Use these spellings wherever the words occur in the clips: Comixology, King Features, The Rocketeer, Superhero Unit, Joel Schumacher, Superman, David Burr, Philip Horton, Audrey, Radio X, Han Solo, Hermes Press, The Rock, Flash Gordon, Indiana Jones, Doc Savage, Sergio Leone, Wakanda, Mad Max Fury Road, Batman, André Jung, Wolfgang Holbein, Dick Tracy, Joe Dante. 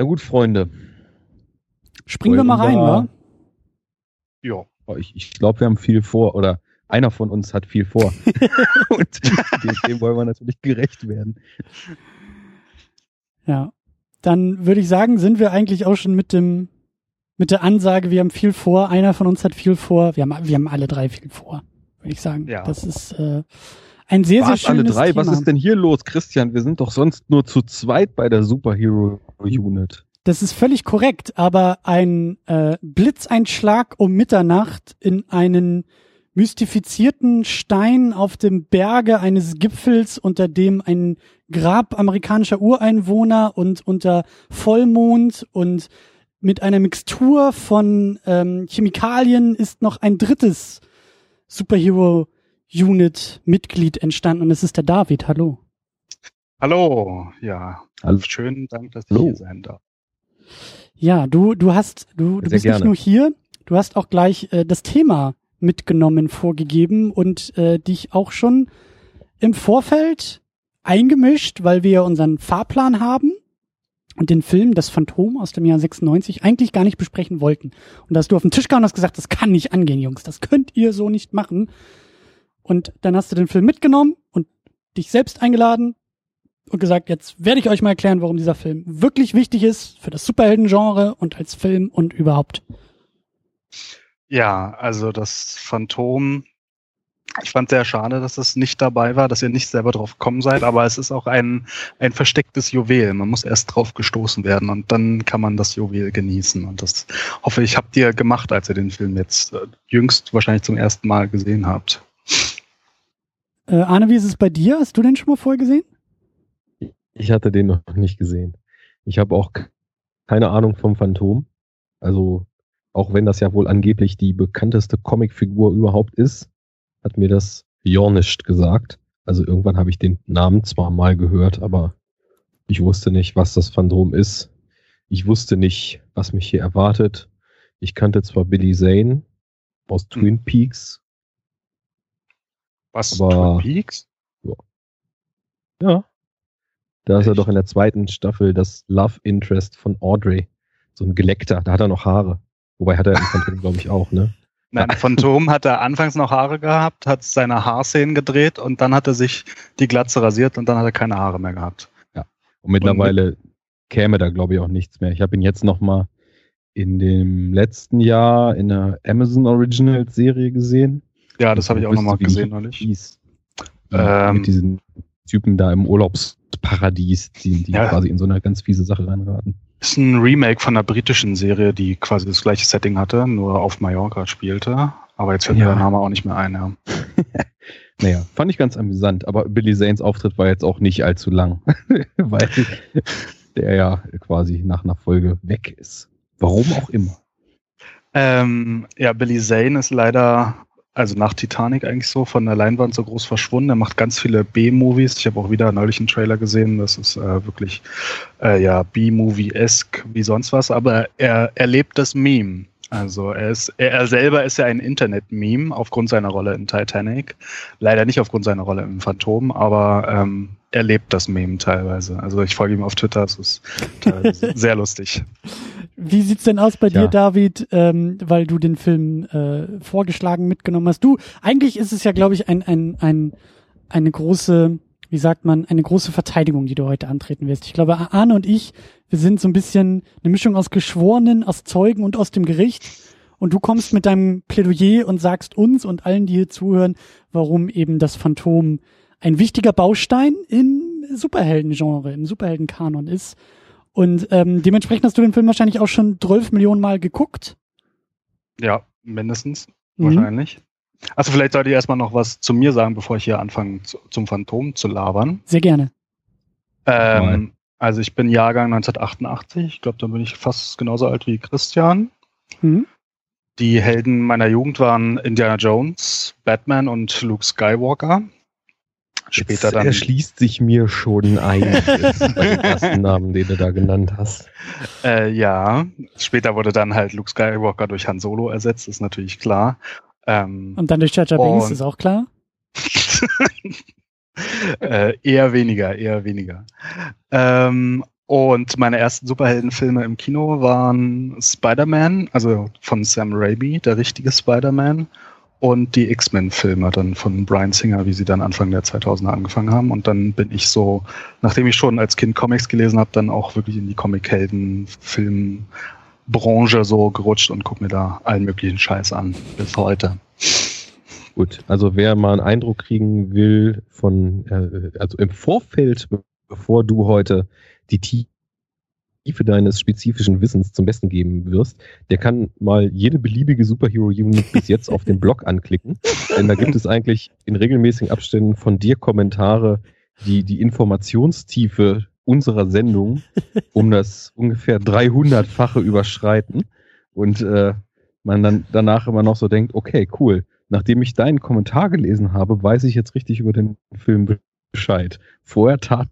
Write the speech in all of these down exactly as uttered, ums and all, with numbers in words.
Na gut, Freunde. Springen wir mal rein, wa? Ja. Ich, ich glaube, wir haben viel vor, oder einer von uns hat viel vor. Und dem wollen wir natürlich gerecht werden. Ja. Dann würde ich sagen, sind wir eigentlich auch schon mit dem, mit der Ansage, wir haben viel vor, einer von uns hat viel vor. Wir haben, wir haben alle drei viel vor, würde ich sagen. Ja. Das ist äh, ein sehr, War's sehr schönes alle drei? Thema. Was ist denn hier los, Christian? Wir sind doch sonst nur zu zweit bei der Superhero Unit. Das ist völlig korrekt, aber ein äh, Blitzeinschlag um Mitternacht in einen mystifizierten Stein auf dem Berge eines Gipfels, unter dem ein Grab amerikanischer Ureinwohner und unter Vollmond und mit einer Mixtur von ähm, Chemikalien ist noch ein drittes Superhero-Unit-Mitglied entstanden und es ist der David. Hallo. Hallo, ja. Hallo. Schönen Dank, dass ich Hallo. hier sein darf. Ja, du, du hast, du, du bist gerne. nicht nur hier, du hast auch gleich äh, das Thema mitgenommen, vorgegeben und äh, dich auch schon im Vorfeld eingemischt, weil wir unseren Fahrplan haben und den Film Das Phantom aus dem Jahr sechsundneunzig eigentlich gar nicht besprechen wollten. Und da hast du auf den Tisch gehauen und hast gesagt, das kann nicht angehen, Jungs, das könnt ihr so nicht machen. Und dann hast du den Film mitgenommen und dich selbst eingeladen und gesagt, jetzt werde ich euch mal erklären, warum dieser Film wirklich wichtig ist für das Superhelden-Genre und als Film und überhaupt. Ja, also das Phantom, ich fand es sehr schade, dass es nicht dabei war, dass ihr nicht selber drauf gekommen seid, aber es ist auch ein, ein verstecktes Juwel. Man muss erst drauf gestoßen werden und dann kann man das Juwel genießen. Und das hoffe ich, habt ihr gemacht, als ihr den Film jetzt äh, jüngst wahrscheinlich zum ersten Mal gesehen habt. Äh, Arne, wie ist es bei dir? Hast du den schon mal vorher gesehen? Ich hatte den noch nicht gesehen. Ich habe auch keine Ahnung vom Phantom. Also, auch wenn das ja wohl angeblich die bekannteste Comicfigur überhaupt ist, hat mir das Jornischt gesagt. Also irgendwann habe ich den Namen zwar mal gehört, aber ich wusste nicht, was das Phantom ist. Ich wusste nicht, was mich hier erwartet. Ich kannte zwar Billy Zane aus Twin Peaks. Was, aber, Twin Peaks? Ja. Ja. Da Echt? Ist er doch in der zweiten Staffel das Love Interest von Audrey. So ein Geleckter, da hat er noch Haare. Wobei hat er im Phantom, glaube ich, auch, ne? Nein, im Phantom hat er anfangs noch Haare gehabt, hat seine Haarszenen gedreht und dann hat er sich die Glatze rasiert und dann hat er keine Haare mehr gehabt. Ja. Und mittlerweile und mit- käme da, glaube ich, auch nichts mehr. Ich habe ihn jetzt nochmal in dem letzten Jahr in der Amazon Original Serie gesehen. Ja, das habe ich auch nochmal gesehen, neulich. Ähm, mit diesen Typen da im Urlaubsparadies, die, die ja. quasi in so eine ganz fiese Sache reinraten. Ist ein Remake von einer britischen Serie, die quasi das gleiche Setting hatte, nur auf Mallorca spielte. Aber jetzt fällt ja. mir der Name auch nicht mehr ein. Ja. Naja, fand ich ganz amüsant. Aber Billy Zanes Auftritt war jetzt auch nicht allzu lang, weil der ja quasi nach einer Folge weg ist. Warum auch immer. Ähm, ja, Billy Zane ist leider, also nach Titanic eigentlich so, von der Leinwand so groß verschwunden. Er macht ganz viele B-Movies. Ich habe auch wieder neulich einen Trailer gesehen. Das ist äh, wirklich äh, ja B-Movie-esque wie sonst was. Aber er, er lebt das Meme. Also er, ist, er, er selber ist ja ein Internet-Meme aufgrund seiner Rolle in Titanic. Leider nicht aufgrund seiner Rolle im Phantom, aber ähm, er lebt das Meme teilweise. Also ich folge ihm auf Twitter. Das ist sehr lustig. Wie sieht's denn aus bei ja. dir, David, ähm, weil du den Film äh, vorgeschlagen mitgenommen hast? Du, eigentlich ist es ja, glaube ich, ein, ein, ein, eine große, wie sagt man, eine große Verteidigung, die du heute antreten wirst. Ich glaube, Arne und ich, wir sind so ein bisschen eine Mischung aus Geschworenen, aus Zeugen und aus dem Gericht. Und du kommst mit deinem Plädoyer und sagst uns und allen, die hier zuhören, warum eben das Phantom ein wichtiger Baustein im Superhelden-Genre, im Superhelden-Kanon ist. Und ähm, dementsprechend hast du den Film wahrscheinlich auch schon zwölf Millionen Mal geguckt. Ja, mindestens. Mhm. Wahrscheinlich. Also vielleicht sollte ich erstmal noch was zu mir sagen, bevor ich hier anfange, zu, zum Phantom zu labern. Sehr gerne. Ähm, also ich bin Jahrgang neunzehnhundertachtundachtzig. Ich glaube, dann bin ich fast genauso alt wie Christian. Mhm. Die Helden meiner Jugend waren Indiana Jones, Batman und Luke Skywalker. Später Jetzt dann erschließt sich mir schon einiges bei den ersten Namen, den du da genannt hast. Äh, ja, später wurde dann halt Luke Skywalker durch Han Solo ersetzt, ist natürlich klar. Ähm, und dann durch Jar Jar Binks, ist auch klar? äh, eher weniger, eher weniger. Ähm, Und meine ersten Superheldenfilme im Kino waren Spider-Man, also von Sam Raimi, der richtige Spider-Man, und die X-Men-Filme dann von Bryan Singer, wie sie dann Anfang der zweitausender angefangen haben. Und dann bin ich so, nachdem ich schon als Kind Comics gelesen habe, dann auch wirklich in die Comic-Helden-Film-Branche so gerutscht und gucke mir da allen möglichen Scheiß an, bis heute. Gut, also wer mal einen Eindruck kriegen will von, also im Vorfeld, bevor du heute die Tiefe deines spezifischen Wissens zum Besten geben wirst, der kann mal jede beliebige Superhero-Unit bis jetzt auf den Blog anklicken, denn da gibt es eigentlich in regelmäßigen Abständen von dir Kommentare, die die Informationstiefe unserer Sendung um das ungefähr dreihundertfache überschreiten und äh, man dann danach immer noch so denkt, okay, cool, nachdem ich deinen Kommentar gelesen habe, weiß ich jetzt richtig über den Film Bescheid. Vorher tat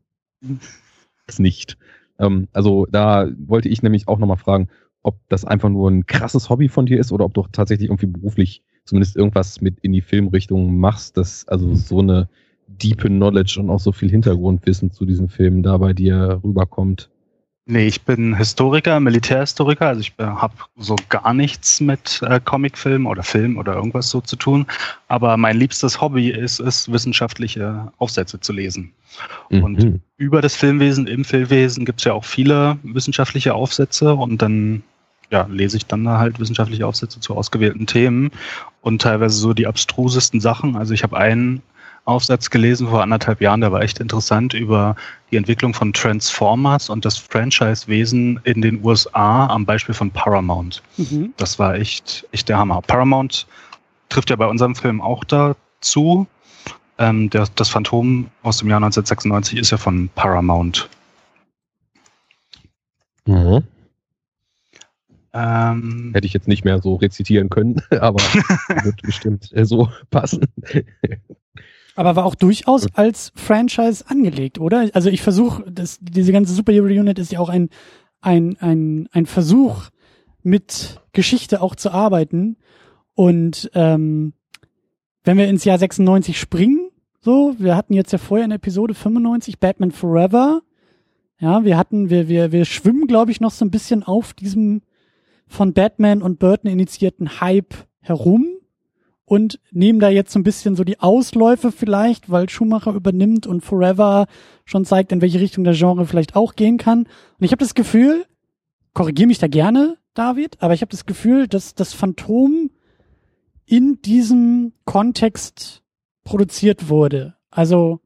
es nicht. Ähm, also da wollte ich nämlich auch nochmal fragen, ob das einfach nur ein krasses Hobby von dir ist oder ob du tatsächlich irgendwie beruflich zumindest irgendwas mit in die Filmrichtung machst, dass also so eine deepe Knowledge und auch so viel Hintergrundwissen zu diesen Filmen da bei dir rüberkommt. Nee, ich bin Historiker, Militärhistoriker, also ich äh, habe so gar nichts mit äh, Comicfilm oder Film oder irgendwas so zu tun, aber mein liebstes Hobby ist es, wissenschaftliche Aufsätze zu lesen. Mhm. Und über das Filmwesen, im Filmwesen gibt es ja auch viele wissenschaftliche Aufsätze und dann ja, lese ich dann halt wissenschaftliche Aufsätze zu ausgewählten Themen und teilweise so die abstrusesten Sachen. Also ich habe einen Aufsatz gelesen vor anderthalb Jahren, der war echt interessant, über die Entwicklung von Transformers und das Franchise-Wesen in den U S A am Beispiel von Paramount. Mhm. Das war echt, echt der Hammer. Paramount trifft ja bei unserem Film auch dazu. Ähm, der, das Phantom aus dem Jahr neunzehnhundertsechsundneunzig ist ja von Paramount. Mhm. Ähm, Hätte ich jetzt nicht mehr so rezitieren können, aber wird bestimmt so passen. Aber war auch durchaus als Franchise angelegt, oder? Also ich versuche, diese ganze Superhero-Unit ist ja auch ein, ein, ein, ein Versuch, mit Geschichte auch zu arbeiten. Und ähm, wenn wir ins Jahr sechsundneunzig springen, so, wir hatten jetzt ja vorher in Episode fünfundneunzig Batman Forever. Ja, wir hatten, wir, wir, wir schwimmen, glaube ich, noch so ein bisschen auf diesem von Batman und Burton initiierten Hype herum. Und nehmen da jetzt so ein bisschen so die Ausläufe vielleicht, weil Schumacher übernimmt und Forever schon zeigt, in welche Richtung der Genre vielleicht auch gehen kann. Und ich habe das Gefühl, korrigiere mich da gerne, David, aber ich habe das Gefühl, dass das Phantom in diesem Kontext produziert wurde. Also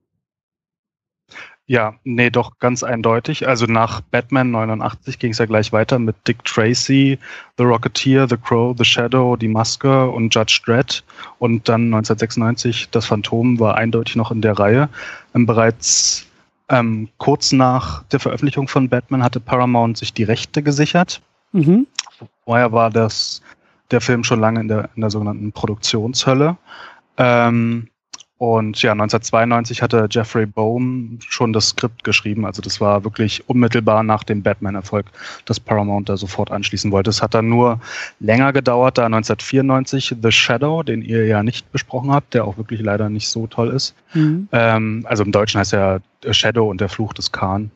ja, nee, doch ganz eindeutig. Also nach Batman neunundachtzig ging es ja gleich weiter mit Dick Tracy, The Rocketeer, The Crow, The Shadow, Die Maske und Judge Dredd. Und dann neunzehnhundertsechsundneunzig, Das Phantom war eindeutig noch in der Reihe. Und bereits ähm, kurz nach der Veröffentlichung von Batman hatte Paramount sich die Rechte gesichert. Mhm. Vorher war das der Film schon lange in der, in der sogenannten Produktionshölle. Ähm, Und ja, neunzehnhundertzweiundneunzig hatte Jeffrey Boam schon das Skript geschrieben. Also das war wirklich unmittelbar nach dem Batman-Erfolg, dass Paramount da sofort anschließen wollte. Es hat dann nur länger gedauert, da neunzehnhundertvierundneunzig The Shadow, den ihr ja nicht besprochen habt, der auch wirklich leider nicht so toll ist. Mhm. Ähm, also im Deutschen heißt er Shadow und der Fluch des Khan.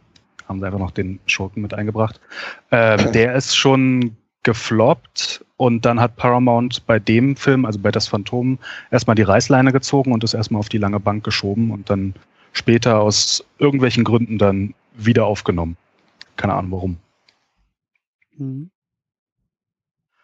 Haben sie einfach noch den Schurken mit eingebracht. Ähm, der ist schon gefloppt und dann hat Paramount bei dem Film, also bei Das Phantom, erstmal die Reißleine gezogen und das erstmal auf die lange Bank geschoben und dann später aus irgendwelchen Gründen dann wieder aufgenommen. Keine Ahnung warum. Mhm.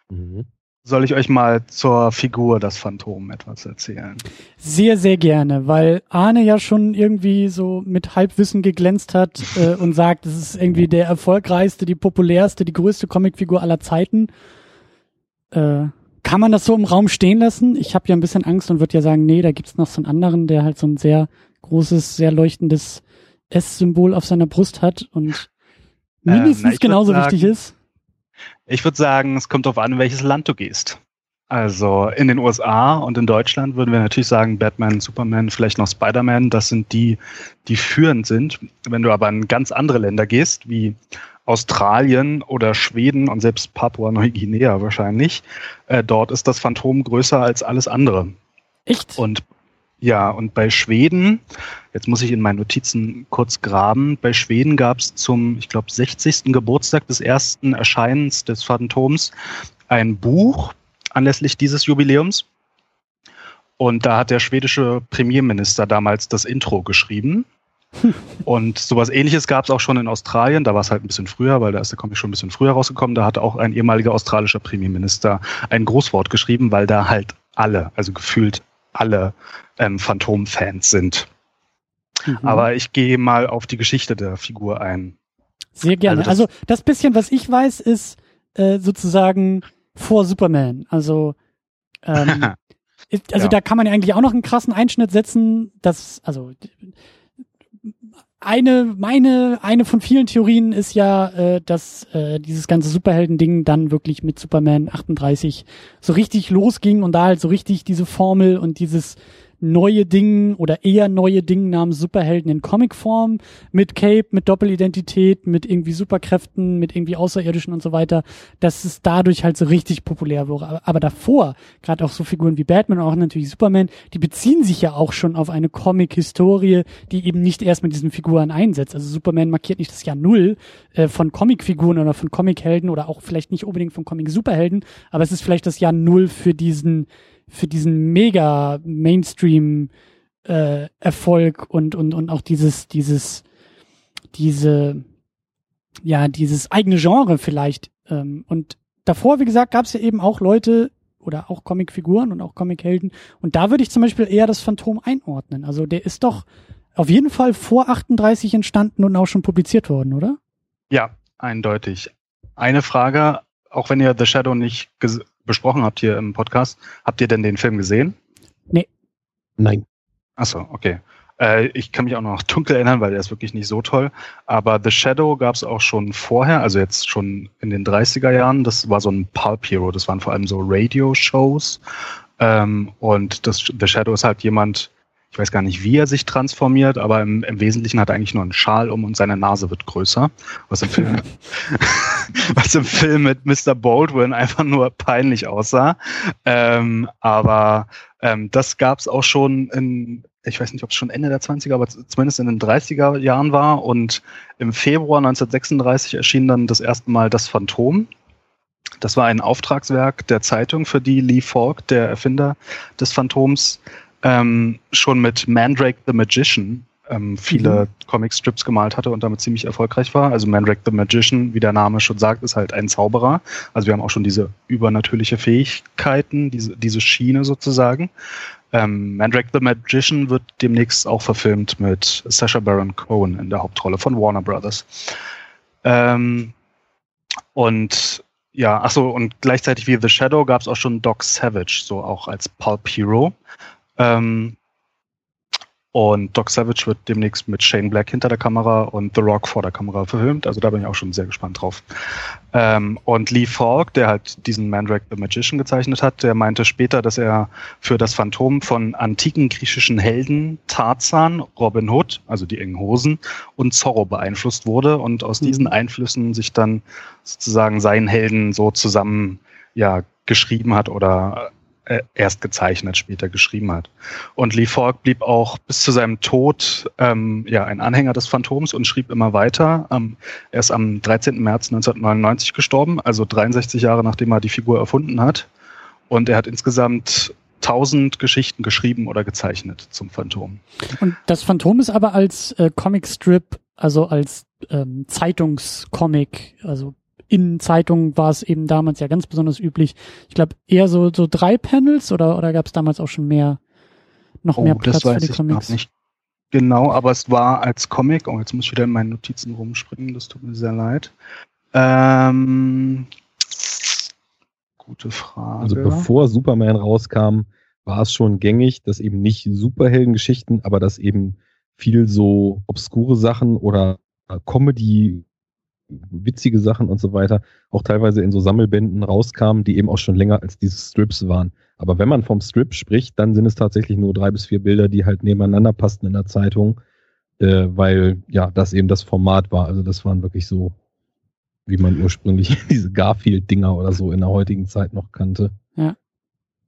Mhm. Soll ich euch mal zur Figur Das Phantom etwas erzählen? Sehr, sehr gerne, weil Arne ja schon irgendwie so mit Halbwissen geglänzt hat äh, und sagt, es ist irgendwie der erfolgreichste, die populärste, die größte Comicfigur aller Zeiten. Äh, kann man das so im Raum stehen lassen? Ich habe ja ein bisschen Angst und würde ja sagen, nee, da gibt's noch so einen anderen, der halt so ein sehr großes, sehr leuchtendes S-Symbol auf seiner Brust hat und mindestens ähm, na, genauso sagen, wichtig ist. Ich würde sagen, es kommt darauf an, in welches Land du gehst. Also in den U S A und in Deutschland würden wir natürlich sagen, Batman, Superman, vielleicht noch Spider-Man, das sind die, die führend sind. Wenn du aber in ganz andere Länder gehst, wie Australien oder Schweden und selbst Papua-Neuguinea wahrscheinlich, äh, dort ist das Phantom größer als alles andere. Echt? Und Ja, und bei Schweden, jetzt muss ich in meinen Notizen kurz graben, bei Schweden gab es zum, ich glaube, sechzigsten Geburtstag des ersten Erscheinens des Phantoms ein Buch anlässlich dieses Jubiläums. Und da hat der schwedische Premierminister damals das Intro geschrieben. Und sowas Ähnliches gab es auch schon in Australien. Da war es halt ein bisschen früher, weil der erste Comic schon ein bisschen früher rausgekommen. Da hat auch ein ehemaliger australischer Premierminister ein Grußwort geschrieben, weil da halt alle, also gefühlt alle ähm, Phantom-Fans sind. Mhm. Aber ich gehe mal auf die Geschichte der Figur ein. Sehr gerne. Also das, also das bisschen, was ich weiß, ist äh, sozusagen vor Superman. Also ähm, also ja. Da kann man ja eigentlich auch noch einen krassen Einschnitt setzen, dass, also Eine, meine, eine von vielen Theorien ist ja, äh, dass äh, dieses ganze Superhelden-Ding dann wirklich mit Superman achtunddreißig so richtig losging und da halt so richtig diese Formel und dieses neue Ding oder eher neue Ding namens Superhelden in Comicform mit Cape, mit Doppelidentität, mit irgendwie Superkräften, mit irgendwie Außerirdischen und so weiter, dass es dadurch halt so richtig populär wurde. Aber, aber davor, gerade auch so Figuren wie Batman und auch natürlich Superman, die beziehen sich ja auch schon auf eine Comic-Historie, die eben nicht erst mit diesen Figuren einsetzt. Also Superman markiert nicht das Jahr Null äh, von Comicfiguren oder von Comichelden oder auch vielleicht nicht unbedingt von Comic-Superhelden, aber es ist vielleicht das Jahr Null für diesen für diesen mega Mainstream äh, Erfolg und und und auch dieses dieses diese ja dieses eigene Genre vielleicht ähm, und davor, wie gesagt, gab es ja eben auch Leute oder auch Comicfiguren und auch Comichelden und da würde ich zum Beispiel eher das Phantom einordnen. Also der ist doch auf jeden Fall vor achtunddreißig entstanden und auch schon publiziert worden, oder? Ja, eindeutig. Eine Frage, auch wenn ihr The Shadow nicht ges- besprochen habt hier im Podcast. Habt ihr denn den Film gesehen? Nee. Nein. Achso, okay. Äh, ich kann mich auch noch dunkel erinnern, weil der ist wirklich nicht so toll. Aber The Shadow gab es auch schon vorher, also jetzt schon in den dreißiger Jahren. Das war so ein Pulp Hero. Das waren vor allem so Radio-Shows. Ähm, und das, The Shadow ist halt jemand, ich weiß gar nicht, wie er sich transformiert, aber im, im Wesentlichen hat er eigentlich nur einen Schal um und seine Nase wird größer. Was im Film... was im Film mit Mister Baldwin einfach nur peinlich aussah. Ähm, aber ähm, das gab es auch schon in, ich weiß nicht, ob es schon Ende der zwanziger, aber zumindest in den dreißiger Jahren war. Und im Februar neunzehnhundertsechsunddreißig erschien dann das erste Mal Das Phantom. Das war ein Auftragswerk der Zeitung, für die Lee Falk, der Erfinder des Phantoms, ähm, schon mit Mandrake the Magician viele Comicstrips gemalt hatte und damit ziemlich erfolgreich war. Also Mandrake the Magician, wie der Name schon sagt, ist halt ein Zauberer. Also wir haben auch schon diese übernatürliche Fähigkeiten, diese, diese Schiene sozusagen. Ähm, Mandrake the Magician wird demnächst auch verfilmt mit Sacha Baron Cohen in der Hauptrolle von Warner Brothers. Ähm, und ja, ach so, und gleichzeitig wie The Shadow gab es auch schon Doc Savage, so auch als Pulp Hero. Ähm, Und Doc Savage wird demnächst mit Shane Black hinter der Kamera und The Rock vor der Kamera verfilmt. Also da bin ich auch schon sehr gespannt drauf. Ähm, und Lee Falk, der halt diesen Mandrake the Magician gezeichnet hat, der meinte später, dass er für das Phantom von antiken griechischen Helden Tarzan, Robin Hood, also die engen Hosen, und Zorro beeinflusst wurde. Und aus mhm. diesen Einflüssen sich dann sozusagen seinen Helden so zusammen ja, geschrieben hat oder erst gezeichnet, später geschrieben hat. Und Lee Falk blieb auch bis zu seinem Tod ähm, ja, ein Anhänger des Phantoms und schrieb immer weiter. Ähm, er ist am dreizehnten März neunzehnhundertneunundneunzig gestorben, also dreiundsechzig Jahre nachdem er die Figur erfunden hat. Und er hat insgesamt tausend Geschichten geschrieben oder gezeichnet zum Phantom. Und das Phantom ist aber als äh, Comicstrip, also als ähm, Zeitungscomic, also in Zeitungen war es eben damals ja ganz besonders üblich. Ich glaube, eher so, so drei Panels oder, oder gab es damals auch schon mehr, noch oh, mehr Platz das weiß für die ich Comics? Nicht genau, aber es war als Comic, oh, jetzt muss ich wieder in meinen Notizen rumspringen, das tut mir sehr leid. Ähm, gute Frage. Also bevor Superman rauskam, war es schon gängig, dass eben nicht Superheldengeschichten, aber dass eben viel so obskure Sachen oder Comedy witzige Sachen und so weiter, auch teilweise in so Sammelbänden rauskamen, die eben auch schon länger als diese Strips waren. Aber wenn man vom Strip spricht, dann sind es tatsächlich nur drei bis vier Bilder, die halt nebeneinander passten in der Zeitung, äh, weil ja, das eben das Format war. Also das waren wirklich so, wie man ursprünglich diese Garfield-Dinger oder so in der heutigen Zeit noch kannte. Ja.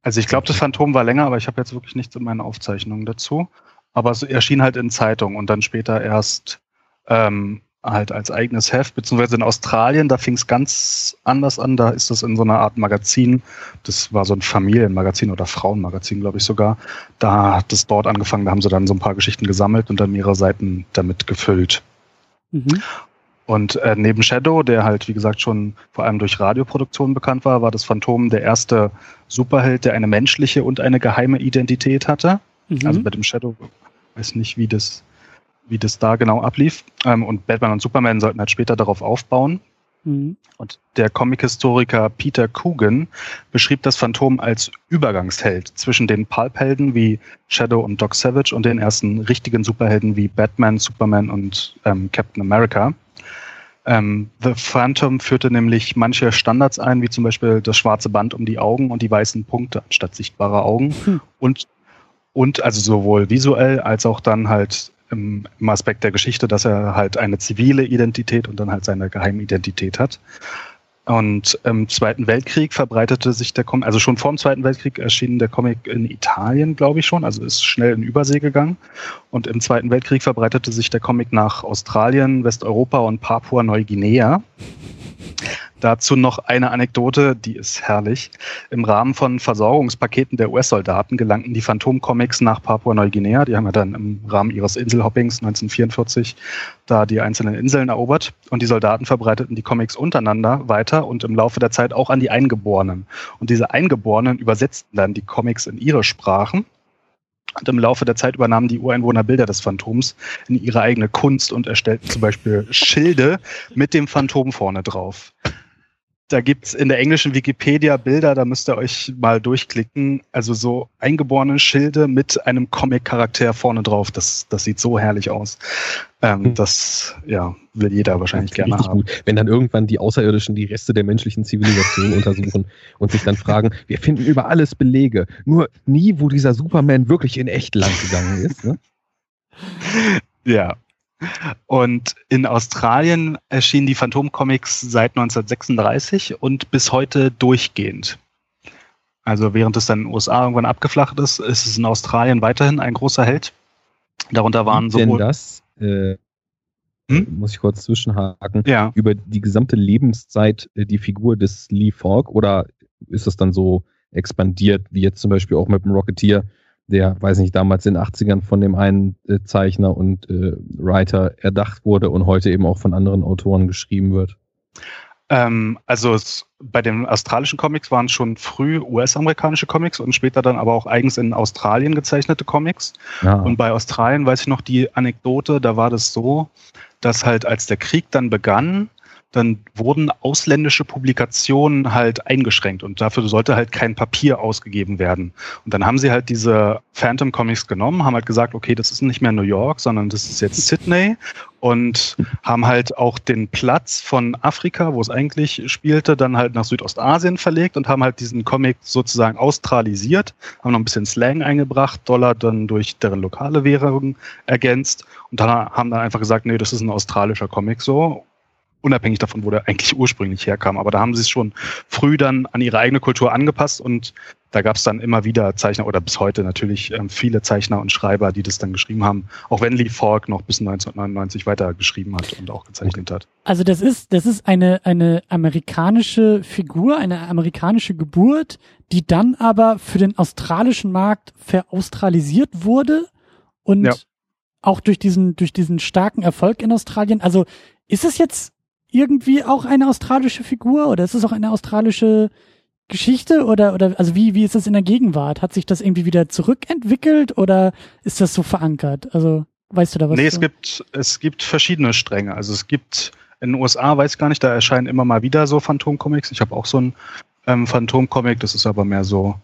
Also ich glaube, das Phantom war länger, aber ich habe jetzt wirklich nichts in meinen Aufzeichnungen dazu. Aber es erschien halt in Zeitungen und dann später erst ähm, halt als eigenes Heft, beziehungsweise in Australien, da fing es ganz anders an, da ist das in so einer Art Magazin, das war so ein Familienmagazin oder Frauenmagazin, glaube ich sogar, da hat es dort angefangen, da haben sie dann so ein paar Geschichten gesammelt und dann mehrere Seiten damit gefüllt. Mhm. Und äh, neben Shadow, der halt, wie gesagt, schon vor allem durch Radioproduktionen bekannt war, war das Phantom der erste Superheld, der eine menschliche und eine geheime Identität hatte. Mhm. Also bei dem Shadow, weiß nicht, wie das, wie das da genau ablief. Ähm, und Batman und Superman sollten halt später darauf aufbauen. Mhm. Und der Comic-Historiker Peter Coogan beschrieb das Phantom als Übergangsheld zwischen den Pulp-Helden wie Shadow und Doc Savage und den ersten richtigen Superhelden wie Batman, Superman und ähm, Captain America. Ähm, The Phantom führte nämlich manche Standards ein, wie zum Beispiel das schwarze Band um die Augen und die weißen Punkte anstatt sichtbarer Augen. Hm. Und, und also sowohl visuell als auch dann halt im, im Aspekt der Geschichte, dass er halt eine zivile Identität und dann halt seine Geheimidentität hat. Und im Zweiten Weltkrieg verbreitete sich der Comic, also schon vor dem Zweiten Weltkrieg erschien der Comic in Italien, glaube ich schon, also ist schnell in Übersee gegangen. Und im Zweiten Weltkrieg verbreitete sich der Comic nach Australien, Westeuropa und Papua-Neuguinea. Dazu noch eine Anekdote, die ist herrlich. Im Rahmen von Versorgungspaketen der U S-Soldaten gelangten die Phantom-Comics nach Papua-Neuguinea. Die haben ja dann im Rahmen ihres Inselhoppings neunzehnhundertvierundvierzig da die einzelnen Inseln erobert. Und die Soldaten verbreiteten die Comics untereinander weiter und im Laufe der Zeit auch an die Eingeborenen. Und diese Eingeborenen übersetzten dann die Comics in ihre Sprachen. Und im Laufe der Zeit übernahmen die Ureinwohner Bilder des Phantoms in ihre eigene Kunst und erstellten zum Beispiel Schilde mit dem Phantom vorne drauf. Da gibt's in der englischen Wikipedia Bilder, da müsst ihr euch mal durchklicken. Also so eingeborene Schilde mit einem Comic-Charakter vorne drauf. Das, das sieht so herrlich aus. Ähm, das ja, will jeder wahrscheinlich gerne richtig haben. Gut. Wenn dann irgendwann die Außerirdischen die Reste der menschlichen Zivilisation untersuchen und sich dann fragen, wir finden über alles Belege, nur nie, wo dieser Superman wirklich in echt lang gegangen ist. Ne? Ja. Und in Australien erschienen die Phantom-Comics seit neunzehnhundertsechsunddreißig und bis heute durchgehend. Also während es dann in den U S A irgendwann abgeflacht ist, ist es in Australien weiterhin ein großer Held. Darunter waren sowohl... Denn das, äh, hm? muss ich kurz zwischenhaken, ja. Über die gesamte Lebenszeit die Figur des Lee Falk, oder ist das dann so expandiert, wie jetzt zum Beispiel auch mit dem Rocketeer, der, weiß nicht, damals in den achtzigern von dem einen äh, Zeichner und äh, Writer erdacht wurde und heute eben auch von anderen Autoren geschrieben wird? Ähm, also es, bei den australischen Comics waren schon früh U S-amerikanische Comics und später dann aber auch eigens in Australien gezeichnete Comics. Ja. Und bei Australien weiß ich noch die Anekdote, da war das so, dass halt als der Krieg dann begann, dann wurden ausländische Publikationen halt eingeschränkt und dafür sollte halt kein Papier ausgegeben werden. Und dann haben sie halt diese Phantom Comics genommen, haben halt gesagt, okay, das ist nicht mehr New York, sondern das ist jetzt Sydney, und haben halt auch den Platz von Afrika, wo es eigentlich spielte, dann halt nach Südostasien verlegt und haben halt diesen Comic sozusagen australisiert, haben noch ein bisschen Slang eingebracht, Dollar dann durch deren lokale Währung ergänzt und dann haben dann einfach gesagt, nee, das ist ein australischer Comic so. Unabhängig davon, wo der eigentlich ursprünglich herkam. Aber da haben sie es schon früh dann an ihre eigene Kultur angepasst und da gab es dann immer wieder Zeichner oder bis heute natürlich ähm, viele Zeichner und Schreiber, die das dann geschrieben haben. Auch wenn Lee Falk noch bis neunzehnhundertneunundneunzig weiter geschrieben hat und auch gezeichnet hat. Also das ist, das ist eine, eine amerikanische Figur, eine amerikanische Geburt, die dann aber für den australischen Markt veraustralisiert wurde und ja. Auch durch diesen, durch diesen starken Erfolg in Australien. Also ist es jetzt irgendwie auch eine australische Figur oder ist es auch eine australische Geschichte oder oder also wie wie ist das in der Gegenwart? Hat sich das irgendwie wieder zurückentwickelt oder ist das so verankert? Also weißt du da was? Nee, es gibt es gibt verschiedene Stränge. Also es gibt in den U S A, weiß ich gar nicht, da erscheinen immer mal wieder so Phantom-Comics. Ich habe auch so ein ähm, Phantom-Comic, das ist aber mehr so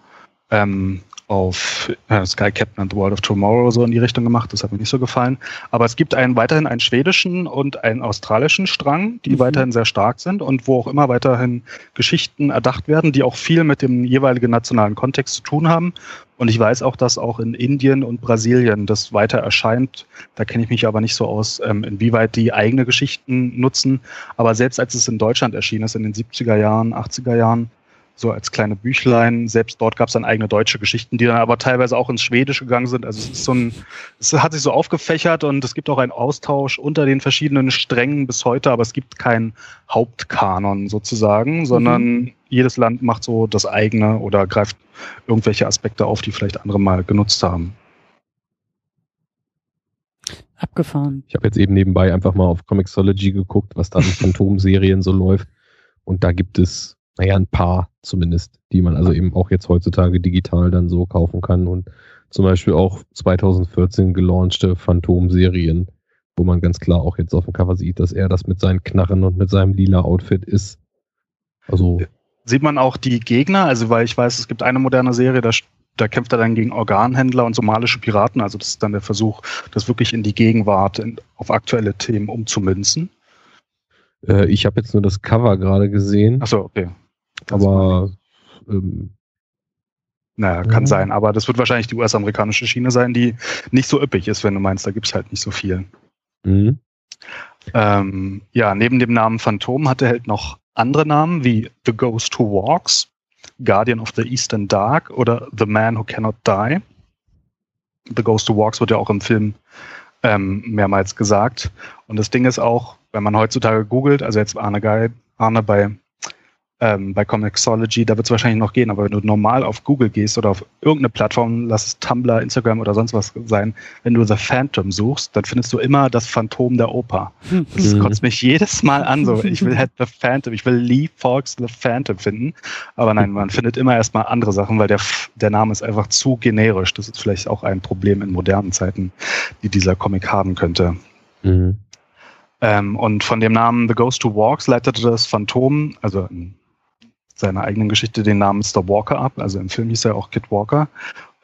ähm, auf äh, Sky Captain and the World of Tomorrow so in die Richtung gemacht. Das hat mir nicht so gefallen. Aber es gibt einen weiterhin einen schwedischen und einen australischen Strang, die mhm. weiterhin sehr stark sind und wo auch immer weiterhin Geschichten erdacht werden, die auch viel mit dem jeweiligen nationalen Kontext zu tun haben. Und ich weiß auch, dass auch in Indien und Brasilien das weiter erscheint. Da kenne ich mich aber nicht so aus, ähm, inwieweit die eigene Geschichten nutzen. Aber selbst als es in Deutschland erschienen ist, in den siebziger Jahren, achtziger Jahren, so als kleine Büchlein. Selbst dort gab es dann eigene deutsche Geschichten, die dann aber teilweise auch ins Schwedische gegangen sind. Also es ist so ein, es hat sich so aufgefächert und es gibt auch einen Austausch unter den verschiedenen Strängen bis heute, aber es gibt keinen Hauptkanon sozusagen, sondern mhm. jedes Land macht so das eigene oder greift irgendwelche Aspekte auf, die vielleicht andere mal genutzt haben. Abgefahren. Ich habe jetzt eben nebenbei einfach mal auf Comixology geguckt, was da in Phantom-Serien so läuft. Und da gibt es, naja, ein paar zumindest, die man also eben auch jetzt heutzutage digital dann so kaufen kann. Und zum Beispiel auch zwanzig vierzehn gelaunchte Phantom-Serien, wo man ganz klar auch jetzt auf dem Cover sieht, dass er das mit seinen Knarren und mit seinem lila Outfit ist. Also sieht man auch die Gegner, also weil ich weiß, es gibt eine moderne Serie, da Da kämpft er dann gegen Organhändler und somalische Piraten. Also das ist dann der Versuch, das wirklich in die Gegenwart, in, auf aktuelle Themen umzumünzen. Äh, ich habe jetzt nur das Cover gerade gesehen. Achso, okay. Ganz aber ähm, naja, kann ja. sein. Aber das wird wahrscheinlich die U S-amerikanische Schiene sein, die nicht so üppig ist, wenn du meinst, da gibt es halt nicht so viel. Mhm. Ähm, ja, neben dem Namen Phantom hat der Held noch andere Namen, wie The Ghost Who Walks, Guardian of the Eastern Dark oder The Man Who Cannot Die. The Ghost Who Walks wird ja auch im Film ähm, mehrmals gesagt. Und das Ding ist auch, wenn man heutzutage googelt, also jetzt Arne, Geil, Arne bei, ähm, bei Comixology, da wird es wahrscheinlich noch gehen, aber wenn du normal auf Google gehst oder auf irgendeine Plattform, lass es Tumblr, Instagram oder sonst was sein, wenn du The Phantom suchst, dann findest du immer das Phantom der Oper. Das kotzt mich jedes Mal an, so, ich will halt The Phantom, ich will Lee Falks The Phantom finden, aber nein, man findet immer erstmal andere Sachen, weil der, der Name ist einfach zu generisch. Das ist vielleicht auch ein Problem in modernen Zeiten, die dieser Comic haben könnte. Mhm. Ähm, und von dem Namen The Ghost Who Walks leitete das Phantom, also in seiner eigenen Geschichte, den Namen Mister Walker ab, also im Film hieß er auch Kid Walker,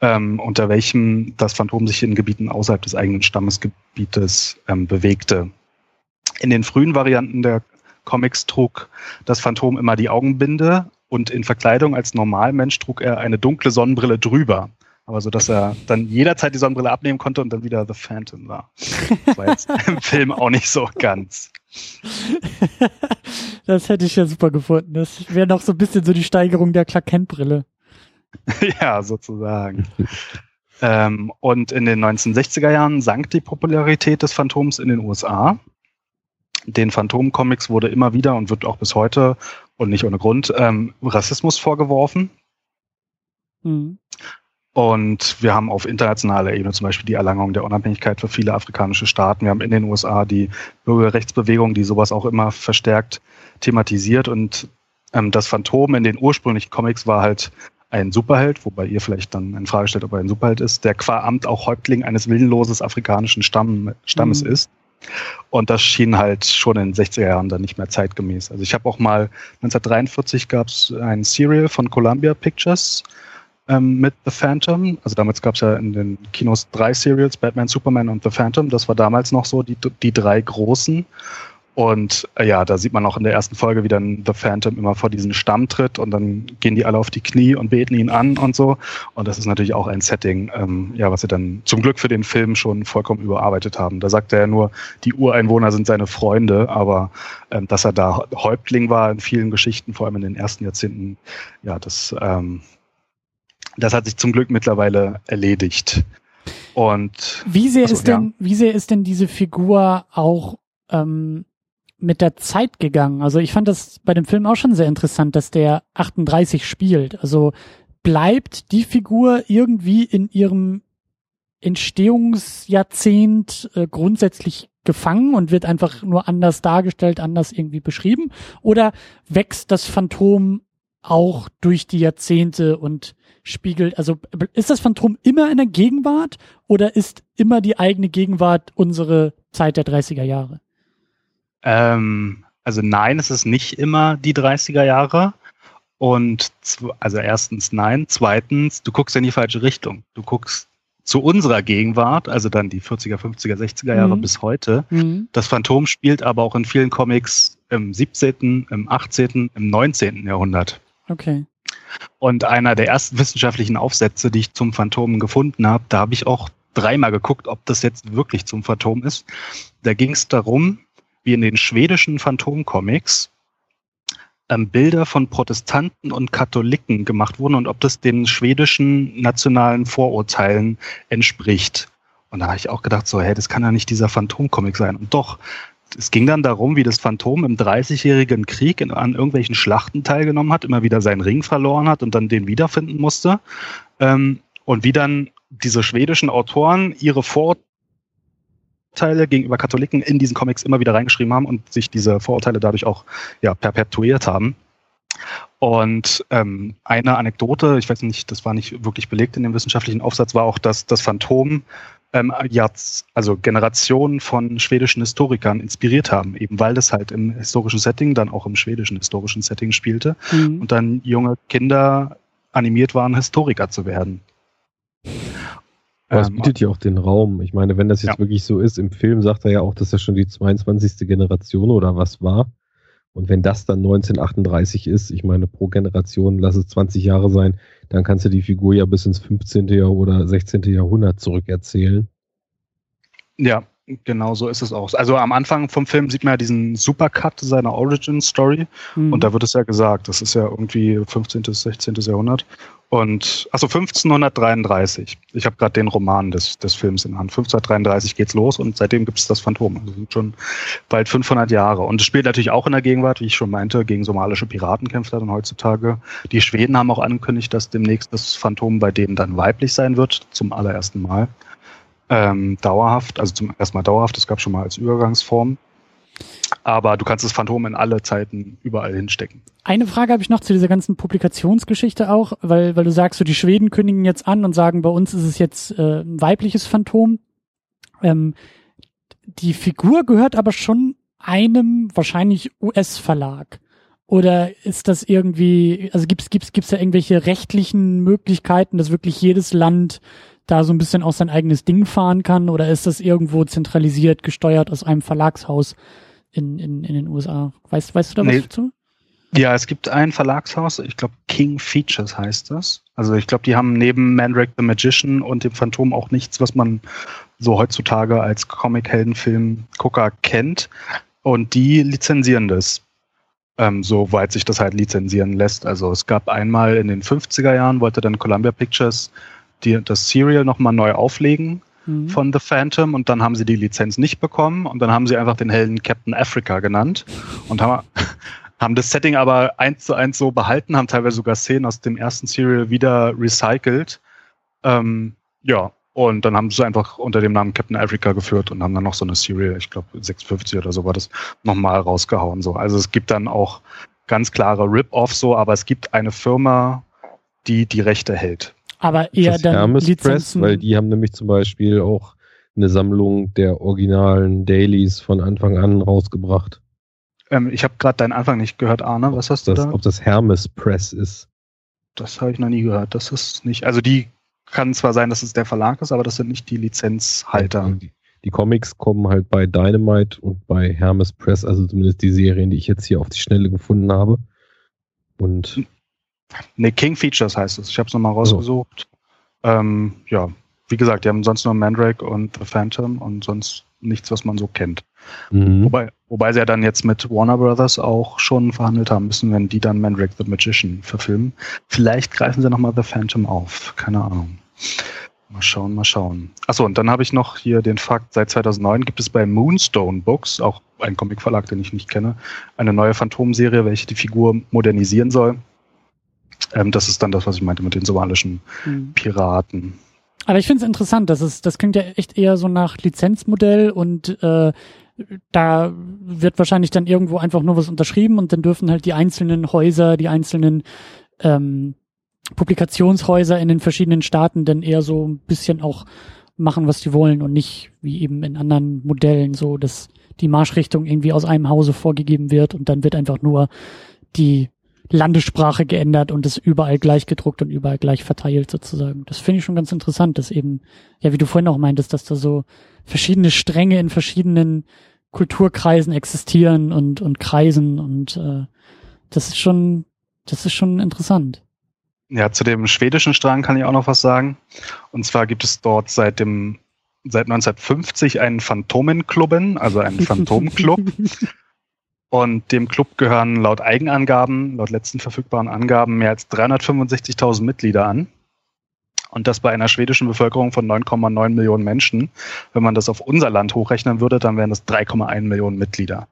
ähm, unter welchem das Phantom sich in Gebieten außerhalb des eigenen Stammesgebietes ähm, bewegte. In den frühen Varianten der Comics trug das Phantom immer die Augenbinde und in Verkleidung als Normalmensch trug er eine dunkle Sonnenbrille drüber. Aber so, dass er dann jederzeit die Sonnenbrille abnehmen konnte und dann wieder The Phantom war. Das war jetzt im Film auch nicht so ganz. Das hätte ich ja super gefunden. Das wäre noch so ein bisschen so die Steigerung der Clark Kent-Brille. Ja, sozusagen. ähm, und in den neunzehnhundertsechziger Jahren sank die Popularität des Phantoms in den U S A. Den Phantom-Comics wurde immer wieder und wird auch bis heute, und nicht ohne Grund, ähm, Rassismus vorgeworfen. Mhm. Und wir haben auf internationaler Ebene zum Beispiel die Erlangung der Unabhängigkeit für viele afrikanische Staaten. Wir haben in den U S A die Bürgerrechtsbewegung, die sowas auch immer verstärkt thematisiert. Und ähm, das Phantom in den ursprünglichen Comics war halt ein Superheld, wobei ihr vielleicht dann in Frage stellt, ob er ein Superheld ist, der qua Amt auch Häuptling eines willenlosen afrikanischen Stamm, Stammes mhm. ist. Und das schien halt schon in den sechziger Jahren dann nicht mehr zeitgemäß. Also ich habe auch mal, neunzehnhundertdreiundvierzig gab es ein Serial von Columbia Pictures, mit The Phantom, also damals gab es ja in den Kinos drei Serials, Batman, Superman und The Phantom, das war damals noch so die, die drei großen und äh, ja, da sieht man auch in der ersten Folge, wie dann The Phantom immer vor diesen Stamm tritt und dann gehen die alle auf die Knie und beten ihn an und so und das ist natürlich auch ein Setting, ähm, ja, was sie dann zum Glück für den Film schon vollkommen überarbeitet haben. Da sagt er ja nur, die Ureinwohner sind seine Freunde, aber ähm, dass er da Häuptling war in vielen Geschichten, vor allem in den ersten Jahrzehnten, ja, das ähm, Das hat sich zum Glück mittlerweile erledigt. Und wie sehr also, ist denn, ja. wie sehr ist denn diese Figur auch ähm, mit der Zeit gegangen? Also ich fand das bei dem Film auch schon sehr interessant, dass der achtunddreißig spielt. Also bleibt die Figur irgendwie in ihrem Entstehungsjahrzehnt äh, grundsätzlich gefangen und wird einfach nur anders dargestellt, anders irgendwie beschrieben? Oder wächst das Phantom auch durch die Jahrzehnte und spiegelt, also ist das Phantom immer in der Gegenwart oder ist immer die eigene Gegenwart unsere Zeit der dreißiger Jahre? Ähm, also nein, es ist nicht immer die dreißiger Jahre und also erstens nein, zweitens, du guckst in die falsche Richtung, du guckst zu unserer Gegenwart, also dann die vierziger, fünfziger, sechziger Jahre mhm. bis heute. Mhm. Das Phantom spielt aber auch in vielen Comics im siebzehnten, im achtzehnten, im neunzehnten Jahrhundert. Okay. Und einer der ersten wissenschaftlichen Aufsätze, die ich zum Phantom gefunden habe, da habe ich auch dreimal geguckt, ob das jetzt wirklich zum Phantom ist. Da ging es darum, wie in den schwedischen Phantom-Comics ähm, Bilder von Protestanten und Katholiken gemacht wurden und ob das den schwedischen nationalen Vorurteilen entspricht. Und da habe ich auch gedacht, so, hey, das kann ja nicht dieser Phantomcomic sein. Und doch, es ging dann darum, wie das Phantom im dreißigjährigen Krieg in, an irgendwelchen Schlachten teilgenommen hat, immer wieder seinen Ring verloren hat und dann den wiederfinden musste. Ähm, und wie dann diese schwedischen Autoren ihre Vorurteile gegenüber Katholiken in diesen Comics immer wieder reingeschrieben haben und sich diese Vorurteile dadurch auch ja, perpetuiert haben. Und ähm, eine Anekdote, ich weiß nicht, das war nicht wirklich belegt in dem wissenschaftlichen Aufsatz, war auch, dass das Phantom ähm, ja, also Generationen von schwedischen Historikern inspiriert haben, eben weil das halt im historischen Setting, dann auch im schwedischen historischen Setting spielte mhm. und dann junge Kinder animiert waren, Historiker zu werden. Aber es bietet ja auch den Raum. Ich meine, wenn das jetzt ja. wirklich so ist, im Film sagt er ja auch, dass das schon die zweiundzwanzigste Generation oder was war. Und wenn das dann neunzehnhundertachtunddreißig ist, ich meine, pro Generation, lass es zwanzig Jahre sein, dann kannst du die Figur ja bis ins fünfzehnte oder sechzehnte Jahrhundert zurückerzählen. Ja, genau so ist es auch. Also am Anfang vom Film sieht man ja diesen Supercut seiner Origin-Story. Mhm. Und da wird es ja gesagt, das ist ja irgendwie fünfzehntes, sechzehntes Jahrhundert. Und also fünfzehnhundertdreiunddreißig. Ich habe gerade den Roman des, des Films in der Hand. fünfzehnhundertdreiunddreißig geht's los und seitdem gibt's das Phantom. Also sind schon bald fünfhundert Jahre. Und es spielt natürlich auch in der Gegenwart, wie ich schon meinte, gegen somalische Piraten kämpft er dann heutzutage. Die Schweden haben auch angekündigt, dass demnächst das Phantom bei denen dann weiblich sein wird, zum allerersten Mal. Ähm, dauerhaft, also zum ersten Mal dauerhaft, das gab es schon mal als Übergangsform. Aber du kannst das Phantom in alle Zeiten überall hinstecken. Eine Frage habe ich noch zu dieser ganzen Publikationsgeschichte auch, weil, weil du sagst, so die Schweden kündigen jetzt an und sagen, bei uns ist es jetzt äh, ein weibliches Phantom. Ähm, die Figur gehört aber schon einem wahrscheinlich U S-Verlag. Oder ist das irgendwie, also gibt's, gibt's, gibt's da irgendwelche rechtlichen Möglichkeiten, dass wirklich jedes Land da so ein bisschen auch sein eigenes Ding fahren kann? Oder ist das irgendwo zentralisiert, gesteuert aus einem Verlagshaus in, in, in den U S A? Weißt, weißt du da nee. was dazu? Ja, es gibt ein Verlagshaus, ich glaube King Features heißt das. Also ich glaube, die haben neben Mandrake the Magician und dem Phantom auch nichts, was man so heutzutage als Comic-Helden-Film-Gucker kennt. Und die lizenzieren das. Ähm, soweit sich das halt lizenzieren lässt. Also es gab einmal in den fünfziger Jahren, wollte dann Columbia Pictures die, das Serial nochmal neu auflegen mhm. von The Phantom und dann haben sie die Lizenz nicht bekommen und dann haben sie einfach den Helden Captain Africa genannt und haben, haben das Setting aber eins zu eins so behalten, haben teilweise sogar Szenen aus dem ersten Serial wieder recycelt. Ähm, ja, und dann haben sie einfach unter dem Namen Captain Africa geführt und haben dann noch so eine Serie, ich glaube sechsundfünfzig oder so war das, nochmal rausgehauen. So. Also es gibt dann auch ganz klare Rip-Offs, so, aber es gibt eine Firma, die die Rechte hält. Aber eher das dann Hermes Press, weil die haben nämlich zum Beispiel auch eine Sammlung der originalen Dailies von Anfang an rausgebracht. Ähm, ich habe gerade deinen Anfang nicht gehört, Arne, was hast du das, da? Ob das Hermes Press ist? Das habe ich noch nie gehört, das ist nicht, also die kann zwar sein, dass es der Verlag ist, aber das sind nicht die Lizenzhalter. Die, die Comics kommen halt bei Dynamite und bei Hermes Press, also zumindest die Serien, die ich jetzt hier auf die Schnelle gefunden habe. Und ne, King Features heißt es. Ich habe es nochmal rausgesucht. So. Ähm, ja, wie gesagt, die haben sonst nur Mandrake und The Phantom und sonst nichts, was man so kennt. Mhm. Wobei, wobei sie ja dann jetzt mit Warner Brothers auch schon verhandelt haben müssen, wenn die dann Mandrake the Magician verfilmen. Vielleicht greifen sie nochmal The Phantom auf. Keine Ahnung. Mal schauen, mal schauen. Achso, und dann habe ich noch hier den Fakt, seit zweitausendneun gibt es bei Moonstone Books, auch ein Comicverlag, den ich nicht kenne, eine neue Phantomserie, welche die Figur modernisieren soll. Ähm, das ist dann das, was ich meinte mit den somalischen mhm. Piraten. Aber ich finde es interessant, das ist, das klingt ja echt eher so nach Lizenzmodell und äh, da wird wahrscheinlich dann irgendwo einfach nur was unterschrieben und dann dürfen halt die einzelnen Häuser, die einzelnen ähm, Publikationshäuser in den verschiedenen Staaten dann eher so ein bisschen auch machen, was die wollen und nicht wie eben in anderen Modellen so, dass die Marschrichtung irgendwie aus einem Hause vorgegeben wird und dann wird einfach nur die Landessprache geändert und ist überall gleich gedruckt und überall gleich verteilt sozusagen. Das finde ich schon ganz interessant, dass eben, ja wie du vorhin auch meintest, dass da so verschiedene Stränge in verschiedenen Kulturkreisen existieren und und Kreisen und äh, das ist schon, das ist schon interessant. Ja, zu dem schwedischen Strang kann ich auch noch was sagen. Und zwar gibt es dort seit dem seit neunzehnhundertfünfzig einen Phantomenklubben, also einen Phantomclub. Und dem Club gehören laut Eigenangaben, laut letzten verfügbaren Angaben, mehr als dreihundertfünfundsechzigtausend Mitglieder an. Und das bei einer schwedischen Bevölkerung von neun Komma neun Millionen Menschen. Wenn man das auf unser Land hochrechnen würde, dann wären das drei Komma eins Millionen Mitglieder.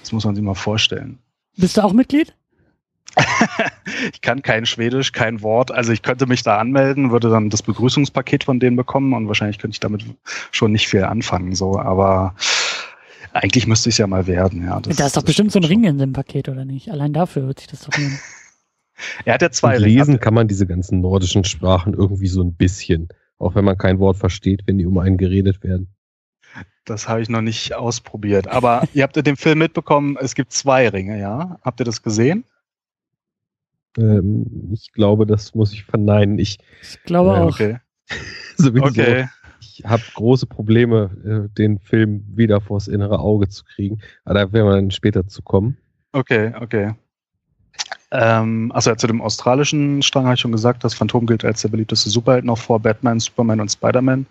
Das muss man sich mal vorstellen. Bist du auch Mitglied? Ich kann kein Schwedisch, kein Wort. Also ich könnte mich da anmelden, würde dann das Begrüßungspaket von denen bekommen und wahrscheinlich könnte ich damit schon nicht viel anfangen. So, aber eigentlich müsste ich es ja mal werden. Ja, das, da ist doch bestimmt so ein Ring in dem Paket, oder nicht? Allein dafür würde ich das doch nehmen. Er hat ja zwei Ringe. Lesen kann man diese ganzen nordischen Sprachen irgendwie so ein bisschen. Auch wenn man kein Wort versteht, wenn die um einen geredet werden. Das habe ich noch nicht ausprobiert. Aber ihr habt in dem Film mitbekommen, es gibt zwei Ringe, ja? Habt ihr das gesehen? Ähm, ich glaube, das muss ich verneinen. Ich, ich glaube äh, auch. Okay. Sowieso. Okay. Ich habe große Probleme, den Film wieder vors innere Auge zu kriegen. Aber da werden wir dann später zu kommen. Okay, okay. Ähm, also ja, zu dem australischen Strang habe ich schon gesagt, das Phantom gilt als der beliebteste Superheld noch vor Batman, Superman und Spider-Man.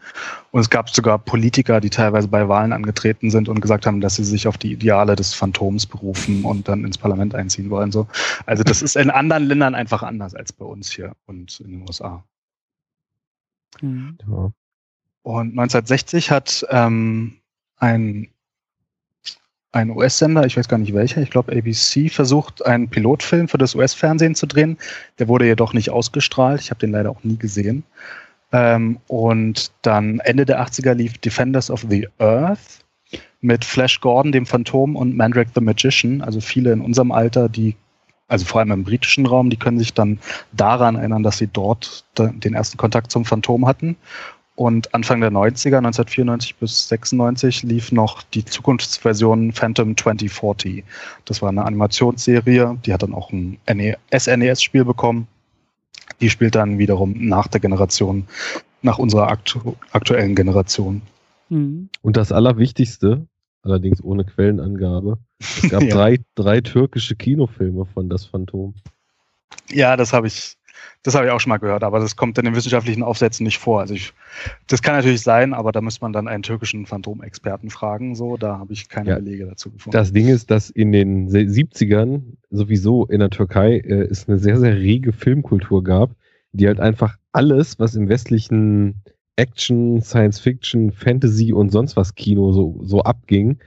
Und es gab sogar Politiker, die teilweise bei Wahlen angetreten sind und gesagt haben, dass sie sich auf die Ideale des Phantoms berufen und dann ins Parlament einziehen wollen. So. Also das ist in anderen Ländern einfach anders als bei uns hier und in den U S A. Mhm. Ja. Und neunzehnhundertsechzig hat ähm, ein Ein U S-Sender, ich weiß gar nicht welcher, ich glaube A B C, versucht, einen Pilotfilm für das U S-Fernsehen zu drehen. Der wurde jedoch nicht ausgestrahlt. Ich habe den leider auch nie gesehen. Ähm, und dann Ende der achtziger lief Defenders of the Earth mit Flash Gordon, dem Phantom, und Mandrake the Magician. Also viele in unserem Alter, die, also vor allem im britischen Raum, die können sich dann daran erinnern, dass sie dort den ersten Kontakt zum Phantom hatten. Und Anfang der neunziger, neunzehnhundertvierundneunzig bis sechsundneunzig, lief noch die Zukunftsversion Phantom zwanzig vierzig. Das war eine Animationsserie, die hat dann auch ein S N E S-Spiel bekommen. Die spielt dann wiederum nach der Generation, nach unserer aktu- aktuellen Generation. Mhm. Und das Allerwichtigste, allerdings ohne Quellenangabe, es gab ja. drei, drei türkische Kinofilme von Das Phantom. Ja, das habe ich... Das habe ich auch schon mal gehört, aber das kommt in den wissenschaftlichen Aufsätzen nicht vor. Also ich, das kann natürlich sein, aber da müsste man dann einen türkischen Phantomexperten fragen. So, da habe ich keine ja, Belege dazu gefunden. Das Ding ist, dass in den siebzigern sowieso in der Türkei äh, es eine sehr, sehr rege Filmkultur gab, die halt einfach alles, was im westlichen Action, Science-Fiction, Fantasy und sonst was Kino so, so abging,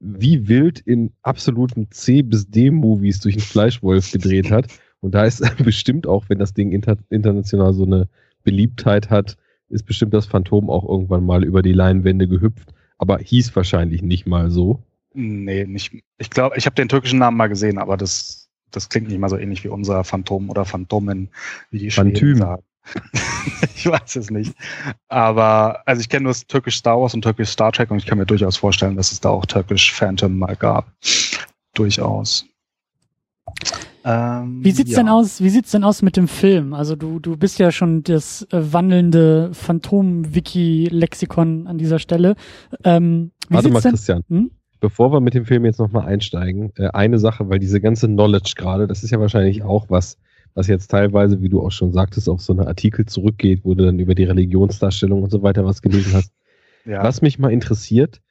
wie wild in absoluten C- bis D-Movies durch den Fleischwolf gedreht hat. Und da ist bestimmt auch, wenn das Ding inter- international so eine Beliebtheit hat, ist bestimmt das Phantom auch irgendwann mal über die Leinwände gehüpft. Aber hieß wahrscheinlich nicht mal so. Nee, nicht. Ich glaube, ich habe den türkischen Namen mal gesehen, aber das, das klingt nicht mal so ähnlich wie unser Phantom oder Phantomen, wie die Schweden sagen. Ich weiß es nicht. Aber, also ich kenne nur das türkisch Star Wars und türkisch Star Trek und ich kann mir durchaus vorstellen, dass es da auch türkisch Phantom mal gab. Durchaus. Ähm, wie sieht's ja. denn aus? Wie sieht's denn aus mit dem Film? Also du du bist ja schon das äh, wandelnde Phantom-Wiki-Lexikon an dieser Stelle. Ähm, wie Warte mal, denn? Christian. Hm? Bevor wir mit dem Film jetzt nochmal einsteigen, äh, eine Sache, weil diese ganze Knowledge gerade, das ist ja wahrscheinlich auch was, was jetzt teilweise, wie du auch schon sagtest, auf so einen Artikel zurückgeht, wo du dann über die Religionsdarstellung und so weiter was gelesen hast. Ja. Was mich mal interessiert.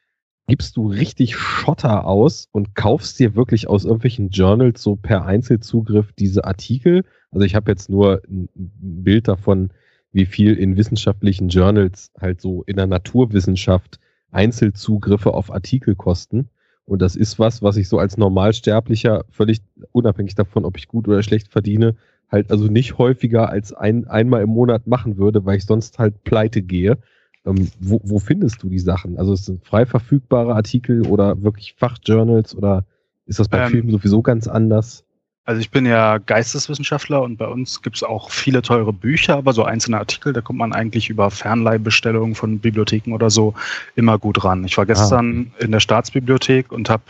Gibst du richtig Schotter aus und kaufst dir wirklich aus irgendwelchen Journals so per Einzelzugriff diese Artikel? Also ich habe jetzt nur ein Bild davon, wie viel in wissenschaftlichen Journals halt so in der Naturwissenschaft Einzelzugriffe auf Artikel kosten. Und das ist was, was ich so als Normalsterblicher, völlig unabhängig davon, ob ich gut oder schlecht verdiene, halt also nicht häufiger als ein, einmal im Monat machen würde, weil ich sonst halt pleite gehe. Ähm, wo, wo findest du die Sachen? Also ist es frei verfügbare Artikel oder wirklich Fachjournals oder ist das bei ähm, Filmen sowieso ganz anders? Also ich bin ja Geisteswissenschaftler und bei uns gibt es auch viele teure Bücher, aber so einzelne Artikel, da kommt man eigentlich über Fernleihbestellungen von Bibliotheken oder so immer gut ran. Ich war gestern ah. in der Staatsbibliothek und habe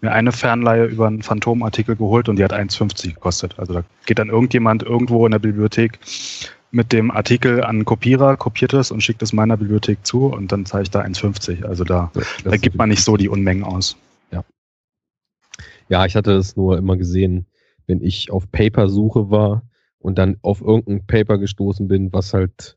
mir eine Fernleihe über einen Phantomartikel geholt und die hat eins fünfzig gekostet. Also da geht dann irgendjemand irgendwo in der Bibliothek mit dem Artikel an einen Kopierer, kopiert es und schickt es meiner Bibliothek zu und dann zahle ich da eins fünfzig. Also da, ja, da gibt man nicht so die Unmengen aus. Ja. ja, ich hatte das nur immer gesehen, wenn ich auf Paper-Suche war und dann auf irgendein Paper gestoßen bin, was halt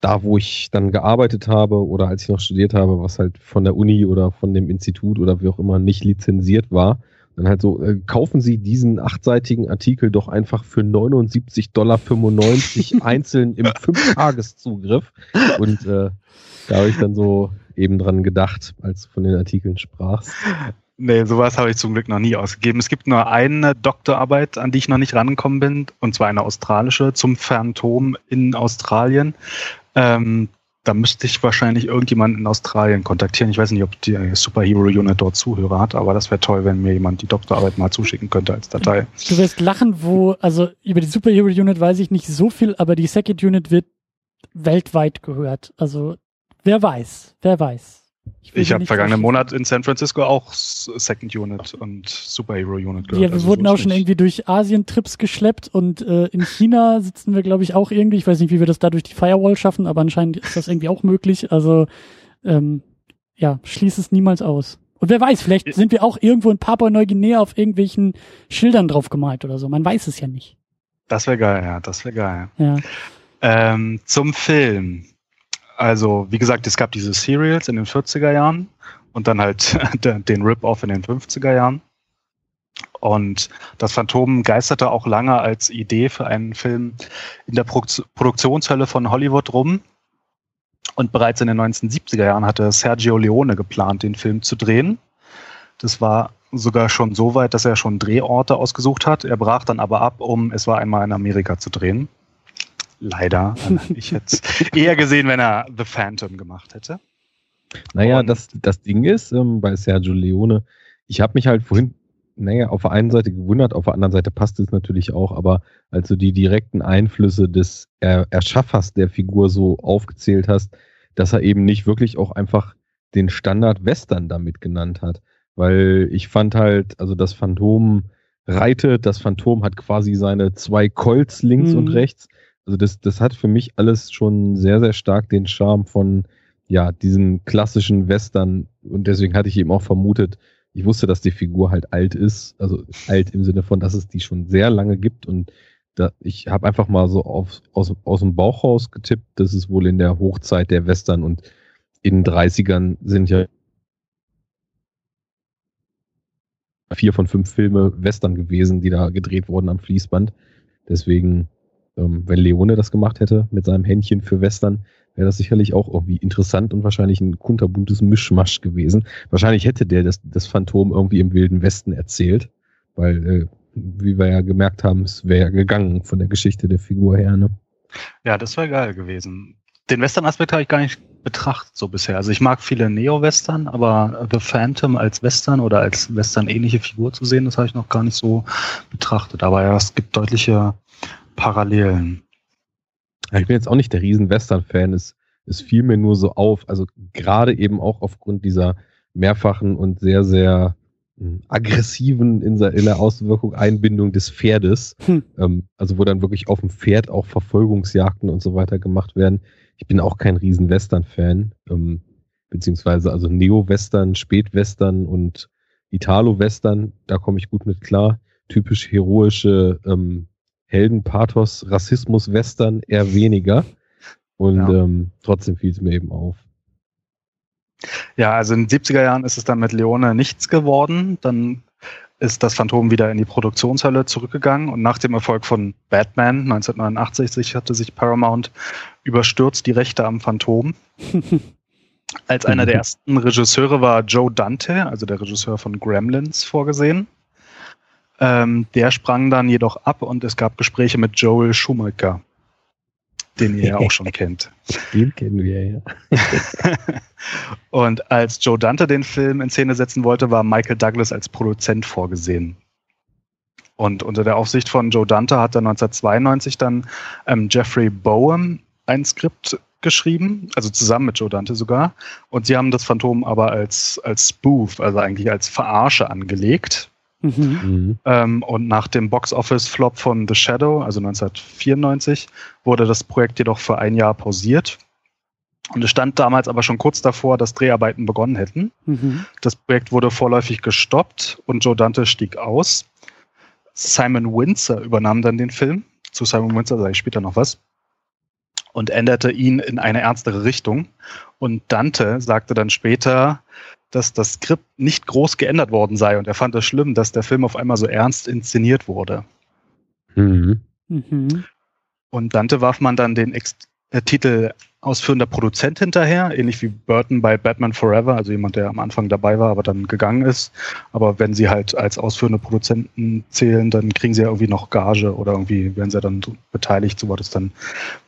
da, wo ich dann gearbeitet habe oder als ich noch studiert habe, was halt von der Uni oder von dem Institut oder wie auch immer nicht lizenziert war. Dann halt so, äh, kaufen Sie diesen achtseitigen Artikel doch einfach für neunundsiebzig Komma fünfundneunzig Dollar einzeln im Fünf-Tages-Zugriff. Und äh, da habe ich dann so eben dran gedacht, als du von den Artikeln sprachst. Nee, sowas habe ich zum Glück noch nie ausgegeben. Es gibt nur eine Doktorarbeit, an die ich noch nicht rangekommen bin, und zwar eine australische zum Phantom in Australien. Ähm, da müsste ich wahrscheinlich irgendjemanden in Australien kontaktieren. Ich weiß nicht, ob die Superhero Unit dort Zuhörer hat, aber das wäre toll, wenn mir jemand die Doktorarbeit mal zuschicken könnte als Datei. Du wirst lachen, wo, also über die Superhero Unit weiß ich nicht so viel, aber die Second Unit wird weltweit gehört. Also wer weiß, wer weiß. Ich, ich habe vergangenen Monat in San Francisco auch Second Unit und Superhero Unit gehört. Ja, wir also wurden so auch schon nicht. Irgendwie durch Asien-Trips geschleppt und äh, in China sitzen wir, glaube ich, auch irgendwie. Ich weiß nicht, wie wir das da durch die Firewall schaffen, aber anscheinend ist das irgendwie auch möglich. Also, ähm, ja, schließ es niemals aus. Und wer weiß, vielleicht sind wir auch irgendwo in Papua-Neuguinea auf irgendwelchen Schildern drauf gemalt oder so. Man weiß es ja nicht. Das wäre geil, ja. Das wäre geil. Ja. Ähm, zum Film. Also, wie gesagt, es gab diese Serials in den vierziger Jahren und dann halt den Rip-Off in den fünfziger Jahren. Und das Phantom geisterte auch lange als Idee für einen Film in der Pro- Produktionshölle von Hollywood rum. Und bereits in den neunzehnhundertsiebziger Jahren hatte Sergio Leone geplant, den Film zu drehen. Das war sogar schon so weit, dass er schon Drehorte ausgesucht hat. Er brach dann aber ab, um Es war einmal in Amerika zu drehen. Leider. Ich hätte es eher gesehen, wenn er The Phantom gemacht hätte. Naja, und das, das Ding ist, ähm, bei Sergio Leone, ich habe mich halt vorhin, naja, auf der einen Seite gewundert, auf der anderen Seite passt es natürlich auch, aber als du die direkten Einflüsse des er- Erschaffers der Figur so aufgezählt hast, dass er eben nicht wirklich auch einfach den Standard Western damit genannt hat. Weil ich fand halt, also das Phantom reitet, das Phantom hat quasi seine zwei Colts links mhm. und rechts. Also das, das hat für mich alles schon sehr, sehr stark den Charme von ja, diesen klassischen Western, und deswegen hatte ich eben auch vermutet, ich wusste, dass die Figur halt alt ist, also alt im Sinne von, dass es die schon sehr lange gibt, und da, ich habe einfach mal so auf, aus, aus dem Bauch raus getippt, das ist wohl in der Hochzeit der Western, und in den dreißigern sind ja vier von fünf Filme Western gewesen, die da gedreht wurden am Fließband, deswegen... Wenn Leone das gemacht hätte mit seinem Händchen für Western, wäre das sicherlich auch irgendwie interessant und wahrscheinlich ein kunterbuntes Mischmasch gewesen. Wahrscheinlich hätte der das, das Phantom irgendwie im Wilden Westen erzählt, weil, äh, wie wir ja gemerkt haben, es wäre ja gegangen von der Geschichte der Figur her. Ne? Ja, das wäre geil gewesen. Den Western-Aspekt habe ich gar nicht betrachtet so bisher. Also ich mag viele Neo-Western, aber The Phantom als Western oder als Western-ähnliche Figur zu sehen, das habe ich noch gar nicht so betrachtet. Aber ja, es gibt deutliche Parallelen. Ja, ich bin jetzt auch nicht der Riesen-Western-Fan, es, es fiel mir nur so auf, also gerade eben auch aufgrund dieser mehrfachen und sehr, sehr aggressiven in der Auswirkung Einbindung des Pferdes, hm. ähm, also wo dann wirklich auf dem Pferd auch Verfolgungsjagden und so weiter gemacht werden. Ich bin auch kein Riesen-Western-Fan, ähm, beziehungsweise also Neo-Western, Spätwestern und Italo-Western, da komme ich gut mit klar. Typisch heroische ähm, Heldenpathos, Rassismus, Western eher weniger. Und ja. ähm, trotzdem fiel es mir eben auf. Ja, also in den siebziger Jahren ist es dann mit Leone nichts geworden. Dann ist das Phantom wieder in die Produktionshölle zurückgegangen. Und nach dem Erfolg von Batman neunzehnhundertneunundachtzig hatte sich Paramount überstürzt die Rechte am Phantom. Als einer der ersten Regisseure war Joe Dante, also der Regisseur von Gremlins, vorgesehen. Ähm, der sprang dann jedoch ab und es gab Gespräche mit Joel Schumacher, den ihr ja auch schon kennt. Den kennen wir ja. Und als Joe Dante den Film in Szene setzen wollte, war Michael Douglas als Produzent vorgesehen. Und unter der Aufsicht von Joe Dante hat er neunzehnhundertzweiundneunzig dann ähm, Jeffrey Boam ein Skript geschrieben, also zusammen mit Joe Dante sogar. Und sie haben das Phantom aber als, als Spoof, also eigentlich als Verarsche angelegt. Mhm. Ähm, und nach dem Box-Office-Flop von The Shadow, also neunzehnhundertvierundneunzig, wurde das Projekt jedoch für ein Jahr pausiert. Und es stand damals aber schon kurz davor, dass Dreharbeiten begonnen hätten. Mhm. Das Projekt wurde vorläufig gestoppt und Joe Dante stieg aus. Simon Wincer übernahm dann den Film. Zu Simon Wincer sage ich später noch was. und änderte ihn in eine ernstere Richtung. Und Dante sagte dann später, dass das Skript nicht groß geändert worden sei. Und er fand es schlimm, dass der Film auf einmal so ernst inszeniert wurde. Mhm. Mhm. Und Dante warf man dann den Ex- äh, Titel ausführender Produzent hinterher, ähnlich wie Burton bei Batman Forever, also jemand, der am Anfang dabei war, aber dann gegangen ist. Aber wenn sie halt als ausführende Produzenten zählen, dann kriegen sie ja irgendwie noch Gage oder irgendwie werden sie dann beteiligt. So war das dann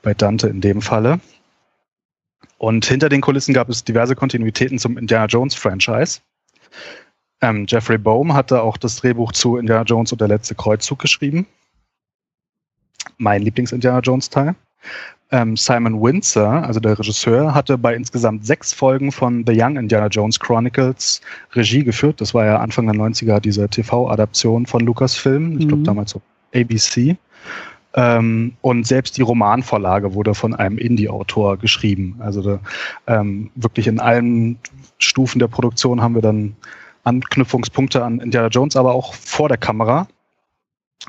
bei Dante in dem Falle. Und hinter den Kulissen gab es diverse Kontinuitäten zum Indiana Jones Franchise. Ähm, Jeffrey Boam hatte auch das Drehbuch zu Indiana Jones und der letzte Kreuzzug geschrieben. Mein Lieblings-Indiana Jones-Teil. Ähm, Simon Wincer, also der Regisseur, hatte bei insgesamt sechs Folgen von The Young Indiana Jones Chronicles Regie geführt. Das war ja Anfang der neunziger diese T V-Adaption von Lucasfilm. Ich glaube mhm. damals so A B C. Ähm, und selbst die Romanvorlage wurde von einem Indie-Autor geschrieben. Also da, ähm, wirklich in allen Stufen der Produktion haben wir dann Anknüpfungspunkte an Indiana Jones, aber auch vor der Kamera.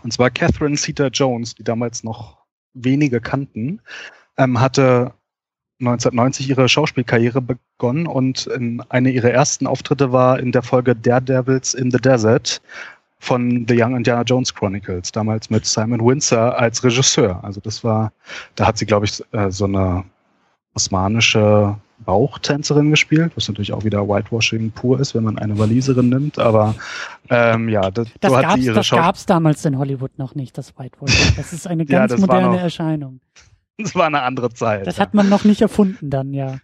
Und zwar Catherine Zeta-Jones, die damals noch wenige kannten, ähm, hatte neunzehnhundertneunzig ihre Schauspielkarriere begonnen und in, eine ihrer ersten Auftritte war in der Folge Daredevils in the Desert von The Young Indiana Jones Chronicles, damals mit Simon Wincer als Regisseur. Also das war, da hat sie, glaube ich, äh, so eine osmanische Bauchtänzerin gespielt, was natürlich auch wieder Whitewashing pur ist, wenn man eine Waliserin nimmt, aber ähm, ja, das, das so hat sie ihre Schau- Das gab es damals in Hollywood noch nicht, das Whitewashing. Das ist eine ganz ja, moderne noch, Erscheinung. Das war eine andere Zeit. Das ja. hat man noch nicht erfunden dann, ja.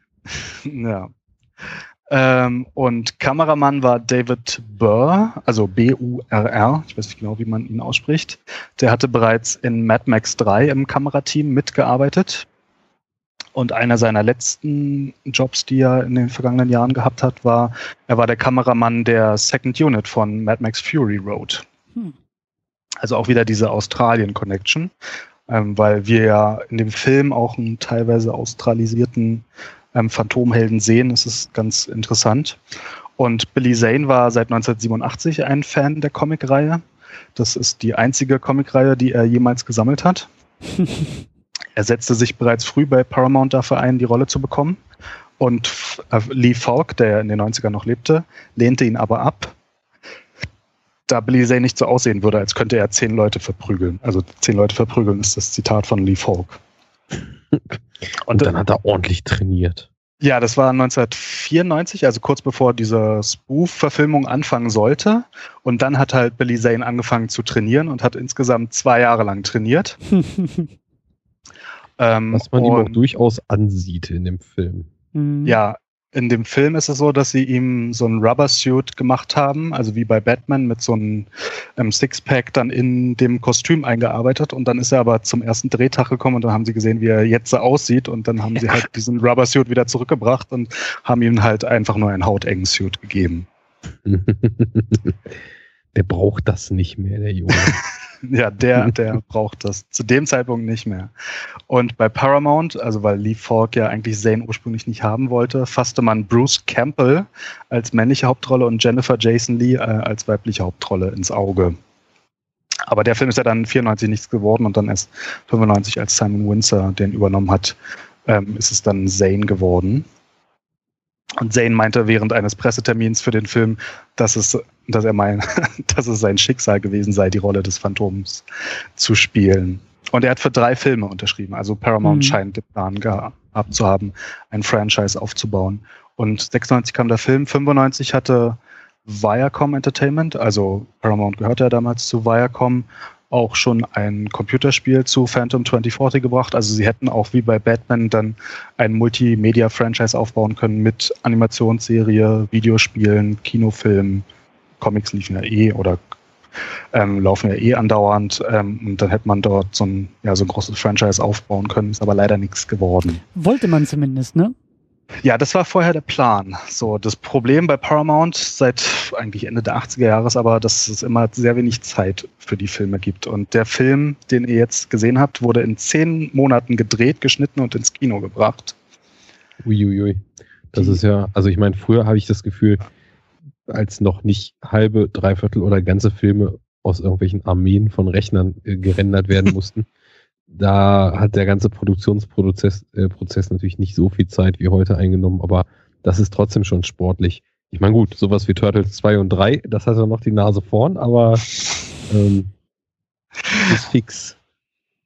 ja. Ähm, und Kameramann war David Burr, also B U R R, ich weiß nicht genau, wie man ihn ausspricht. Der hatte bereits in Mad Max drei im Kamerateam mitgearbeitet. Und einer seiner letzten Jobs, die er in den vergangenen Jahren gehabt hat, war, er war der Kameramann der Second Unit von Mad Max Fury Road. Hm. Also auch wieder diese Australien-Connection, ähm, weil wir ja in dem Film auch einen teilweise australisierten ähm, Phantomhelden sehen. Das ist ganz interessant. Und Billy Zane war seit neunzehnhundertsiebenundachtzig ein Fan der Comicreihe. Das ist die einzige Comicreihe, die er jemals gesammelt hat. Er setzte sich bereits früh bei Paramount dafür ein, die Rolle zu bekommen. Und Lee Falk, der in den neunzigern noch lebte, lehnte ihn aber ab, da Billy Zane nicht so aussehen würde, als könnte er zehn Leute verprügeln. Also zehn Leute verprügeln ist das Zitat von Lee Falk. Und dann hat er ordentlich trainiert. Ja, das war neunzehnhundertvierundneunzig, also kurz bevor diese Spoof-Verfilmung anfangen sollte. Und dann hat halt Billy Zane angefangen zu trainieren und hat insgesamt zwei Jahre lang trainiert. Was man und, ihm auch durchaus ansieht in dem Film. Ja, in dem Film ist es so, dass sie ihm so einen Rubber-Suit gemacht haben, also wie bei Batman mit so einem ähm, Sixpack dann in dem Kostüm eingearbeitet und dann ist er aber zum ersten Drehtag gekommen und dann haben sie gesehen, wie er jetzt so aussieht und dann haben ja. sie halt diesen Rubber-Suit wieder zurückgebracht und haben ihm halt einfach nur einen hautengen Suit gegeben. Der braucht das nicht mehr, der Junge. Ja, der, der braucht das zu dem Zeitpunkt nicht mehr. Und bei Paramount, also weil Lee Falk ja eigentlich Zane ursprünglich nicht haben wollte, fasste man Bruce Campbell als männliche Hauptrolle und Jennifer Jason Leigh äh, als weibliche Hauptrolle ins Auge. Aber der Film ist ja dann vierundneunzig nichts geworden und dann erst fünfundneunzig, als Simon Wincer den übernommen hat, ähm, ist es dann Zane geworden. Und Zane meinte während eines Pressetermins für den Film, dass es, dass er meint, dass es sein Schicksal gewesen sei, die Rolle des Phantoms zu spielen. Und er hat für drei Filme unterschrieben. Also Paramount mhm. scheint den Plan gehabt zu haben, ein Franchise aufzubauen. Und sechsundneunzig kam der Film, fünfundneunzig hatte Viacom Entertainment, also Paramount gehörte ja damals zu Viacom, auch schon ein Computerspiel zu Phantom zwanzig vierzig gebracht. Also sie hätten auch wie bei Batman dann ein Multimedia-Franchise aufbauen können mit Animationsserie, Videospielen, Kinofilmen. Comics liefen ja eh oder ähm, laufen ja eh andauernd. Ähm, und dann hätte man dort so ein, ja, so ein großes Franchise aufbauen können. Ist aber leider nichts geworden. Wollte man zumindest, ne? Ja, das war vorher der Plan. So, das Problem bei Paramount seit eigentlich Ende der achtziger Jahre ist aber, dass es immer sehr wenig Zeit für die Filme gibt. Und der Film, den ihr jetzt gesehen habt, wurde in zehn Monaten gedreht, geschnitten und ins Kino gebracht. Uiuiui. Das ist ja, also ich meine, früher habe ich das Gefühl, als noch nicht halbe, dreiviertel oder ganze Filme aus irgendwelchen Armeen von Rechnern äh, gerendert werden mussten, Da hat der ganze Produktionsprozess äh, Prozess natürlich nicht so viel Zeit wie heute eingenommen, aber das ist trotzdem schon sportlich. Ich meine, gut, sowas wie Turtles zwei und drei, das hat ja noch die Nase vorn, aber ähm, ist fix.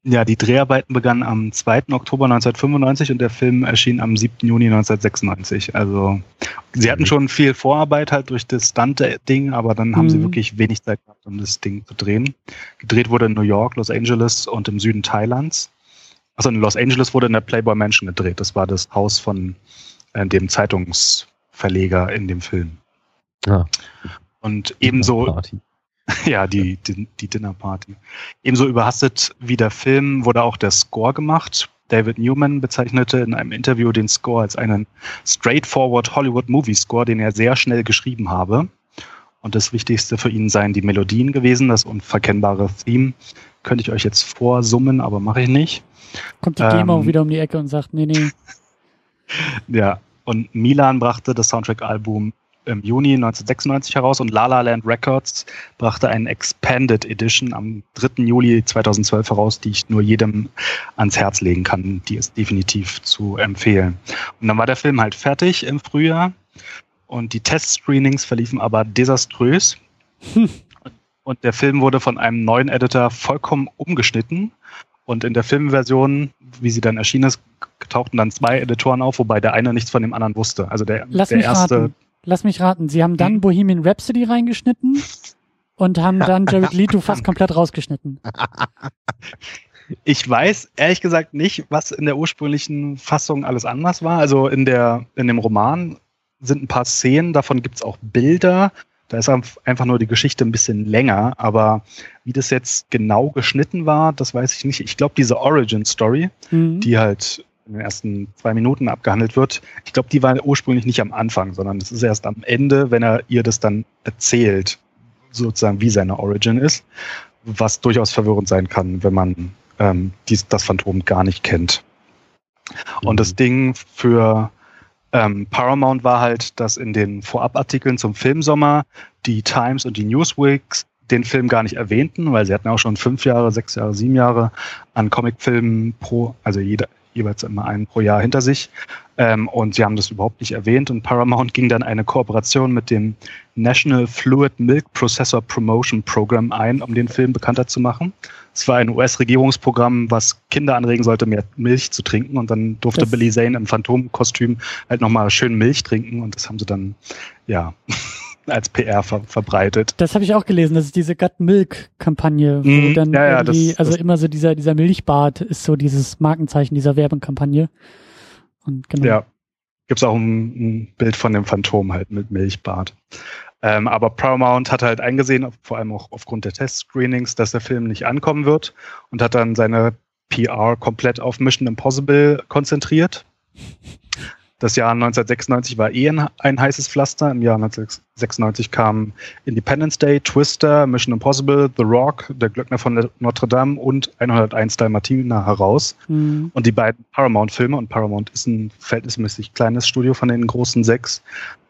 Ja, die Dreharbeiten begannen am zweiten Oktober neunzehnhundertfünfundneunzig und der Film erschien am siebten Juni neunzehnhundertsechsundneunzig. Also sie hatten schon viel Vorarbeit halt durch das Stunt-Ding, aber dann haben mhm. sie wirklich wenig Zeit gehabt, um das Ding zu drehen. Gedreht wurde in New York, Los Angeles und im Süden Thailands. Also in Los Angeles wurde in der Playboy Mansion gedreht. Das war das Haus von äh, dem Zeitungs- Verleger in dem Film. Ja. Und ebenso ja, die, die, die Dinnerparty. Ebenso überhastet wie der Film wurde auch der Score gemacht. David Newman bezeichnete in einem Interview den Score als einen straightforward Hollywood Movie Score, den er sehr schnell geschrieben habe. Und das Wichtigste für ihn seien die Melodien gewesen, das unverkennbare Theme. Könnte ich euch jetzt vorsummen, aber mache ich nicht. Kommt die G E M A ähm, auch wieder um die Ecke und sagt, nee, nee. Ja. Und Milan brachte das Soundtrack-Album im Juni neunzehnhundertsechsundneunzig heraus und La La Land Records brachte einen Expanded Edition am dritten Juli zweitausendzwölf heraus, die ich nur jedem ans Herz legen kann. Die ist definitiv zu empfehlen. Und dann war der Film halt fertig im Frühjahr und die Test-Screenings verliefen aber desaströs. Hm. Und der Film wurde von einem neuen Editor vollkommen umgeschnitten. Und in der Filmversion, wie sie dann erschienen ist, tauchten dann zwei Editoren auf, wobei der eine nichts von dem anderen wusste. Also der, Lass der mich erste. Raten. Lass mich raten. Sie haben dann Bohemian Rhapsody reingeschnitten und haben dann Jared Leto fast komplett rausgeschnitten. Ich weiß ehrlich gesagt nicht, was in der ursprünglichen Fassung alles anders war. Also in der in dem Roman sind ein paar Szenen, davon gibt es auch Bilder. Da ist einfach nur die Geschichte ein bisschen länger, aber wie das jetzt genau geschnitten war, das weiß ich nicht. Ich glaube, diese Origin-Story, mhm. die halt in den ersten zwei Minuten abgehandelt wird, ich glaube, die war ursprünglich nicht am Anfang, sondern es ist erst am Ende, wenn er ihr das dann erzählt, sozusagen wie seine Origin ist, was durchaus verwirrend sein kann, wenn man ähm, dies, das Phantom gar nicht kennt. Mhm. Und das Ding für Ähm, Paramount war halt, dass in den Vorabartikeln zum Filmsommer die Times und die Newsweeks den Film gar nicht erwähnten, weil sie hatten auch schon fünf Jahre, sechs Jahre, sieben Jahre an Comicfilmen pro, also jeder, jeweils immer einen pro Jahr hinter sich. Ähm, und sie haben das überhaupt nicht erwähnt. Und Paramount ging dann eine Kooperation mit dem National Fluid Milk Processor Promotion Program ein, um den Film bekannter zu machen. Es war ein U S-Regierungsprogramm, was Kinder anregen sollte, mehr Milch zu trinken. Und dann durfte das Billy Zane im Phantomkostüm halt nochmal schön Milch trinken. Und das haben sie dann, ja, als P R ver- verbreitet. Das habe ich auch gelesen. Das ist diese Gut-Milk-Kampagne. Wo mm, dann ja, ja, das, also das immer so dieser, dieser Milchbart ist so dieses Markenzeichen dieser Werbekampagne. Und genau. Ja, gibt es auch ein, ein Bild von dem Phantom halt mit Milchbart. Ähm, aber Paramount hat halt eingesehen, vor allem auch aufgrund der Test-Screenings, dass der Film nicht ankommen wird und hat dann seine P R komplett auf Mission Impossible konzentriert. Das Jahr neunzehnhundertsechsundneunzig war eh ein, ein heißes Pflaster. Im Jahr neunzehnhundertsechsundneunzig kamen Independence Day, Twister, Mission Impossible, The Rock, Der Glöckner von Notre Dame und hunderteins Dalmatiner heraus. Mhm. Und die beiden Paramount-Filme, und Paramount ist ein verhältnismäßig kleines Studio von den großen sechs,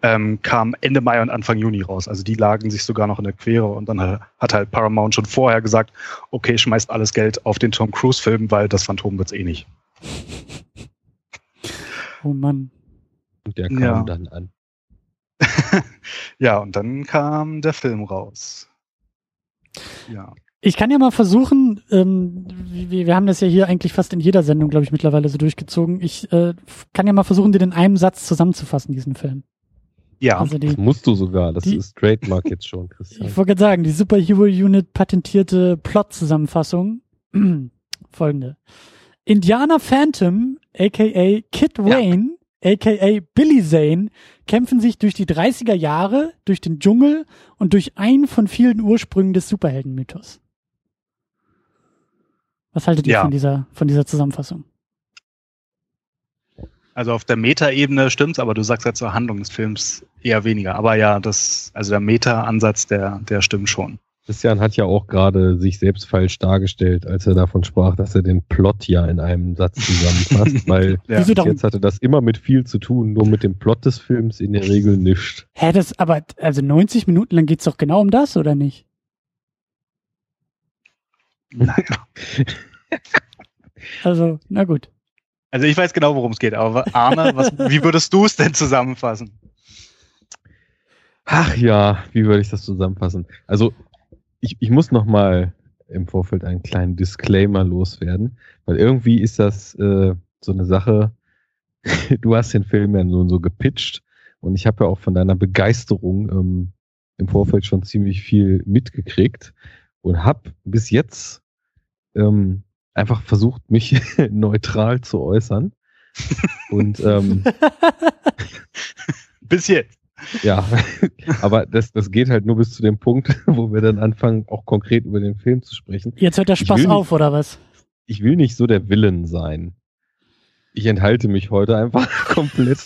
ähm, kamen Ende Mai und Anfang Juni raus. Also die lagen sich sogar noch in der Quere. Und dann hat halt Paramount schon vorher gesagt, okay, schmeißt alles Geld auf den Tom Cruise-Film, weil das Phantom wird's eh nicht. Oh Mann. Und der kam ja. dann an. Ja, und dann kam der Film raus. Ja. Ich kann ja mal versuchen, ähm, wir, wir haben das ja hier eigentlich fast in jeder Sendung, glaube ich, mittlerweile so durchgezogen. Ich äh, kann ja mal versuchen, den in einem Satz zusammenzufassen, diesen Film. Ja, also die, das musst du sogar. Das die, ist Trademark jetzt schon, Christian. Ich wollte gerade sagen, die Superhero Unit patentierte Plot-Zusammenfassung. Folgende. Indiana Phantom, a k a. Kid Wayne, ja. a k a. Billy Zane, kämpfen sich durch die dreißiger Jahre, durch den Dschungel und durch einen von vielen Ursprüngen des Superheldenmythos. Was haltet ihr ja. von dieser, von dieser Zusammenfassung? Also auf der Meta-Ebene stimmt's, aber du sagst ja zur Handlung des Films eher weniger. Aber ja, das, also der Meta-Ansatz, der, der stimmt schon. Christian hat ja auch gerade sich selbst falsch dargestellt, als er davon sprach, dass er den Plot ja in einem Satz zusammenfasst, weil ja. jetzt hatte das immer mit viel zu tun, nur mit dem Plot des Films in der Regel nicht. Hä, das, aber also neunzig Minuten lang geht's doch genau um das, oder nicht? Naja. Also, na gut. Also ich weiß genau, worum es geht, aber Arne, was, wie würdest du es denn zusammenfassen? Ach ja, wie würde ich das zusammenfassen? Also ich, ich muss nochmal im Vorfeld einen kleinen Disclaimer loswerden, weil irgendwie ist das äh, so eine Sache, du hast den Film ja so und so gepitcht und ich habe ja auch von deiner Begeisterung ähm, im Vorfeld schon ziemlich viel mitgekriegt und habe bis jetzt ähm, einfach versucht, mich neutral zu äußern. Und ähm, bis jetzt. Ja, aber das, das geht halt nur bis zu dem Punkt, wo wir dann anfangen, auch konkret über den Film zu sprechen. Jetzt hört der Spaß auf, nicht, oder was? Ich will nicht so der Villain sein. Ich enthalte mich heute einfach komplett.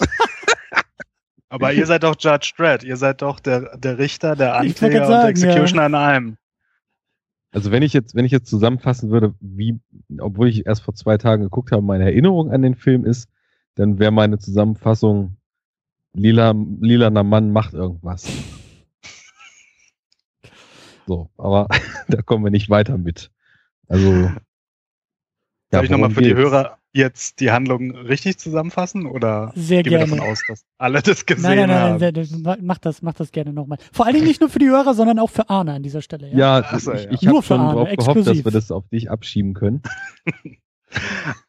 Aber ihr seid doch Judge Dredd, ihr seid doch der, der Richter, der Ankläger und der Executioner in einem. Also wenn ich jetzt, wenn ich jetzt zusammenfassen würde, wie, obwohl ich erst vor zwei Tagen geguckt habe, meine Erinnerung an den Film ist, dann wäre meine Zusammenfassung: Lila, lilaner Mann macht irgendwas. So, aber da kommen wir nicht weiter mit. Also, ja, soll ich nochmal für die Hörer jetzt die Handlung richtig zusammenfassen? Oder sehr gehen gerne. Wir davon aus, dass alle das gesehen nein, nein, nein, haben? Nein, mach das, mach das gerne nochmal. Vor allen Dingen nicht nur für die Hörer, sondern auch für Arne an dieser Stelle. Ja, ja, so, ich, ich ja. habe schon Arne, drauf exklusiv. Gehofft, dass wir das auf dich abschieben können.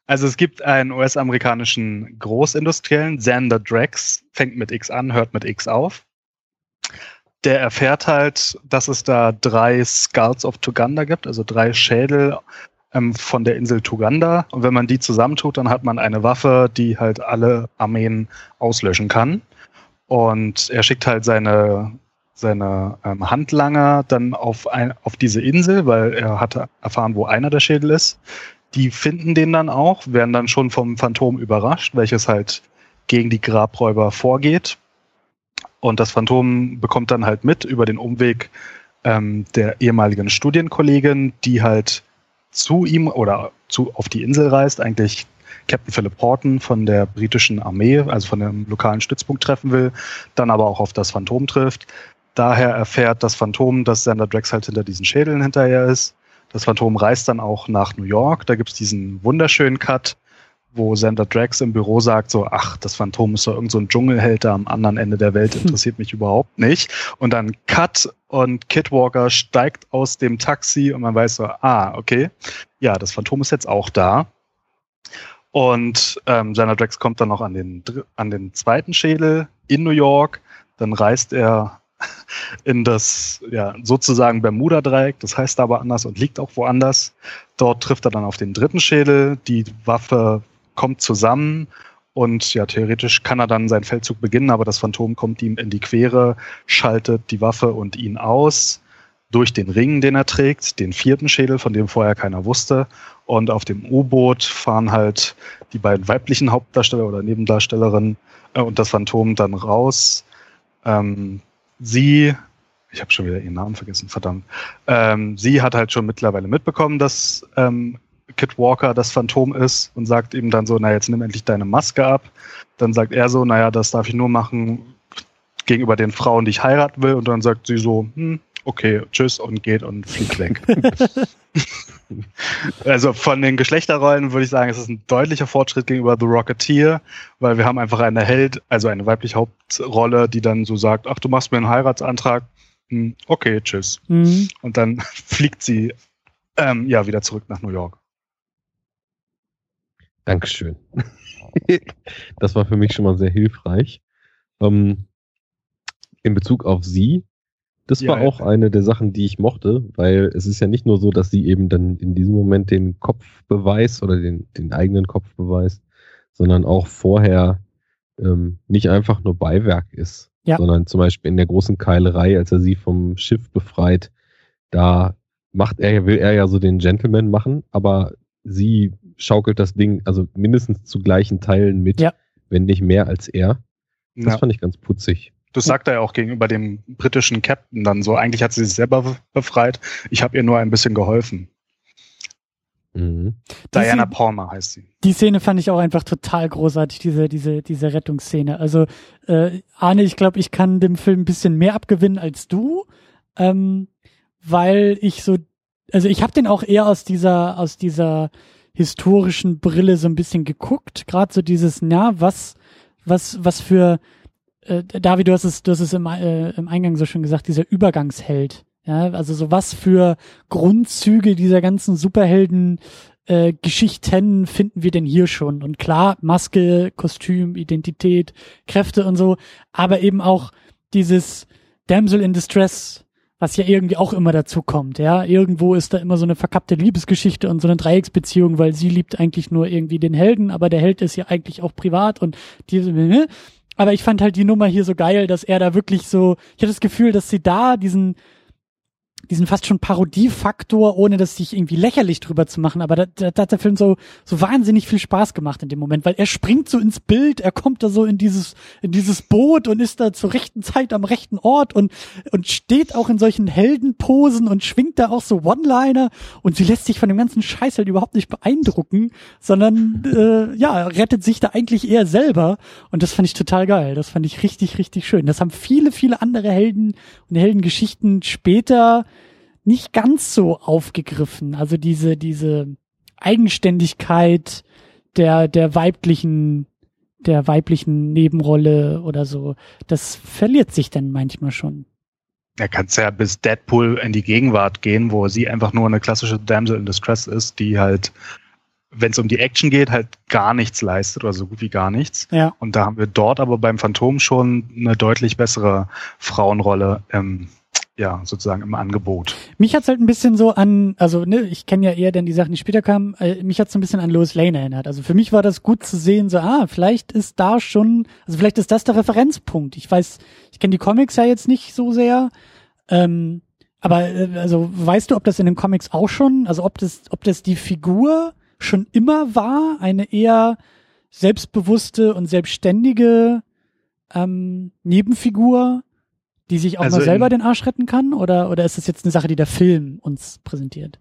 Also es gibt einen U S-amerikanischen Großindustriellen, Xander Drax, fängt mit X an, hört mit X auf. Der erfährt halt, dass es da drei Skulls of Tuganda gibt, also drei Schädel ähm, von der Insel Tuganda. Und wenn man die zusammentut, dann hat man eine Waffe, die halt alle Armeen auslöschen kann. Und er schickt halt seine... seine ähm, Handlanger dann auf, ein, auf diese Insel, weil er hatte erfahren, wo einer der Schädel ist. Die finden den dann auch, werden dann schon vom Phantom überrascht, welches halt gegen die Grabräuber vorgeht. Und das Phantom bekommt dann halt mit über den Umweg ähm, der ehemaligen Studienkollegin, die halt zu ihm oder zu, auf die Insel reist, eigentlich Captain Philip Horton von der britischen Armee, also von dem lokalen Stützpunkt treffen will, dann aber auch auf das Phantom trifft. Daher erfährt das Phantom, dass Xander Drax halt hinter diesen Schädeln hinterher ist. Das Phantom reist dann auch nach New York. Da gibt es diesen wunderschönen Cut, wo Xander Drax im Büro sagt so, ach, das Phantom ist doch irgend so ein Dschungelheld da am anderen Ende der Welt, interessiert mich überhaupt nicht. Und dann Cut und Kid Walker steigt aus dem Taxi und man weiß so, ah, okay, ja, das Phantom ist jetzt auch da. Und ähm, Xander Drax kommt dann noch an den, an den zweiten Schädel in New York. Dann reist er in das, ja, sozusagen Bermuda-Dreieck, das heißt aber anders und liegt auch woanders. Dort trifft er dann auf den dritten Schädel, die Waffe kommt zusammen und ja, theoretisch kann er dann seinen Feldzug beginnen, aber das Phantom kommt ihm in die Quere, schaltet die Waffe und ihn aus durch den Ring, den er trägt, den vierten Schädel, von dem vorher keiner wusste. Und auf dem U-Boot fahren halt die beiden weiblichen Hauptdarsteller oder Nebendarstellerinnen äh, und das Phantom dann raus. Ähm, Sie, ich habe schon wieder ihren Namen vergessen, verdammt. Ähm, sie hat halt schon mittlerweile mitbekommen, dass ähm, Kid Walker das Phantom ist und sagt ihm dann so, na jetzt nimm endlich deine Maske ab. Dann sagt er so, naja, das darf ich nur machen gegenüber den Frauen, die ich heiraten will. Und dann sagt sie so, hm, okay, tschüss und geht und fliegt weg. Also von den Geschlechterrollen würde ich sagen, es ist ein deutlicher Fortschritt gegenüber The Rocketeer, weil wir haben einfach eine Held, also eine weibliche Hauptrolle, die dann so sagt, ach, du machst mir einen Heiratsantrag, hm, okay, tschüss. Mhm. Und dann fliegt sie ähm, ja wieder zurück nach New York. Dankeschön. Das war für mich schon mal sehr hilfreich. Ähm, in Bezug auf sie, das war ja, auch ja. eine der Sachen, die ich mochte, weil es ist ja nicht nur so, dass sie eben dann in diesem Moment den Kopf beweist oder den, den eigenen Kopf beweist, sondern auch vorher ähm, nicht einfach nur Beiwerk ist, ja. sondern zum Beispiel in der großen Keilerei, als er sie vom Schiff befreit, da macht er, will er ja so den Gentleman machen, aber sie schaukelt das Ding also mindestens zu gleichen Teilen mit, ja. wenn nicht mehr als er. Das ja. fand ich ganz putzig. Das sagt er ja auch gegenüber dem britischen Captain dann so. Eigentlich hat sie sich selber befreit. Ich habe ihr nur ein bisschen geholfen. Mhm. Diana Szene, Palmer heißt sie. Die Szene fand ich auch einfach total großartig, diese, diese, diese Rettungsszene. Also äh, Arne, ich glaube, ich kann dem Film ein bisschen mehr abgewinnen als du, ähm, weil ich so, also ich habe den auch eher aus dieser, aus dieser historischen Brille so ein bisschen geguckt. Gerade so dieses, na, was, was, was für, äh, David, du hast es, du hast es im, äh, im Eingang so schön gesagt, dieser Übergangsheld. Ja, also so was für Grundzüge dieser ganzen Superhelden Äh, Geschichten finden wir denn hier schon? Und klar, Maske, Kostüm, Identität, Kräfte und so, aber eben auch dieses Damsel in Distress, was ja irgendwie auch immer dazu kommt, ja. Irgendwo ist da immer so eine verkappte Liebesgeschichte und so eine Dreiecksbeziehung, weil sie liebt eigentlich nur irgendwie den Helden, aber der Held ist ja eigentlich auch privat und diese, ne? Aber ich fand halt die Nummer hier so geil, dass er da wirklich so, ich hatte das Gefühl, dass sie da diesen diesen fast schon Parodiefaktor, ohne dass sich irgendwie lächerlich drüber zu machen, aber da, da, da hat der Film so so wahnsinnig viel Spaß gemacht in dem Moment, weil er springt so ins Bild, er kommt da so in dieses in dieses Boot und ist da zur rechten Zeit am rechten Ort und und steht auch in solchen Heldenposen und schwingt da auch so One-Liner und sie lässt sich von dem ganzen Scheiß halt überhaupt nicht beeindrucken, sondern äh, ja, rettet sich da eigentlich eher selber und das fand ich total geil, das fand ich richtig, richtig schön. Das haben viele, viele andere Helden und Heldengeschichten später nicht ganz so aufgegriffen. Also diese, diese Eigenständigkeit der, der weiblichen, der weiblichen Nebenrolle oder so, das verliert sich dann manchmal schon. Da kannst ja bis Deadpool in die Gegenwart gehen, wo sie einfach nur eine klassische Damsel in Distress ist, die halt, wenn es um die Action geht, halt gar nichts leistet oder so gut wie gar nichts. Ja. Und da haben wir dort aber beim Phantom schon eine deutlich bessere Frauenrolle im ja, sozusagen im Angebot. Mich hat's halt ein bisschen so an, also ne, ich kenne ja eher dann die Sachen, die später kamen, äh, mich hat's so ein bisschen an Lois Lane erinnert. Also für mich war das gut zu sehen, so, ah, vielleicht ist da schon, also vielleicht ist das der Referenzpunkt. Ich weiß, ich kenne die Comics ja jetzt nicht so sehr, ähm, aber äh, also weißt du, ob das in den Comics auch schon, also ob das, ob das die Figur schon immer war, eine eher selbstbewusste und selbstständige ähm, Nebenfigur, die sich auch also mal selber in, den Arsch retten kann? Oder, oder ist das jetzt eine Sache, die der Film uns präsentiert?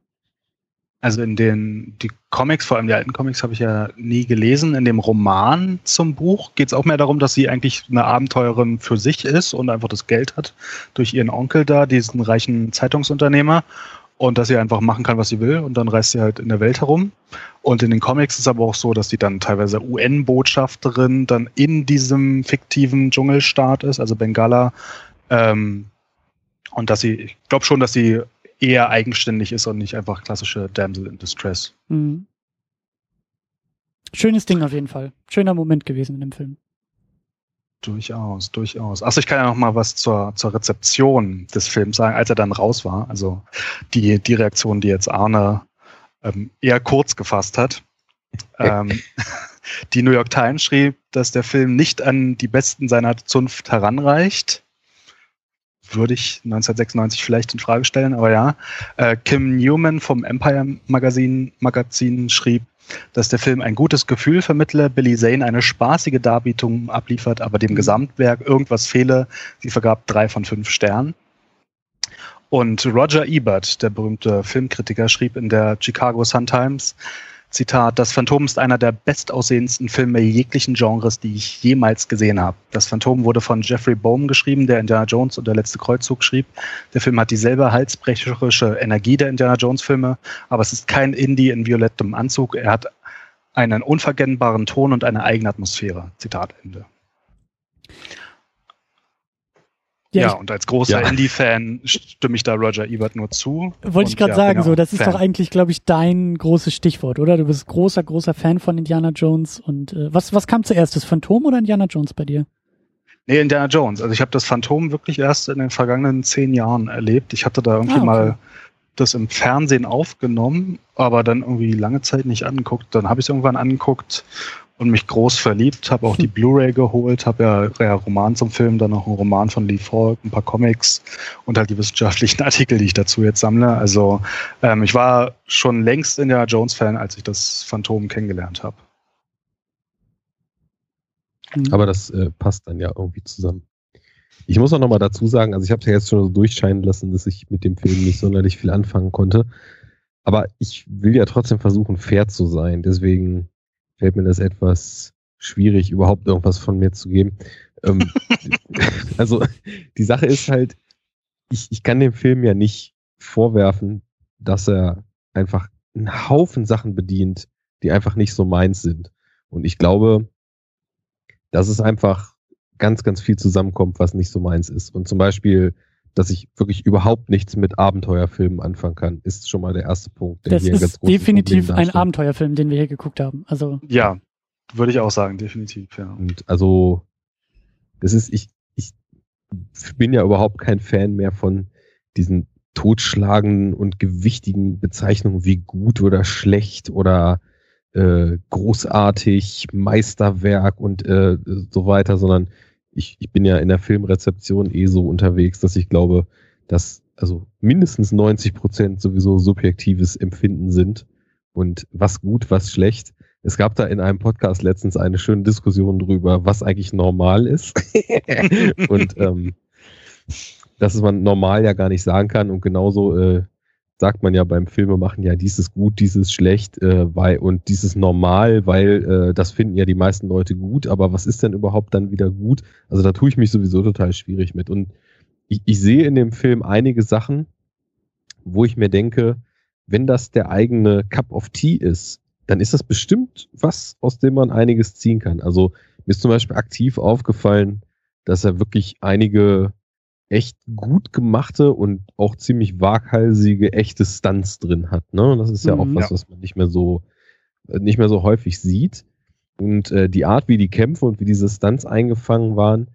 Also in den die Comics, vor allem die alten Comics, habe ich ja nie gelesen. In dem Roman zum Buch geht es auch mehr darum, dass sie eigentlich eine Abenteurerin für sich ist und einfach das Geld hat durch ihren Onkel da, diesen reichen Zeitungsunternehmer. Und dass sie einfach machen kann, was sie will. Und dann reist sie halt in der Welt herum. Und in den Comics ist es aber auch so, dass die dann teilweise U N-Botschafterin dann in diesem fiktiven Dschungelstaat ist, also Bengala. Ähm, und dass sie, ich glaube schon, dass sie eher eigenständig ist und nicht einfach klassische Damsel in Distress. Mhm. Schönes Ding auf jeden Fall. Schöner Moment gewesen in dem Film. Durchaus, durchaus. Achso, ich kann ja noch mal was zur, zur Rezeption des Films sagen, als er dann raus war. Also die, die Reaktion, die jetzt Arne ähm, eher kurz gefasst hat. ähm, die New York Times schrieb, dass der Film nicht an die Besten seiner Zunft heranreicht. Würde ich neunzehnhundertsechsundneunzig vielleicht in Frage stellen, aber ja. Äh, Kim Newman vom Empire Magazin, Magazin schrieb, dass der Film ein gutes Gefühl vermittle, Billy Zane eine spaßige Darbietung abliefert, aber dem Gesamtwerk irgendwas fehle. Sie vergab drei von fünf Sternen. Und Roger Ebert, der berühmte Filmkritiker, schrieb in der Chicago Sun-Times, Zitat, das Phantom ist einer der bestaussehendsten Filme jeglichen Genres, die ich jemals gesehen habe. Das Phantom wurde von Jeffrey Boam geschrieben, der Indiana Jones und der letzte Kreuzzug schrieb. Der Film hat dieselbe halsbrecherische Energie der Indiana Jones Filme, aber es ist kein Indie in violettem Anzug. Er hat einen unverkennbaren Ton und eine eigene Atmosphäre. Zitat Ende. Ja, ja ich, und als großer ja. Indie-Fan stimme ich da Roger Ebert nur zu. Wollte ich gerade ja, sagen, so, das Fan. Ist doch eigentlich, glaube ich, dein großes Stichwort, oder? Du bist großer, großer Fan von Indiana Jones. Und äh, was, was kam zuerst, das Phantom oder Indiana Jones bei dir? Nee, Indiana Jones. Also ich habe das Phantom wirklich erst in den vergangenen zehn Jahren erlebt. Ich hatte da irgendwie ah, okay. mal das im Fernsehen aufgenommen, aber dann irgendwie lange Zeit nicht angeguckt. Dann habe ich es irgendwann angeguckt und mich groß verliebt, habe auch die Blu-ray geholt, habe ja, ja Roman zum Film, dann noch einen Roman von Lee Falk, ein paar Comics und halt die wissenschaftlichen Artikel, die ich dazu jetzt sammle. Also ähm, ich war schon längst Indiana Jones-Fan, als ich das Phantom kennengelernt habe. Aber das äh, passt dann ja irgendwie zusammen. Ich muss auch nochmal dazu sagen, also ich habe es ja jetzt schon so durchscheinen lassen, dass ich mit dem Film nicht sonderlich viel anfangen konnte. Aber ich will ja trotzdem versuchen, fair zu sein. Deswegen fällt mir das etwas schwierig, überhaupt irgendwas von mir zu geben. Ähm, also die Sache ist halt, ich, ich kann dem Film ja nicht vorwerfen, dass er einfach einen Haufen Sachen bedient, die einfach nicht so meins sind. Und ich glaube, dass es einfach ganz, ganz viel zusammenkommt, was nicht so meins ist. Und zum Beispiel, dass ich wirklich überhaupt nichts mit Abenteuerfilmen anfangen kann, ist schon mal der erste Punkt. Der das hier ist definitiv ein Abenteuerfilm, den wir hier geguckt haben. Also ja, würde ich auch sagen, definitiv. Ja. Und also, das ist, ich, ich bin ja überhaupt kein Fan mehr von diesen totschlagenden und gewichtigen Bezeichnungen wie gut oder schlecht oder äh, großartig, Meisterwerk und äh, so weiter, sondern Ich, ich bin ja in der Filmrezeption eh so unterwegs, dass ich glaube, dass also mindestens neunzig Prozent sowieso subjektives Empfinden sind und was gut, was schlecht. Es gab da in einem Podcast letztens eine schöne Diskussion drüber, was eigentlich normal ist und ähm, dass man normal ja gar nicht sagen kann und genauso äh, sagt man ja beim Filmemachen ja, dies ist gut, dies ist schlecht äh, weil, und dies ist normal, weil äh, das finden ja die meisten Leute gut, aber was ist denn überhaupt dann wieder gut? Also da tue ich mich sowieso total schwierig mit. Und ich, ich sehe in dem Film einige Sachen, wo ich mir denke, wenn das der eigene Cup of Tea ist, dann ist das bestimmt was, aus dem man einiges ziehen kann. Also mir ist zum Beispiel aktiv aufgefallen, dass er wirklich einige echt gut gemachte und auch ziemlich waghalsige, echte Stunts drin hat. Ne? Das ist ja auch mhm, was, ja. was man nicht mehr so nicht mehr so häufig sieht. Und äh, die Art, wie die Kämpfe und wie diese Stunts eingefangen waren,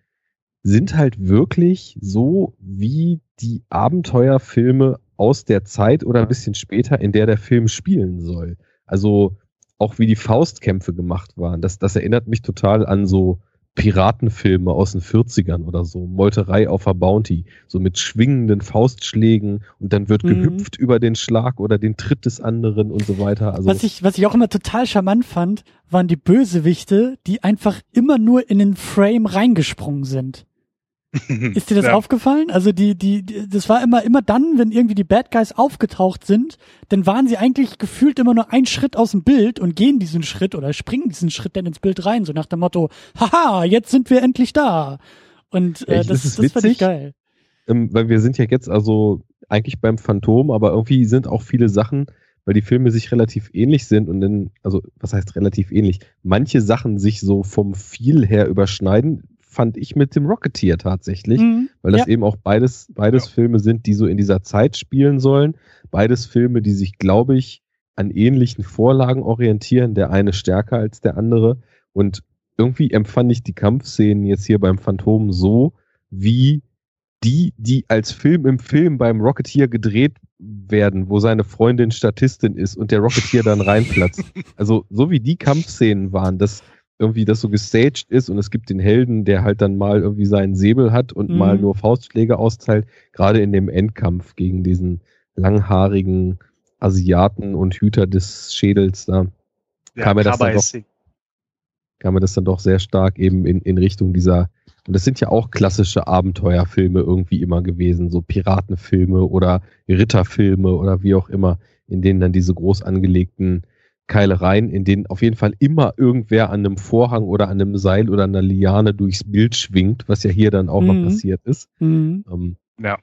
sind halt wirklich so wie die Abenteuerfilme aus der Zeit oder ein bisschen später, in der der Film spielen soll. Also auch wie die Faustkämpfe gemacht waren. Das, das erinnert mich total an so Piratenfilme aus den vierzigern oder so, Meuterei auf der Bounty, so mit schwingenden Faustschlägen und dann wird mhm. gehüpft über den Schlag oder den Tritt des anderen und so weiter. Also was ich, was ich auch immer total charmant fand, waren die Bösewichte, die einfach immer nur in den Frame reingesprungen sind. Ist dir das ja. aufgefallen? Also die, die, die, das war immer, immer dann, wenn irgendwie die Bad Guys aufgetaucht sind, dann waren sie eigentlich gefühlt immer nur einen Schritt aus dem Bild und gehen diesen Schritt oder springen diesen Schritt dann ins Bild rein, so nach dem Motto, haha, jetzt sind wir endlich da. Und äh, ja, das, das, das fand ich geil. Ähm, weil wir sind ja jetzt also eigentlich beim Phantom, aber irgendwie sind auch viele Sachen, weil die Filme sich relativ ähnlich sind und dann, also was heißt relativ ähnlich, manche Sachen sich so vom Feel her überschneiden, fand ich mit dem Rocketeer tatsächlich, mhm, weil das ja. eben auch beides, beides ja. Filme sind, die so in dieser Zeit spielen sollen. Beides Filme, die sich, glaube ich, an ähnlichen Vorlagen orientieren, der eine stärker als der andere. Und irgendwie empfand ich die Kampfszenen jetzt hier beim Phantom so, wie die, die als Film im Film beim Rocketeer gedreht werden, wo seine Freundin Statistin ist und der Rocketeer dann reinplatzt. Also so wie die Kampfszenen waren, das irgendwie das so gestaged ist und es gibt den Helden, der halt dann mal irgendwie seinen Säbel hat und mhm. mal nur Faustschläge austeilt, gerade in dem Endkampf gegen diesen langhaarigen Asiaten und Hüter des Schädels da, ja, kam, mir das dann doch, kam mir das dann doch sehr stark eben in, in Richtung dieser, und das sind ja auch klassische Abenteuerfilme irgendwie immer gewesen, so Piratenfilme oder Ritterfilme oder wie auch immer, in denen dann diese groß angelegten Keilereien, in denen auf jeden Fall immer irgendwer an einem Vorhang oder an einem Seil oder einer Liane durchs Bild schwingt, was ja hier dann auch mhm. mal passiert ist. Mhm. Ähm, ja,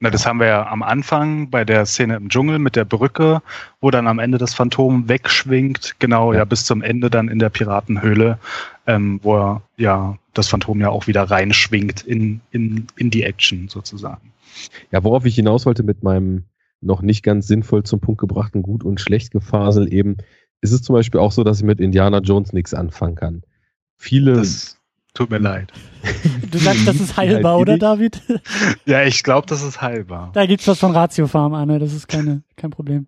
na, das haben wir ja am Anfang bei der Szene im Dschungel mit der Brücke, wo dann am Ende das Phantom wegschwingt, genau, ja, ja bis zum Ende dann in der Piratenhöhle, ähm, wo er, ja das Phantom ja auch wieder reinschwingt in, in, in die Action sozusagen. Ja, worauf ich hinaus wollte mit meinem noch nicht ganz sinnvoll zum Punkt gebrachten Gut- und Schlecht-Gefasel eben, ist es zum Beispiel auch so, dass ich mit Indiana Jones nichts anfangen kann. Viele... Das tut mir leid. Du sagst, das ist heilbar, oder David? Ja, ich glaube, das ist heilbar. Da gibt's was von Ratio Farm, Anne, das ist keine, kein Problem.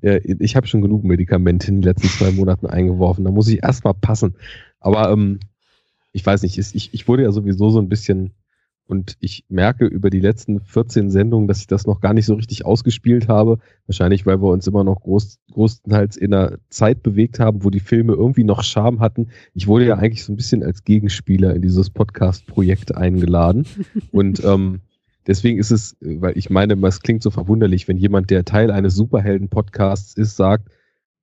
Ja, ich habe schon genug Medikamente in den letzten zwei Monaten eingeworfen, da muss ich erstmal passen. Aber ähm, ich weiß nicht, ich, ich wurde ja sowieso so ein bisschen... Und ich merke über die letzten vierzehn Sendungen, dass ich das noch gar nicht so richtig ausgespielt habe. Wahrscheinlich, weil wir uns immer noch groß, großteils in einer Zeit bewegt haben, wo die Filme irgendwie noch Charme hatten. Ich wurde ja eigentlich so ein bisschen als Gegenspieler in dieses Podcast-Projekt eingeladen. Und ähm, deswegen ist es, weil ich meine, es klingt so verwunderlich, wenn jemand, der Teil eines Superhelden-Podcasts ist, sagt,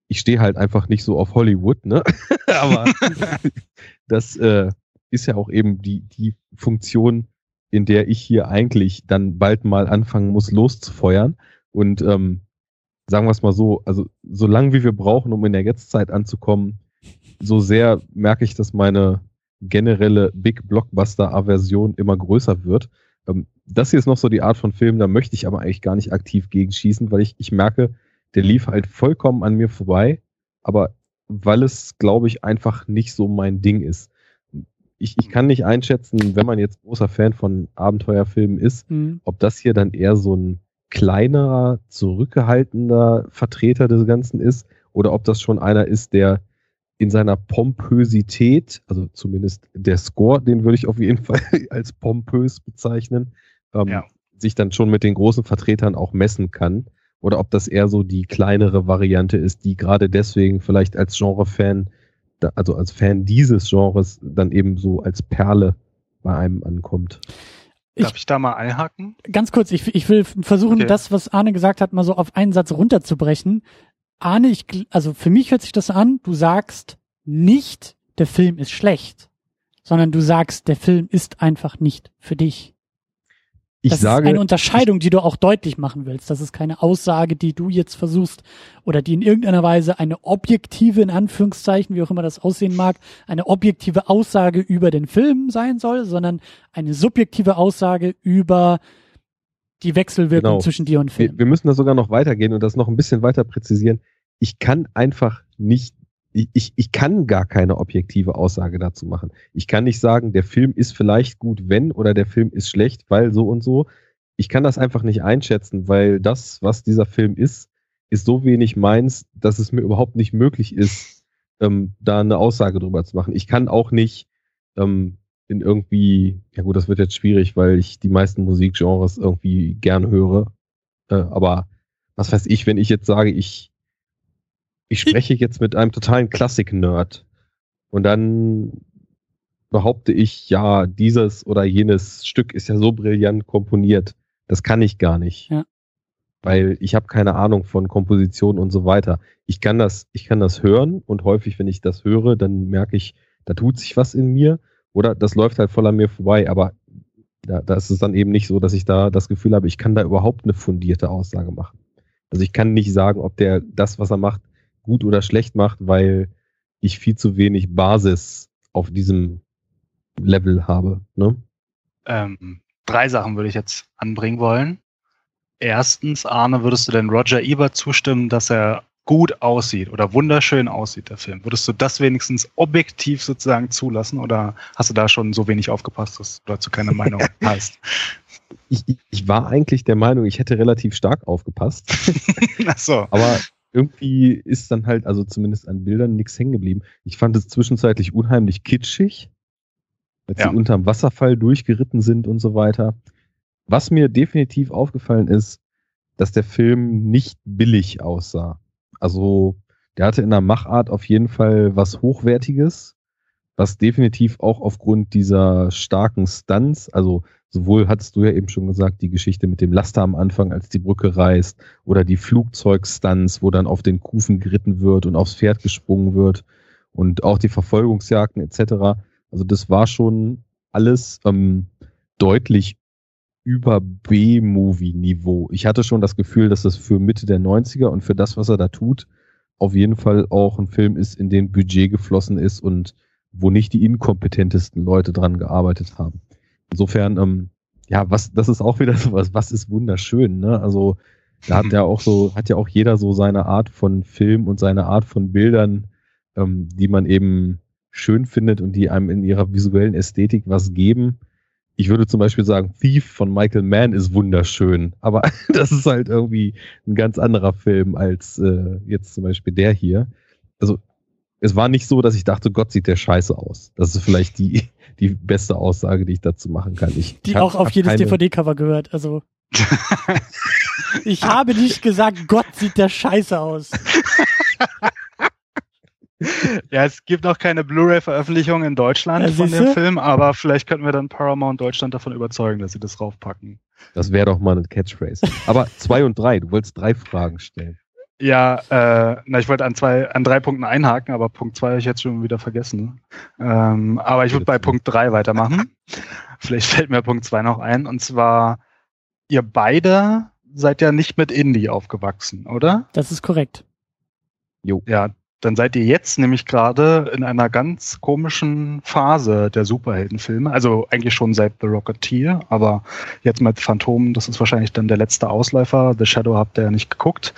ich stehe halt einfach nicht so auf Hollywood, ne? Aber das äh, ist ja auch eben die, die Funktion, in der ich hier eigentlich dann bald mal anfangen muss, loszufeuern. Und ähm, sagen wir es mal so, also so lange wie wir brauchen, um in der Jetztzeit anzukommen, so sehr merke ich, dass meine generelle Big-Blockbuster-Aversion immer größer wird. Das hier ist noch so die Art von Film, da möchte ich aber eigentlich gar nicht aktiv gegenschießen, weil ich, ich merke, der lief halt vollkommen an mir vorbei, aber weil es, glaube ich, einfach nicht so mein Ding ist. Ich, ich kann nicht einschätzen, wenn man jetzt großer Fan von Abenteuerfilmen ist, mhm. ob das hier dann eher so ein kleinerer, zurückgehaltener Vertreter des Ganzen ist oder ob das schon einer ist, der in seiner Pompösität, also zumindest der Score, den würde ich auf jeden Fall als pompös bezeichnen, ähm, ja. sich dann schon mit den großen Vertretern auch messen kann. Oder ob das eher so die kleinere Variante ist, die gerade deswegen vielleicht als Genre-Fan, also als Fan dieses Genres, dann eben so als Perle bei einem ankommt. Ich, Darf ich da mal einhaken? Ganz kurz, ich, ich will versuchen, okay. das, was Arne gesagt hat, mal so auf einen Satz runterzubrechen. Arne, ich, also für mich hört sich das an, du sagst nicht, der Film ist schlecht, sondern du sagst, der Film ist einfach nicht für dich. Ich das sage, ist eine Unterscheidung, ich, die du auch deutlich machen willst. Das ist keine Aussage, die du jetzt versuchst oder die in irgendeiner Weise eine objektive, in Anführungszeichen, wie auch immer das aussehen mag, eine objektive Aussage über den Film sein soll, sondern eine subjektive Aussage über die Wechselwirkung genau. zwischen dir und Film. Wir, wir müssen da sogar noch weitergehen und das noch ein bisschen weiter präzisieren. Ich kann einfach nicht, ich, ich, ich kann gar keine objektive Aussage dazu machen. Ich kann nicht sagen, der Film ist vielleicht gut, wenn, oder der Film ist schlecht, weil so und so. Ich kann das einfach nicht einschätzen, weil das, was dieser Film ist, ist so wenig meins, dass es mir überhaupt nicht möglich ist, ähm, da eine Aussage drüber zu machen. Ich kann auch nicht ähm, in irgendwie, ja gut, das wird jetzt schwierig, weil ich die meisten Musikgenres irgendwie gern höre. Äh, aber was weiß ich, wenn ich jetzt sage, ich, ich spreche jetzt mit einem totalen Klassik-Nerd und dann behaupte ich, ja, dieses oder jenes Stück ist ja so brillant komponiert. Das kann ich gar nicht. Ja. Weil ich habe keine Ahnung von Komposition und so weiter. Ich kann das, ich kann das hören und häufig, wenn ich das höre, dann merke ich, da tut sich was in mir. Oder das läuft halt voll an mir vorbei, aber da, da ist es dann eben nicht so, dass ich da das Gefühl habe, ich kann da überhaupt eine fundierte Aussage machen. Also ich kann nicht sagen, ob der das, was er macht, gut oder schlecht macht, weil ich viel zu wenig Basis auf diesem Level habe. Ne? Ähm, drei Sachen würde ich jetzt anbringen wollen. Erstens, Arne, würdest du denn Roger Ebert zustimmen, dass er gut aussieht oder wunderschön aussieht, der Film? Würdest du das wenigstens objektiv sozusagen zulassen oder hast du da schon so wenig aufgepasst, dass du dazu keine Meinung hast? Ich, ich war eigentlich der Meinung, ich hätte relativ stark aufgepasst. Ach so. Aber irgendwie ist dann halt, also zumindest an Bildern, nichts hängen geblieben. Ich fand es zwischenzeitlich unheimlich kitschig, als ja. sie unterm Wasserfall durchgeritten sind und so weiter. Was mir definitiv aufgefallen ist, dass der Film nicht billig aussah. Also der hatte in der Machart auf jeden Fall was Hochwertiges, was definitiv auch aufgrund dieser starken Stunts, also sowohl, hattest du ja eben schon gesagt, die Geschichte mit dem Laster am Anfang, als die Brücke reißt, oder die Flugzeugstunts, wo dann auf den Kufen geritten wird und aufs Pferd gesprungen wird und auch die Verfolgungsjagden et cetera. Also das war schon alles ähm, deutlich über B-Movie-Niveau. Ich hatte schon das Gefühl, dass das für Mitte der neunziger und für das, was er da tut, auf jeden Fall auch ein Film ist, in den Budget geflossen ist und wo nicht die inkompetentesten Leute dran gearbeitet haben. Insofern, ähm, ja, was, das ist auch wieder sowas, was ist wunderschön, ne? Also da hat ja auch so, hat ja auch jeder so seine Art von Film und seine Art von Bildern, ähm, die man eben schön findet und die einem in ihrer visuellen Ästhetik was geben. Ich würde zum Beispiel sagen, Thief von Michael Mann ist wunderschön, aber das ist halt irgendwie ein ganz anderer Film als äh, jetzt zum Beispiel der hier. Also es war nicht so, dass ich dachte, Gott, sieht der scheiße aus. Das ist vielleicht die, die beste Aussage, die ich dazu machen kann. Ich die hab, auch auf jedes keine... D V D-Cover gehört. Also ich habe nicht gesagt, Gott, sieht der scheiße aus. Ja, es gibt noch keine Blu-ray-Veröffentlichung in Deutschland ja, von dem Film, aber vielleicht könnten wir dann Paramount Deutschland davon überzeugen, dass sie das raufpacken. Das wäre doch mal eine Catchphrase. Aber zwei und drei, du wolltest drei Fragen stellen. Ja, äh, na, ich wollte an zwei, an drei Punkten einhaken, aber Punkt zwei habe ich jetzt schon wieder vergessen. Ähm, aber ich würde bei Punkt drei weitermachen. Vielleicht fällt mir Punkt zwei noch ein. Und zwar, ihr beide seid ja nicht mit Indie aufgewachsen, oder? Das ist korrekt. Jo. Ja, dann seid ihr jetzt nämlich gerade in einer ganz komischen Phase der Superheldenfilme. Also eigentlich schon seit The Rocketeer, aber jetzt mit Phantom, das ist wahrscheinlich dann der letzte Ausläufer. The Shadow habt ihr ja nicht geguckt.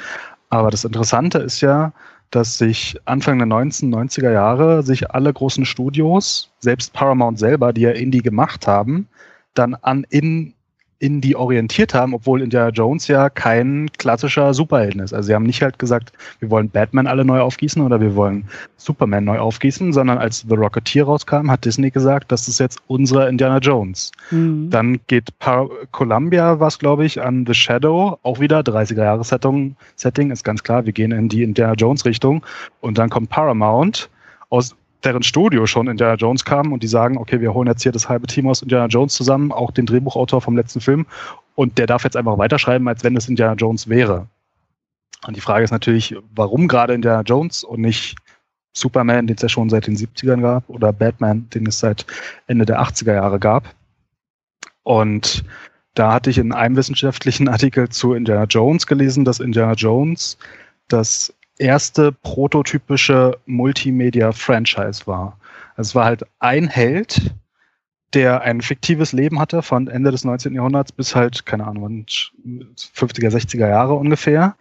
Aber das Interessante ist ja, dass sich Anfang der neunzehnhundertneunziger Jahre sich alle großen Studios, selbst Paramount selber, die ja Indie gemacht haben, dann an in Indie orientiert haben, obwohl Indiana Jones ja kein klassischer Superhelden ist. Also sie haben nicht halt gesagt, wir wollen Batman alle neu aufgießen oder wir wollen Superman neu aufgießen, sondern als The Rocketeer rauskam, hat Disney gesagt, das ist jetzt unsere Indiana Jones. Mhm. Dann geht Par- Columbia, was glaube ich, an The Shadow, auch wieder dreißiger-Jahres-Setting, Setting ist ganz klar, wir gehen in die Indiana Jones-Richtung und dann kommt Paramount aus deren Studio schon Indiana Jones kam und die sagen, okay, wir holen jetzt hier das halbe Team aus Indiana Jones zusammen, auch den Drehbuchautor vom letzten Film und der darf jetzt einfach weiterschreiben, als wenn es Indiana Jones wäre. Und die Frage ist natürlich, warum gerade Indiana Jones und nicht Superman, den es ja schon seit den siebzigern gab oder Batman, den es seit Ende der achtziger Jahre gab. Und da hatte ich in einem wissenschaftlichen Artikel zu Indiana Jones gelesen, dass Indiana Jones das erste prototypische Multimedia-Franchise war. Also es war halt ein Held, der ein fiktives Leben hatte von Ende des neunzehnten. Jahrhunderts bis halt, keine Ahnung, fünfziger, sechziger Jahre ungefähr.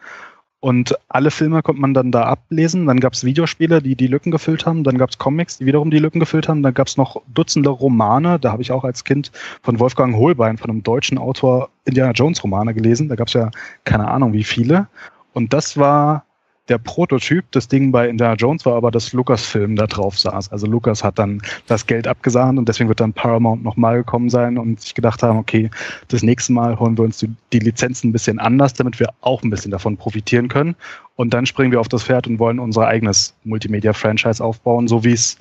Und alle Filme konnte man dann da ablesen. Dann gab es Videospiele, die die Lücken gefüllt haben. Dann gab es Comics, die wiederum die Lücken gefüllt haben. Dann gab es noch Dutzende Romane. Da habe ich auch als Kind von Wolfgang Holbein, von einem deutschen Autor, Indiana Jones Romane gelesen. Da gab es ja keine Ahnung wie viele. Und das war der Prototyp. Das Ding bei Indiana Jones war aber, dass Lucasfilm da drauf saß. Also Lucas hat dann das Geld abgesahnt und deswegen wird dann Paramount nochmal gekommen sein und sich gedacht haben, okay, das nächste Mal holen wir uns die, die Lizenzen ein bisschen anders, damit wir auch ein bisschen davon profitieren können. Und dann springen wir auf das Pferd und wollen unser eigenes Multimedia-Franchise aufbauen, so wie es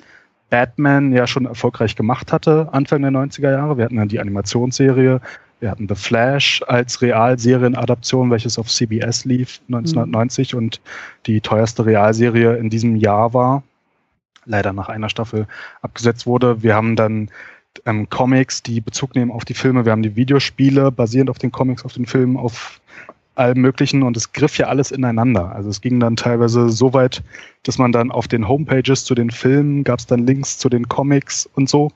Batman ja schon erfolgreich gemacht hatte, Anfang der neunziger Jahre. Wir hatten dann die Animationsserie, wir hatten The Flash als Realserienadaption, welches auf C B S lief neunzehnhundertneunzig mhm. und die teuerste Realserie in diesem Jahr war. Leider nach einer Staffel abgesetzt wurde. Wir haben dann ähm, Comics, die Bezug nehmen auf die Filme. Wir haben die Videospiele basierend auf den Comics, auf den Filmen, auf allem Möglichen. Und es griff ja alles ineinander. Also es ging dann teilweise so weit, dass man dann auf den Homepages zu den Filmen gab es dann Links zu den Comics und so.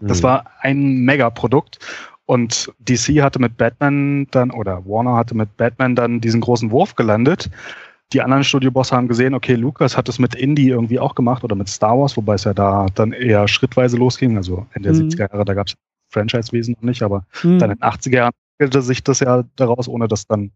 Mhm. Das war ein Megaprodukt. Und D C hatte mit Batman dann, oder Warner hatte mit Batman dann diesen großen Wurf gelandet. Die anderen Studiobosse haben gesehen, okay, Lucas hat es mit Indie irgendwie auch gemacht oder mit Star Wars, wobei es ja da dann eher schrittweise losging. Also Ende der mhm. siebziger Jahre, da gab es Franchise-Wesen noch nicht, aber mhm. dann in den achtziger Jahren entwickelte sich das ja daraus, ohne dass dann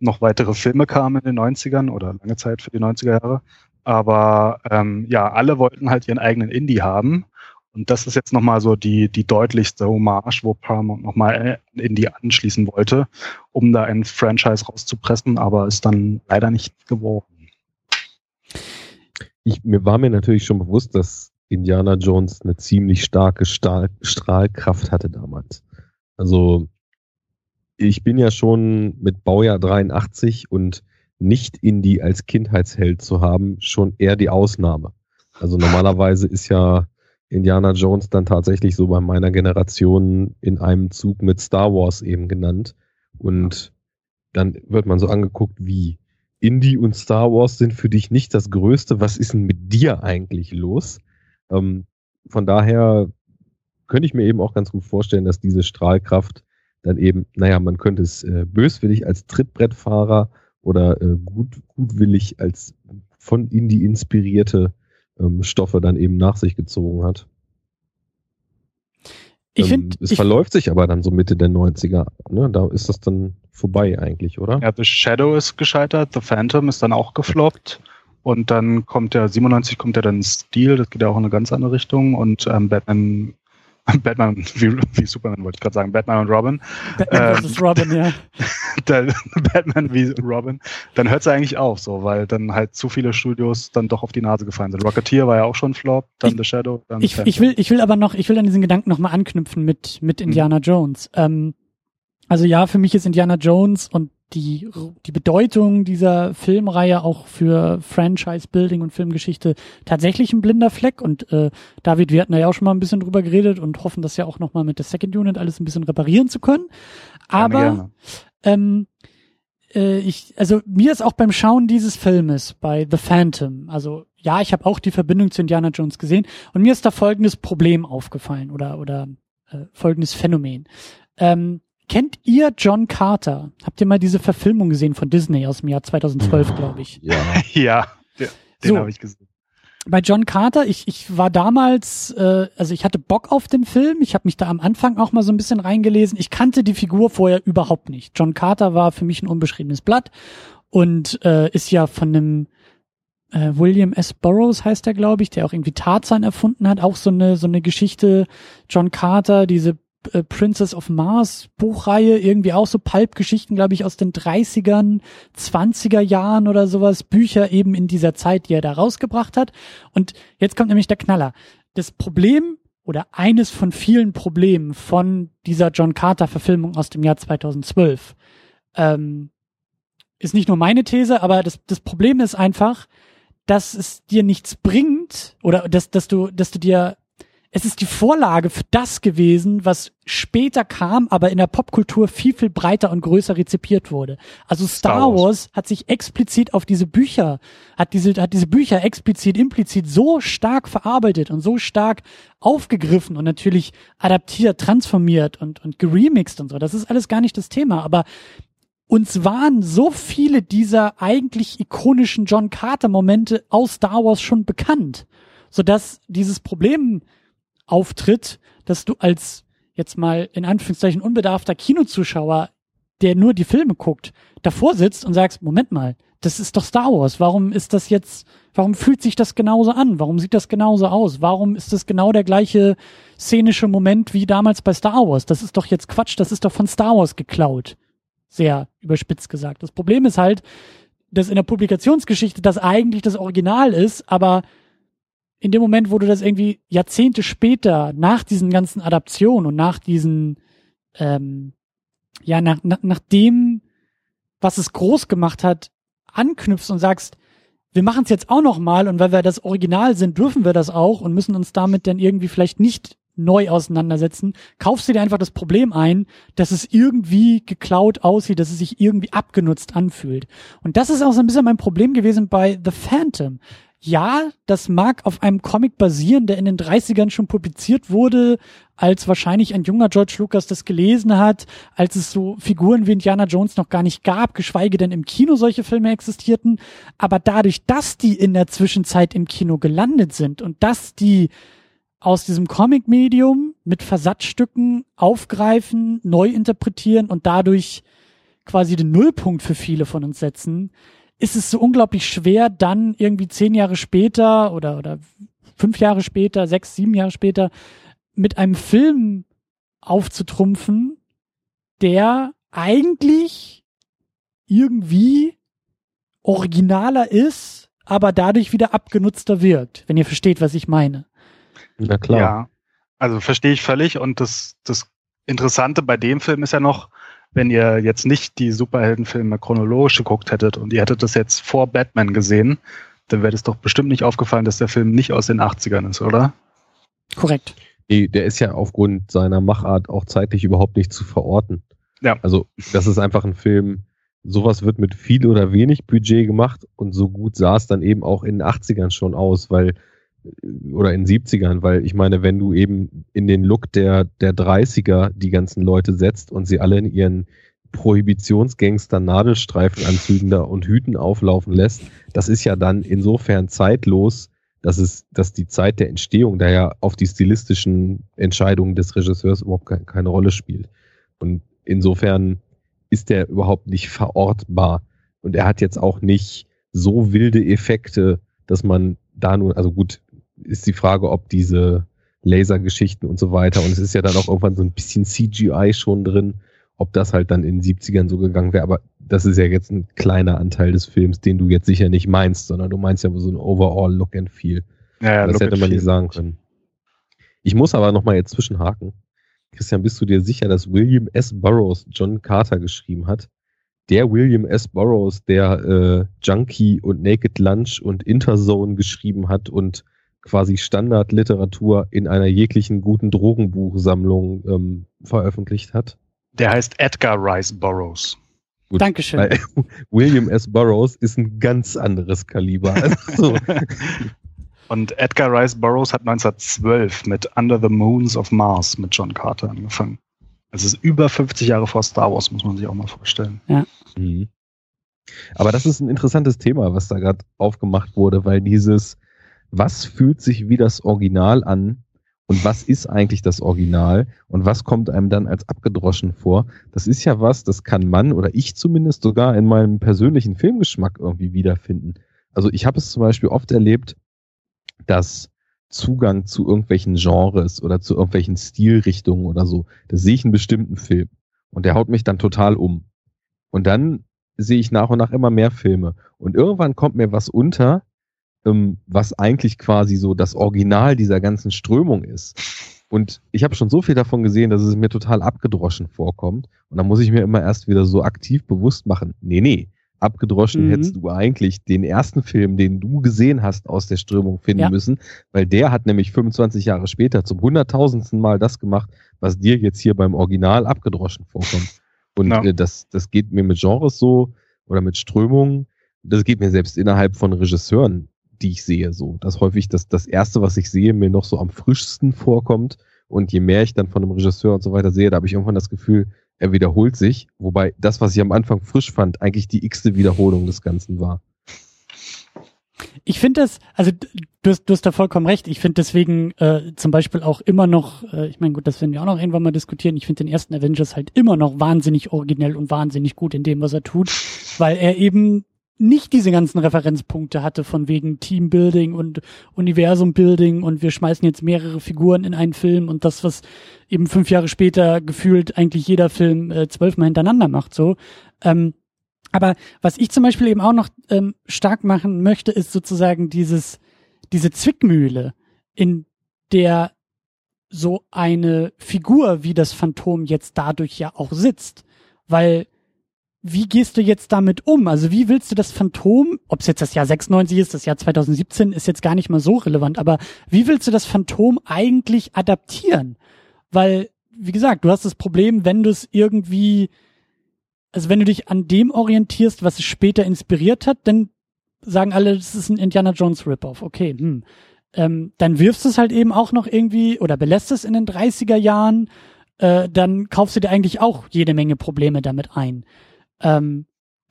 noch weitere Filme kamen in den neunzigern oder lange Zeit für die neunziger Jahre. Aber ähm, ja, alle wollten halt ihren eigenen Indie haben. Und das ist jetzt nochmal so die, die deutlichste Hommage, wo Paramount nochmal Indie anschließen wollte, um da ein Franchise rauszupressen, aber ist dann leider nicht geworden. Ich mir war mir natürlich schon bewusst, dass Indiana Jones eine ziemlich starke Stahl, Strahlkraft hatte damals. Also ich bin ja schon mit Baujahr dreiundachtzig und nicht Indie als Kindheitsheld zu haben, schon eher die Ausnahme. Also normalerweise ist ja Indiana Jones dann tatsächlich so bei meiner Generation in einem Zug mit Star Wars eben genannt. Und dann wird man so angeguckt wie, Indie und Star Wars sind für dich nicht das Größte, was ist denn mit dir eigentlich los? Ähm, von daher könnte ich mir eben auch ganz gut vorstellen, dass diese Strahlkraft dann eben, naja, man könnte es äh, böswillig als Trittbrettfahrer oder äh, gut, gutwillig als von Indie inspirierte Stoffe dann eben nach sich gezogen hat. Ich find, es ich verläuft sich aber dann so Mitte der neunziger. Ne? Da ist das dann vorbei eigentlich, oder? Ja, The Shadow ist gescheitert, The Phantom ist dann auch gefloppt und dann kommt der siebenundneunzig kommt ja dann Steel, das geht ja auch in eine ganz andere Richtung und ähm, Batman Batman, wie, wie Superman wollte ich gerade sagen, Batman und Robin. Batman versus. Ähm, Robin, ja. Dann, Batman wie Robin. Dann hört es eigentlich auf, so, weil dann halt zu viele Studios dann doch auf die Nase gefallen sind. Rocketeer war ja auch schon Flop, dann ich, The Shadow, dann ich, ich will, ich will aber noch, ich will an diesen Gedanken nochmal anknüpfen mit, mit Indiana mhm. Jones. Ähm, also ja, für mich ist Indiana Jones und die, die Bedeutung dieser Filmreihe auch für Franchise-Building und Filmgeschichte tatsächlich ein blinder Fleck. Und äh, David, wir hatten ja auch schon mal ein bisschen drüber geredet und hoffen, das ja auch nochmal mit der Second Unit alles ein bisschen reparieren zu können. Aber gerne, ähm, äh, ich, also mir ist auch beim Schauen dieses Filmes, bei The Phantom, also ja, ich habe auch die Verbindung zu Indiana Jones gesehen und mir ist da folgendes Problem aufgefallen oder oder äh, folgendes Phänomen. Ähm, kennt ihr John Carter? Habt ihr mal diese Verfilmung gesehen von Disney aus dem Jahr zweitausendzwölf, glaube ich? Ja, ja, den so. Habe ich gesehen. Bei John Carter, ich ich war damals, äh, also ich hatte Bock auf den Film, ich habe mich da am Anfang auch mal so ein bisschen reingelesen, ich kannte die Figur vorher überhaupt nicht. John Carter war für mich ein unbeschriebenes Blatt und äh, ist ja von einem äh, William S. Burroughs heißt er, glaube ich, der auch irgendwie Tarzan erfunden hat, auch so eine so eine Geschichte, John Carter, diese äh, Princess of Mars Buchreihe, irgendwie auch so Pulp-Geschichten, glaube ich, aus den dreißigern, zwanziger Jahren oder sowas, Bücher eben in dieser Zeit, die er da rausgebracht hat. Und jetzt kommt nämlich der Knaller. Das Problem oder eines von vielen Problemen von dieser John Carter-Verfilmung aus dem Jahr zweitausendzwölf ähm, ist nicht nur meine These, aber das, das Problem ist einfach, dass es dir nichts bringt oder dass, dass du, dass du dir es ist die Vorlage für das gewesen, was später kam, aber in der Popkultur viel, viel breiter und größer rezipiert wurde. Also Star, Star Wars. Wars hat sich explizit auf diese Bücher, hat diese, hat diese Bücher explizit, implizit so stark verarbeitet und so stark aufgegriffen und natürlich adaptiert, transformiert und, und geremixt und so. Das ist alles gar nicht das Thema, aber uns waren so viele dieser eigentlich ikonischen John Carter Momente aus Star Wars schon bekannt, sodass dieses Problem auftritt, dass du als jetzt mal in Anführungszeichen unbedarfter Kinozuschauer, der nur die Filme guckt, davor sitzt und sagst, Moment mal, das ist doch Star Wars, warum ist das jetzt, warum fühlt sich das genauso an, warum sieht das genauso aus, warum ist das genau der gleiche szenische Moment wie damals bei Star Wars, das ist doch jetzt Quatsch, das ist doch von Star Wars geklaut, sehr überspitzt gesagt. Das Problem ist halt, dass in der Publikationsgeschichte das eigentlich das Original ist, aber in dem Moment, wo du das irgendwie Jahrzehnte später, nach diesen ganzen Adaptionen und nach diesen, ähm, ja, nach, nach, nach dem, was es groß gemacht hat, anknüpfst und sagst, wir machen es jetzt auch nochmal und weil wir das Original sind, dürfen wir das auch und müssen uns damit dann irgendwie vielleicht nicht neu auseinandersetzen, kaufst du dir einfach das Problem ein, dass es irgendwie geklaut aussieht, dass es sich irgendwie abgenutzt anfühlt. Und das ist auch so ein bisschen mein Problem gewesen bei The Phantom. Ja, das mag auf einem Comic basieren, der in den dreißigern schon publiziert wurde, als wahrscheinlich ein junger George Lucas das gelesen hat, als es so Figuren wie Indiana Jones noch gar nicht gab, geschweige denn im Kino solche Filme existierten. Aber dadurch, dass die in der Zwischenzeit im Kino gelandet sind und dass die aus diesem Comic-Medium mit Versatzstücken aufgreifen, neu interpretieren und dadurch quasi den Nullpunkt für viele von uns setzen, ist es so unglaublich schwer, dann irgendwie zehn Jahre später oder oder fünf Jahre später, sechs, sieben Jahre später mit einem Film aufzutrumpfen, der eigentlich irgendwie originaler ist, aber dadurch wieder abgenutzter wirkt, wenn ihr versteht, was ich meine. Ja, klar. Ja, also verstehe ich völlig und das, das Interessante bei dem Film ist ja noch, wenn ihr jetzt nicht die Superheldenfilme chronologisch geguckt hättet und ihr hättet das jetzt vor Batman gesehen, dann wäre es doch bestimmt nicht aufgefallen, dass der Film nicht aus den achtzigern ist, oder? Korrekt. Nee, der ist ja aufgrund seiner Machart auch zeitlich überhaupt nicht zu verorten. Ja. Also das ist einfach ein Film, sowas wird mit viel oder wenig Budget gemacht und so gut sah es dann eben auch in den achtzigern schon aus, weil oder in den siebzigern, weil ich meine, wenn du eben in den Look der, der dreißiger die ganzen Leute setzt und sie alle in ihren Prohibitionsgangster-Nadelstreifenanzügen da und Hüten auflaufen lässt, das ist ja dann insofern zeitlos, dass es, dass die Zeit der Entstehung da ja auf die stilistischen Entscheidungen des Regisseurs überhaupt keine, keine Rolle spielt. Und insofern ist der überhaupt nicht verortbar. Und er hat jetzt auch nicht so wilde Effekte, dass man da nun, also gut, ist die Frage, ob diese Lasergeschichten und so weiter, und es ist ja dann auch irgendwann so ein bisschen C G I schon drin, ob das halt dann in den siebzigern so gegangen wäre, aber das ist ja jetzt ein kleiner Anteil des Films, den du jetzt sicher nicht meinst, sondern du meinst ja so ein Overall Look and Feel. Ja, ja, das hätte man nicht sagen können. Ich muss aber nochmal jetzt zwischenhaken. Christian, bist du dir sicher, dass William S. Burroughs John Carter geschrieben hat? Der William S. Burroughs, der äh, Junkie und Naked Lunch und Interzone geschrieben hat und quasi Standardliteratur in einer jeglichen guten Drogenbuchsammlung ähm, veröffentlicht hat. Der heißt Edgar Rice Burroughs. Gut, Dankeschön. Weil William S. Burroughs ist ein ganz anderes Kaliber. Also. Und Edgar Rice Burroughs hat neunzehnhundertzwölf mit Under the Moons of Mars mit John Carter angefangen. Das ist über fünfzig Jahre vor Star Wars, muss man sich auch mal vorstellen. Ja. Mhm. Aber das ist ein interessantes Thema, was da gerade aufgemacht wurde, weil dieses, was fühlt sich wie das Original an und was ist eigentlich das Original und was kommt einem dann als abgedroschen vor, das ist ja was, das kann man oder ich zumindest sogar in meinem persönlichen Filmgeschmack irgendwie wiederfinden. Also ich habe es zum Beispiel oft erlebt, dass Zugang zu irgendwelchen Genres oder zu irgendwelchen Stilrichtungen oder so, da sehe ich einen bestimmten Film und der haut mich dann total um. Und dann sehe ich nach und nach immer mehr Filme. Und irgendwann kommt mir was unter, was eigentlich quasi so das Original dieser ganzen Strömung ist. Und ich habe schon so viel davon gesehen, dass es mir total abgedroschen vorkommt. Und dann muss ich mir immer erst wieder so aktiv bewusst machen, nee, nee, abgedroschen mhm. hättest du eigentlich den ersten Film, den du gesehen hast, aus der Strömung finden ja. müssen, weil der hat nämlich fünfundzwanzig Jahre später zum hunderttausendsten Mal das gemacht, was dir jetzt hier beim Original abgedroschen vorkommt. Und ja. äh, das, das geht mir mit Genres so oder mit Strömungen, das geht mir selbst innerhalb von Regisseuren, die ich sehe, so, dass häufig das, das Erste, was ich sehe, mir noch so am frischsten vorkommt und je mehr ich dann von einem Regisseur und so weiter sehe, da habe ich irgendwann das Gefühl, er wiederholt sich, wobei das, was ich am Anfang frisch fand, eigentlich die x-te Wiederholung des Ganzen war. Ich finde das, also du hast, du hast da vollkommen recht, ich finde deswegen äh, zum Beispiel auch immer noch, äh, ich meine gut, das werden wir auch noch irgendwann mal diskutieren, ich finde den ersten Avengers halt immer noch wahnsinnig originell und wahnsinnig gut in dem, was er tut, weil er eben nicht diese ganzen Referenzpunkte hatte von wegen Teambuilding und Universumbuilding und wir schmeißen jetzt mehrere Figuren in einen Film und das, was eben fünf Jahre später gefühlt eigentlich jeder Film äh, zwölfmal hintereinander macht, so. Ähm, aber was ich zum Beispiel eben auch noch ähm, stark machen möchte, ist sozusagen dieses, diese Zwickmühle, in der so eine Figur wie das Phantom jetzt dadurch ja auch sitzt, weil wie gehst du jetzt damit um? Also wie willst du das Phantom, ob es jetzt das Jahr sechsundneunzig ist, das Jahr zweitausendsiebzehn, ist jetzt gar nicht mal so relevant, aber wie willst du das Phantom eigentlich adaptieren? Weil, wie gesagt, du hast das Problem, wenn du es irgendwie, also wenn du dich an dem orientierst, was es später inspiriert hat, dann sagen alle, das ist ein Indiana Jones Rip-Off. Okay, hm. Ähm, dann wirfst du es halt eben auch noch irgendwie oder belässt es in den dreißiger Jahren, äh, dann kaufst du dir eigentlich auch jede Menge Probleme damit ein. Ähm,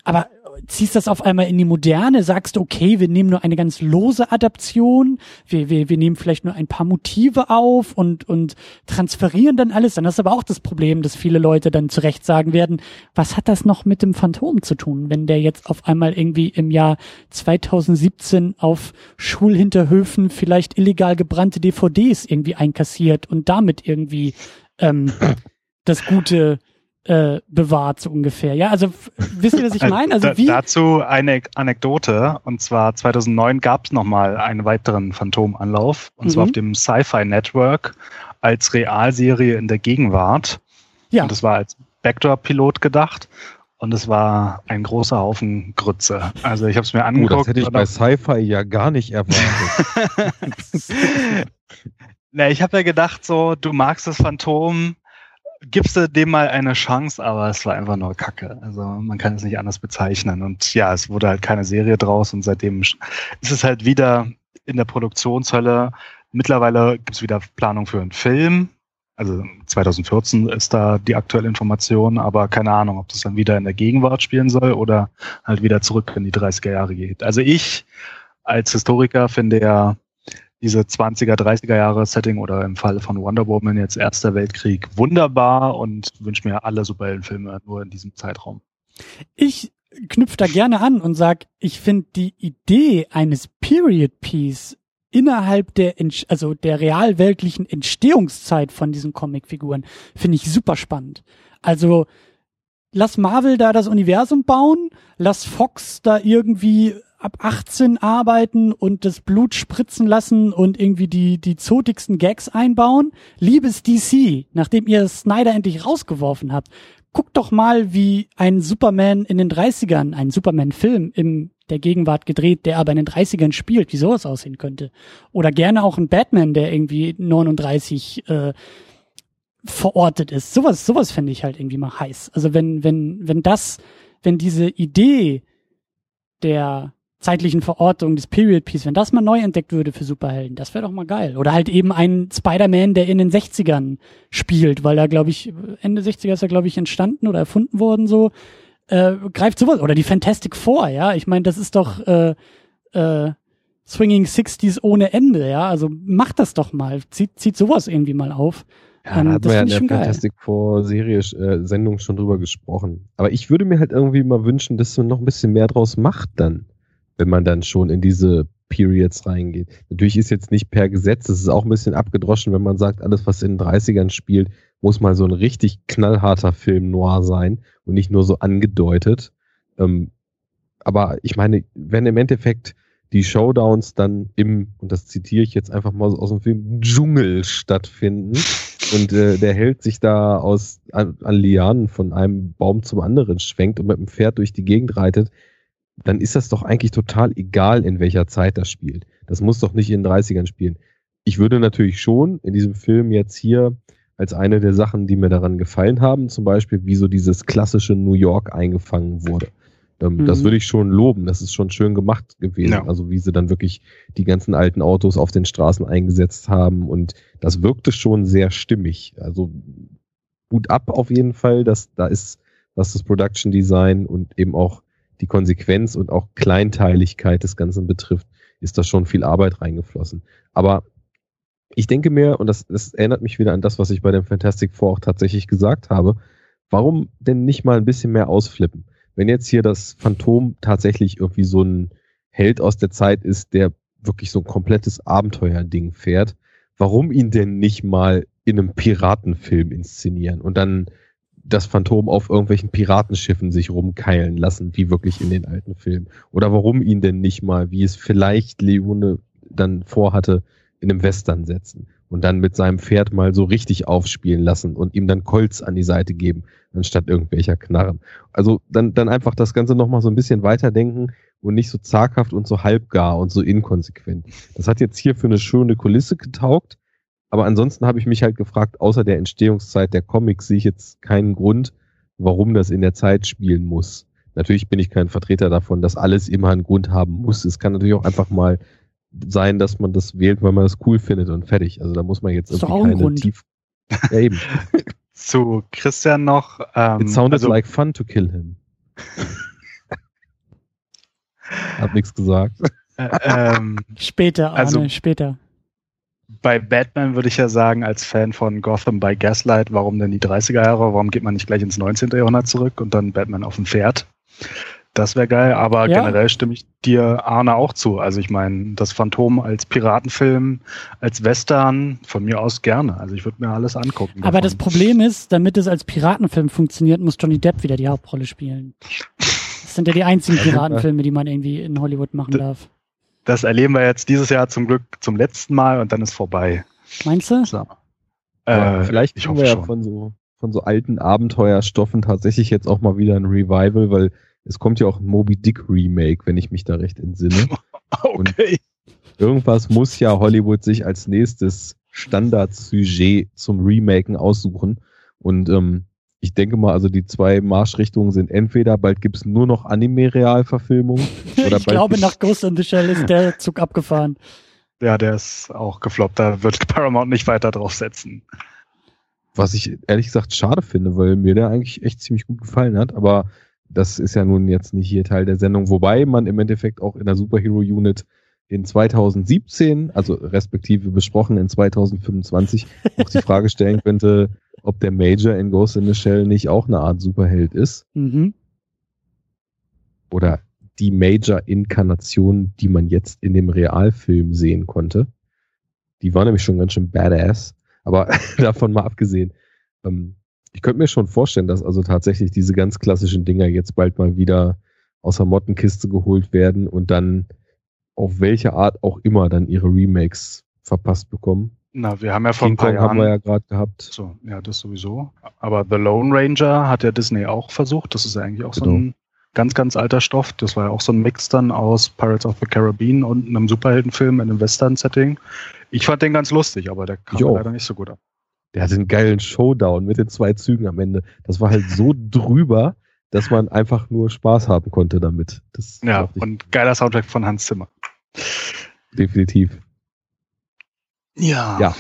aber ziehst das auf einmal in die Moderne, sagst du, okay, wir nehmen nur eine ganz lose Adaption, wir, wir, wir nehmen vielleicht nur ein paar Motive auf und, und transferieren dann alles. Dann hast du aber auch das Problem, dass viele Leute dann zu Recht sagen werden, was hat das noch mit dem Phantom zu tun, wenn der jetzt auf einmal irgendwie im Jahr zweitausendsiebzehn auf Schulhinterhöfen vielleicht illegal gebrannte D V Ds irgendwie einkassiert und damit irgendwie ähm, das gute... Äh, bewahrt, so ungefähr. Ja, also f- wisst ihr, was ich meine? Also, wie? D- dazu eine Anekdote, und zwar zweitausendneun gab es nochmal einen weiteren Phantom-Anlauf, und mhm. zwar auf dem Sci-Fi Network als Realserie in der Gegenwart. Ja. Und das war als Backdoor-Pilot gedacht und es war ein großer Haufen Grütze. Also ich habe es mir angeguckt. Oh, das hätte ich bei Sci-Fi ja gar nicht erwartet. Na, ich habe ja gedacht so, du magst das Phantom, gibst du dem mal eine Chance, aber es war einfach nur Kacke. Also man kann es nicht anders bezeichnen. Und ja, es wurde halt keine Serie draus und seitdem ist es halt wieder in der Produktionshölle. Mittlerweile gibt es wieder Planung für einen Film. Also zweitausendvierzehn ist da die aktuelle Information, aber keine Ahnung, ob das dann wieder in der Gegenwart spielen soll oder halt wieder zurück in die dreißiger Jahre geht. Also ich als Historiker finde ja, diese zwanziger, dreißiger Jahre Setting oder im Falle von Wonder Woman jetzt Erster Weltkrieg wunderbar und wünsche mir alle Superheldenfilme nur in diesem Zeitraum. Ich knüpfe da gerne an und sag, ich finde die Idee eines Period Piece innerhalb der, also der realweltlichen Entstehungszeit von diesen Comicfiguren finde ich super spannend. Also lass Marvel da das Universum bauen, lass Fox da irgendwie ab achtzehn arbeiten und das Blut spritzen lassen und irgendwie die die zotigsten Gags einbauen. Liebes D C, nachdem ihr Snyder endlich rausgeworfen habt, guckt doch mal, wie ein Superman in den dreißigern, ein Superman-Film in der Gegenwart gedreht, der aber in den dreißigern spielt, wie sowas aussehen könnte. Oder gerne auch ein Batman, der irgendwie neununddreißig äh, verortet ist. Sowas sowas fände ich halt irgendwie mal heiß. Also wenn wenn wenn das wenn diese Idee der zeitlichen Verortung des Period Piece, wenn das mal neu entdeckt würde für Superhelden, das wäre doch mal geil. Oder halt eben ein Spider-Man, der in den sechzigern spielt, weil da, glaube ich, Ende sechziger ist er, glaube ich, entstanden oder erfunden worden, so. Äh, greift sowas. Oder die Fantastic Four, ja. Ich meine, das ist doch äh, äh, Swinging Sixties ohne Ende, ja. Also macht das doch mal. Zieht, zieht sowas irgendwie mal auf. Ja, ähm, da hat man ja in der Fantastic Four Serie äh, Sendung schon drüber gesprochen. Aber ich würde mir halt irgendwie mal wünschen, dass man noch ein bisschen mehr draus macht dann, wenn man dann schon in diese Periods reingeht. Natürlich ist jetzt nicht per Gesetz, es ist auch ein bisschen abgedroschen, wenn man sagt, alles, was in den dreißigern spielt, muss mal so ein richtig knallharter Film noir sein und nicht nur so angedeutet. Ähm, aber ich meine, wenn im Endeffekt die Showdowns dann im, und das zitiere ich jetzt einfach mal aus dem Film, Dschungel stattfinden und äh, der Held sich da aus an, an Lianen von einem Baum zum anderen schwenkt und mit dem Pferd durch die Gegend reitet, dann ist das doch eigentlich total egal, in welcher Zeit das spielt. Das muss doch nicht in den dreißigern spielen. Ich würde natürlich schon in diesem Film jetzt hier als eine der Sachen, die mir daran gefallen haben, zum Beispiel, wie so dieses klassische New York eingefangen wurde. Ähm, mhm. Das würde ich schon loben. Das ist schon schön gemacht gewesen. Ja. Also wie sie dann wirklich die ganzen alten Autos auf den Straßen eingesetzt haben. Und das wirkte schon sehr stimmig. Also Hut ab auf jeden Fall. Das, da ist was das Production Design und eben auch die Konsequenz und auch Kleinteiligkeit des Ganzen betrifft, ist da schon viel Arbeit reingeflossen. Aber ich denke mir, und das, das erinnert mich wieder an das, was ich bei dem Fantastic Four auch tatsächlich gesagt habe, warum denn nicht mal ein bisschen mehr ausflippen? Wenn jetzt hier das Phantom tatsächlich irgendwie so ein Held aus der Zeit ist, der wirklich so ein komplettes Abenteuerding fährt, warum ihn denn nicht mal in einem Piratenfilm inszenieren und dann das Phantom auf irgendwelchen Piratenschiffen sich rumkeilen lassen, wie wirklich in den alten Filmen. Oder warum ihn denn nicht mal, wie es vielleicht Leone dann vorhatte, in einem Western setzen und dann mit seinem Pferd mal so richtig aufspielen lassen und ihm dann Colts an die Seite geben, anstatt irgendwelcher Knarren. Also dann, dann einfach das Ganze nochmal so ein bisschen weiterdenken und nicht so zaghaft und so halbgar und so inkonsequent. Das hat jetzt hier für eine schöne Kulisse getaugt. Aber ansonsten habe ich mich halt gefragt, außer der Entstehungszeit der Comics sehe ich jetzt keinen Grund, warum das in der Zeit spielen muss. Natürlich bin ich kein Vertreter davon, dass alles immer einen Grund haben muss. Es kann natürlich auch einfach mal sein, dass man das wählt, weil man das cool findet und fertig. Also da muss man jetzt irgendwie keine Grund. Tief... Ja, eben. Zu Christian noch... Ähm, It sounded also... like fun to kill him. Hab nichts gesagt. Äh, ähm, später, Arne, also... später. Bei Batman würde ich ja sagen, als Fan von Gotham by Gaslight, warum denn die dreißiger Jahre? Warum geht man nicht gleich ins neunzehnten Jahrhundert zurück und dann Batman auf dem Pferd? Das wäre geil, aber ja. Generell stimme ich dir, Arne, auch zu. Also ich meine, das Phantom als Piratenfilm, als Western, von mir aus gerne. Also ich würde mir alles angucken. Davon. Aber das Problem ist, damit es als Piratenfilm funktioniert, muss Johnny Depp wieder die Hauptrolle spielen. Das sind ja die einzigen Piratenfilme, die man irgendwie in Hollywood machen darf. Das erleben wir jetzt dieses Jahr zum Glück zum letzten Mal und dann ist vorbei. Meinst du? So. Äh, vielleicht ich hoffe wir schon. Ja von so, von so alten Abenteuerstoffen tatsächlich jetzt auch mal wieder ein Revival, weil es kommt ja auch ein Moby Dick Remake, wenn ich mich da recht entsinne. Okay. Und irgendwas muss ja Hollywood sich als nächstes Standard-Sujet zum Remaken aussuchen. Und ähm, ich denke mal, also die zwei Marschrichtungen sind entweder bald gibt's nur noch Anime-Realverfilmungen. Oder ich glaube, nach Ghost in the Shell ist der Zug abgefahren. Ja, der ist auch gefloppt. Da wird Paramount nicht weiter drauf setzen. Was ich ehrlich gesagt schade finde, weil mir der eigentlich echt ziemlich gut gefallen hat. Aber das ist ja nun jetzt nicht hier Teil der Sendung. Wobei man im Endeffekt auch in der Superhero Unit in zweitausendsiebzehn, also respektive besprochen in zweitausendfünfundzwanzig, auch die Frage stellen könnte, ob der Major in Ghost in the Shell nicht auch eine Art Superheld ist. Mhm. Oder die Major-Inkarnation, die man jetzt in dem Realfilm sehen konnte. Die war nämlich schon ganz schön badass. Aber davon mal abgesehen, ähm, ich könnte mir schon vorstellen, dass also tatsächlich diese ganz klassischen Dinger jetzt bald mal wieder aus der Mottenkiste geholt werden und dann auf welche Art auch immer dann ihre Remakes verpasst bekommen. Na, wir haben ja vor ein paar Jahren... haben wir ja gerade gehabt. So, ja, das sowieso. Aber The Lone Ranger hat ja Disney auch versucht. Das ist ja eigentlich auch genau. So ein ganz, ganz alter Stoff. Das war ja auch so ein Mix dann aus Pirates of the Caribbean und einem Superheldenfilm in einem Western-Setting. Ich fand den ganz lustig, aber der kam jo. leider nicht so gut ab. Der hatte einen geilen Showdown mit den zwei Zügen am Ende. Das war halt so drüber, dass man einfach nur Spaß haben konnte damit. Das ja, und geiler Soundtrack von Hans Zimmer. Definitiv. Ja. Ja.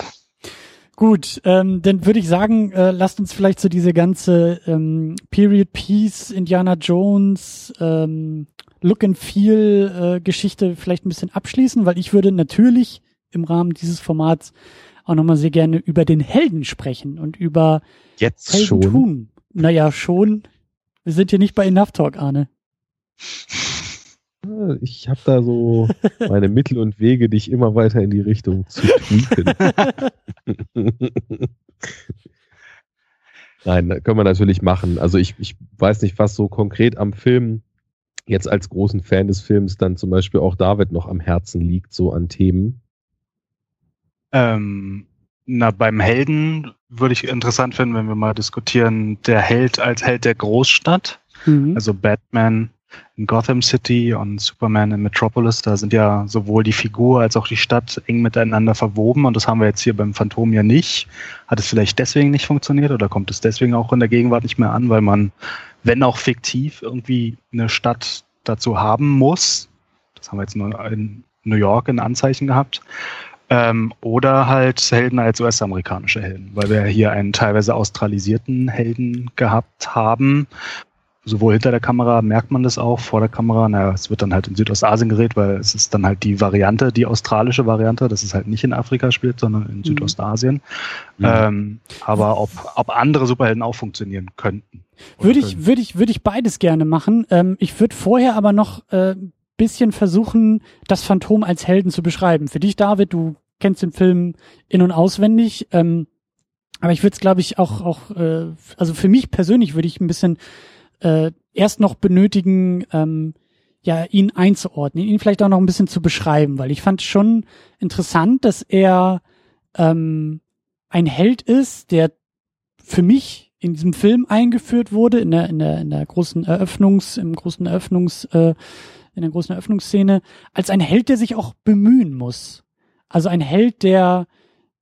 Gut, ähm, dann würde ich sagen, äh, lasst uns vielleicht so diese ganze ähm, Period Piece, Indiana Jones, ähm, Look and Feel äh, Geschichte vielleicht ein bisschen abschließen, weil ich würde natürlich im Rahmen dieses Formats auch nochmal sehr gerne über den Helden sprechen und über jetzt Heldentum. Schon? Naja, schon. Wir sind hier nicht bei Enough Talk, Arne. Ich habe da so meine Mittel und Wege, dich immer weiter in die Richtung zu tweaken. Nein, können wir natürlich machen. Also ich, ich weiß nicht, was so konkret am Film jetzt als großen Fan des Films dann zum Beispiel auch David noch am Herzen liegt, so an Themen. Ähm, na, beim Helden würde ich interessant finden, wenn wir mal diskutieren, der Held als Held der Großstadt, mhm. also Batman in Gotham City und Superman in Metropolis, da sind ja sowohl die Figur als auch die Stadt eng miteinander verwoben und das haben wir jetzt hier beim Phantom ja nicht. Hat es vielleicht deswegen nicht funktioniert oder kommt es deswegen auch in der Gegenwart nicht mehr an, weil man, wenn auch fiktiv, irgendwie eine Stadt dazu haben muss. Das haben wir jetzt nur in New York in Anzeichen gehabt. Ähm, oder halt Helden als U S-amerikanische Helden, weil wir hier einen teilweise australisierten Helden gehabt haben. Sowohl hinter der Kamera merkt man das auch, vor der Kamera, naja, es wird dann halt in Südostasien gedreht, weil es ist dann halt die Variante, die australische Variante, dass es halt nicht in Afrika spielt, sondern in Südostasien. Mhm. Ähm, aber ob, ob andere Superhelden auch funktionieren könnten. Würde ich, würde ich, würde ich beides gerne machen. Ähm, ich würde vorher aber noch äh, ein bisschen versuchen, das Phantom als Helden zu beschreiben. Für dich, David, du kennst den Film in- und auswendig. Ähm, aber ich würde es, glaube ich, auch, auch äh, also für mich persönlich würde ich ein bisschen Äh, erst noch benötigen, ähm, ja, ihn einzuordnen, ihn vielleicht auch noch ein bisschen zu beschreiben, weil ich fand schon interessant, dass er ähm, ein Held ist, der für mich in diesem Film eingeführt wurde, in der in der in der großen Eröffnungs, im großen Eröffnungs, äh, in der großen Eröffnungsszene, als ein Held, der sich auch bemühen muss. Also ein Held, der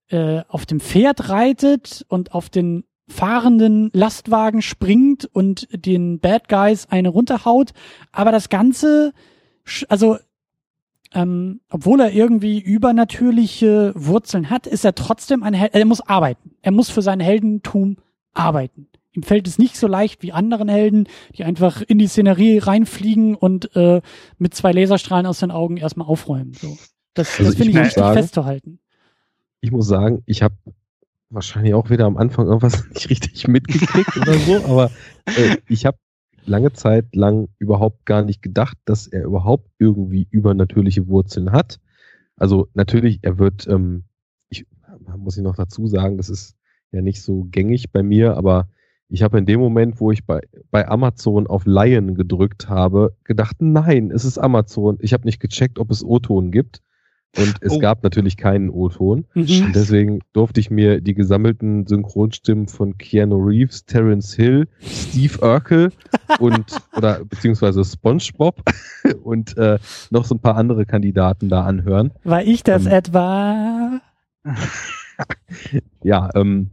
äh, auf dem Pferd reitet und auf den fahrenden Lastwagen springt und den Bad Guys eine runterhaut, aber das Ganze, also ähm, obwohl er irgendwie übernatürliche Wurzeln hat, ist er trotzdem ein Held, er muss arbeiten, er muss für sein Heldentum arbeiten. Ihm fällt es nicht so leicht wie anderen Helden, die einfach in die Szenerie reinfliegen und äh, mit zwei Laserstrahlen aus den Augen erstmal aufräumen. So, Das, also das finde ich wichtig festzuhalten. Ich muss sagen, ich habe wahrscheinlich auch wieder am Anfang irgendwas nicht richtig mitgekriegt oder so, aber äh, ich habe lange Zeit lang überhaupt gar nicht gedacht, dass er überhaupt irgendwie übernatürliche Wurzeln hat. Also natürlich, er wird, ähm, ich muss ich noch dazu sagen, das ist ja nicht so gängig bei mir, aber ich habe in dem Moment, wo ich bei, bei Amazon auf Lion gedrückt habe, gedacht, nein, es ist Amazon. Ich habe nicht gecheckt, ob es O-Ton gibt. Und es oh. gab natürlich keinen O-Ton. Mhm. Deswegen durfte ich mir die gesammelten Synchronstimmen von Keanu Reeves, Terence Hill, Steve Urkel und oder beziehungsweise SpongeBob und äh, noch so ein paar andere Kandidaten da anhören. War ich das ähm, etwa? Ja, ähm,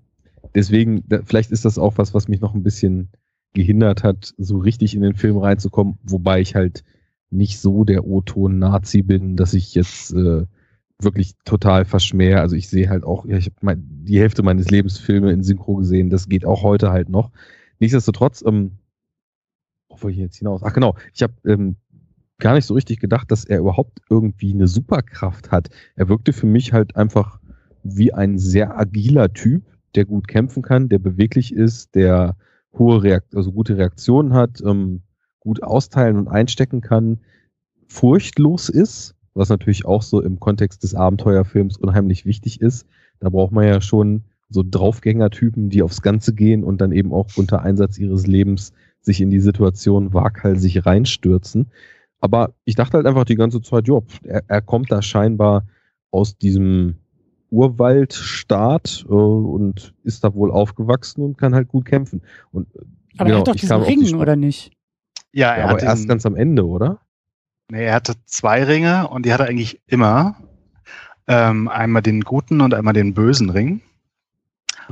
deswegen, da, vielleicht ist das auch was, was mich noch ein bisschen gehindert hat, so richtig in den Film reinzukommen, wobei ich halt nicht so der O-Ton-Nazi bin, dass ich jetzt äh, wirklich total verschmähe. Also ich sehe halt auch, ja, ich habe mein, die Hälfte meines Lebens Filme in Synchro gesehen, das geht auch heute halt noch. Nichtsdestotrotz, ähm, wo wollte ich jetzt hinaus? Ach genau, ich habe ähm, gar nicht so richtig gedacht, dass er überhaupt irgendwie eine Superkraft hat. Er wirkte für mich halt einfach wie ein sehr agiler Typ, der gut kämpfen kann, der beweglich ist, der hohe Reakt- also gute Reaktionen hat, ähm, gut austeilen und einstecken kann, furchtlos ist, was natürlich auch so im Kontext des Abenteuerfilms unheimlich wichtig ist. Da braucht man ja schon so Draufgänger-Typen, die aufs Ganze gehen und dann eben auch unter Einsatz ihres Lebens sich in die Situation waghalsig reinstürzen. Aber ich dachte halt einfach die ganze Zeit, jo, er, er kommt da scheinbar aus diesem Urwaldstaat äh, und ist da wohl aufgewachsen und kann halt gut kämpfen. Und, aber genau, er hat doch diesen Ring, die oder nicht? Ja, er ja, aber diesen, erst ganz am Ende, oder? Nee, er hatte zwei Ringe und die hat er eigentlich immer. Ähm, einmal den guten und einmal den bösen Ring.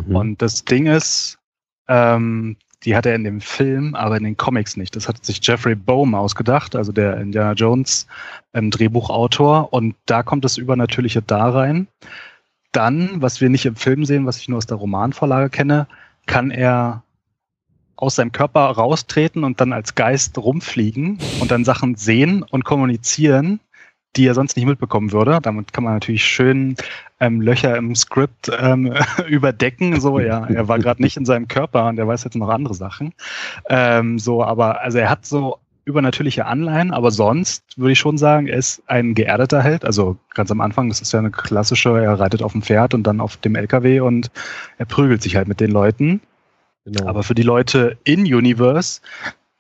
Mhm. Und das Ding ist, ähm, Die hat er in dem Film, aber in den Comics nicht. Das hat sich Jeffrey Boam ausgedacht, also der Indiana Jones ähm, Drehbuchautor. Und da kommt das Übernatürliche da rein. Dann, was wir nicht im Film sehen, was ich nur aus der Romanvorlage kenne, kann er aus seinem Körper raustreten und dann als Geist rumfliegen und dann Sachen sehen und kommunizieren, die er sonst nicht mitbekommen würde. Damit kann man natürlich schön ähm, Löcher im Skript ähm, überdecken. So, ja, er war gerade nicht in seinem Körper und er weiß jetzt noch andere Sachen. Ähm, so, aber also er hat so übernatürliche Anleihen, aber sonst würde ich schon sagen, er ist ein geerdeter Held. Also ganz am Anfang, das ist ja eine klassische, er reitet auf dem Pferd und dann auf dem L K W und er prügelt sich halt mit den Leuten. Genau. Aber für die Leute in Universe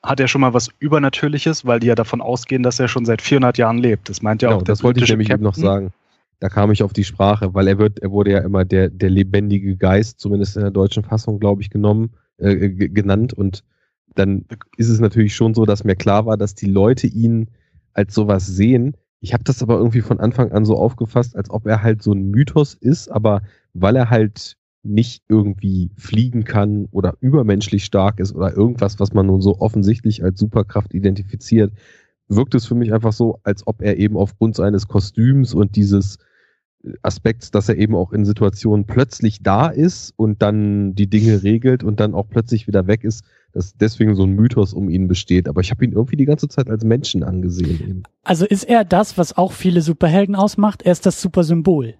hat er schon mal was Übernatürliches, weil die ja davon ausgehen, dass er schon seit vierhundert Jahren lebt. Das meint ja genau, auch der das wollte ich nämlich Captain. Eben noch sagen. Da kam ich auf die Sprache, weil er wird, er wurde ja immer der, der lebendige Geist, zumindest in der deutschen Fassung, glaube ich, genommen, äh, g- genannt. Und dann ist es natürlich schon so, dass mir klar war, dass die Leute ihn als sowas sehen. Ich habe das aber irgendwie von Anfang an so aufgefasst, als ob er halt so ein Mythos ist, aber weil er halt nicht irgendwie fliegen kann oder übermenschlich stark ist oder irgendwas, was man nun so offensichtlich als Superkraft identifiziert, wirkt es für mich einfach so, als ob er eben aufgrund seines Kostüms und dieses Aspekts, dass er eben auch in Situationen plötzlich da ist und dann die Dinge regelt und dann auch plötzlich wieder weg ist, dass deswegen so ein Mythos um ihn besteht. Aber ich habe ihn irgendwie die ganze Zeit als Menschen angesehen. Eben. Also ist er das, was auch viele Superhelden ausmacht? Er ist das Supersymbol.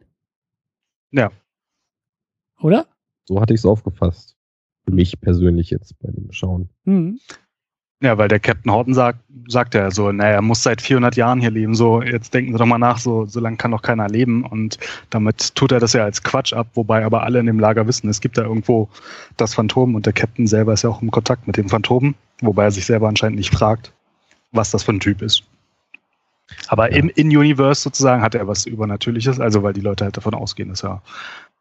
Ja. Oder? So hatte ich es aufgefasst. Für mich persönlich jetzt bei dem Schauen. Mhm. Ja, weil der Captain Horton sagt, sagt ja so, naja, er muss seit vierhundert Jahren hier leben, so, jetzt denken Sie doch mal nach, so, so lange kann doch keiner leben und damit tut er das ja als Quatsch ab, wobei aber alle in dem Lager wissen, es gibt da irgendwo das Phantom und der Captain selber ist ja auch im Kontakt mit dem Phantom, wobei er sich selber anscheinend nicht fragt, was das für ein Typ ist. Aber ja. im In-Universe sozusagen hat er was Übernatürliches, also weil die Leute halt davon ausgehen, dass er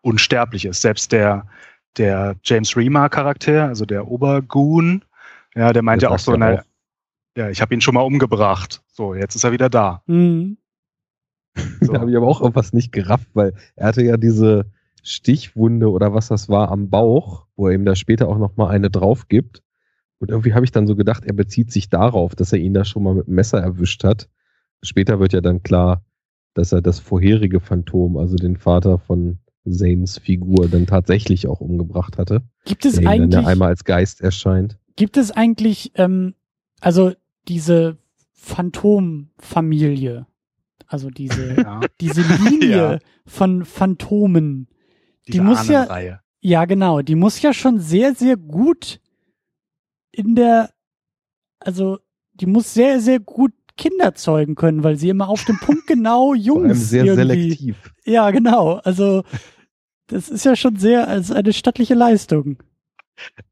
unsterblich ist. Selbst der, der James Remar-Charakter, also der Obergoon, ja, der meint das ja auch so, na, ja, ich habe ihn schon mal umgebracht. So, jetzt ist er wieder da. Mhm. So. Da habe ich aber auch irgendwas nicht gerafft, weil er hatte ja diese Stichwunde oder was das war am Bauch, wo er ihm da später auch nochmal eine drauf gibt. Und irgendwie habe ich dann so gedacht, er bezieht sich darauf, dass er ihn da schon mal mit dem Messer erwischt hat. Später wird ja dann klar, dass er das vorherige Phantom, also den Vater von Zanes Figur, dann tatsächlich auch umgebracht hatte. Gibt es eigentlich, der einmal als Geist erscheint. Gibt es eigentlich, ähm, also diese Phantomfamilie, also diese, ja. diese Linie ja. von Phantomen, diese die muss ja, ja genau, die muss ja schon sehr, sehr gut in der, also die muss sehr, sehr gut Kinder zeugen können, weil sie immer auf dem Punkt genau Jungs Vor allem sehr irgendwie. Selektiv. Ja, genau. Also das ist ja schon sehr, also eine stattliche Leistung.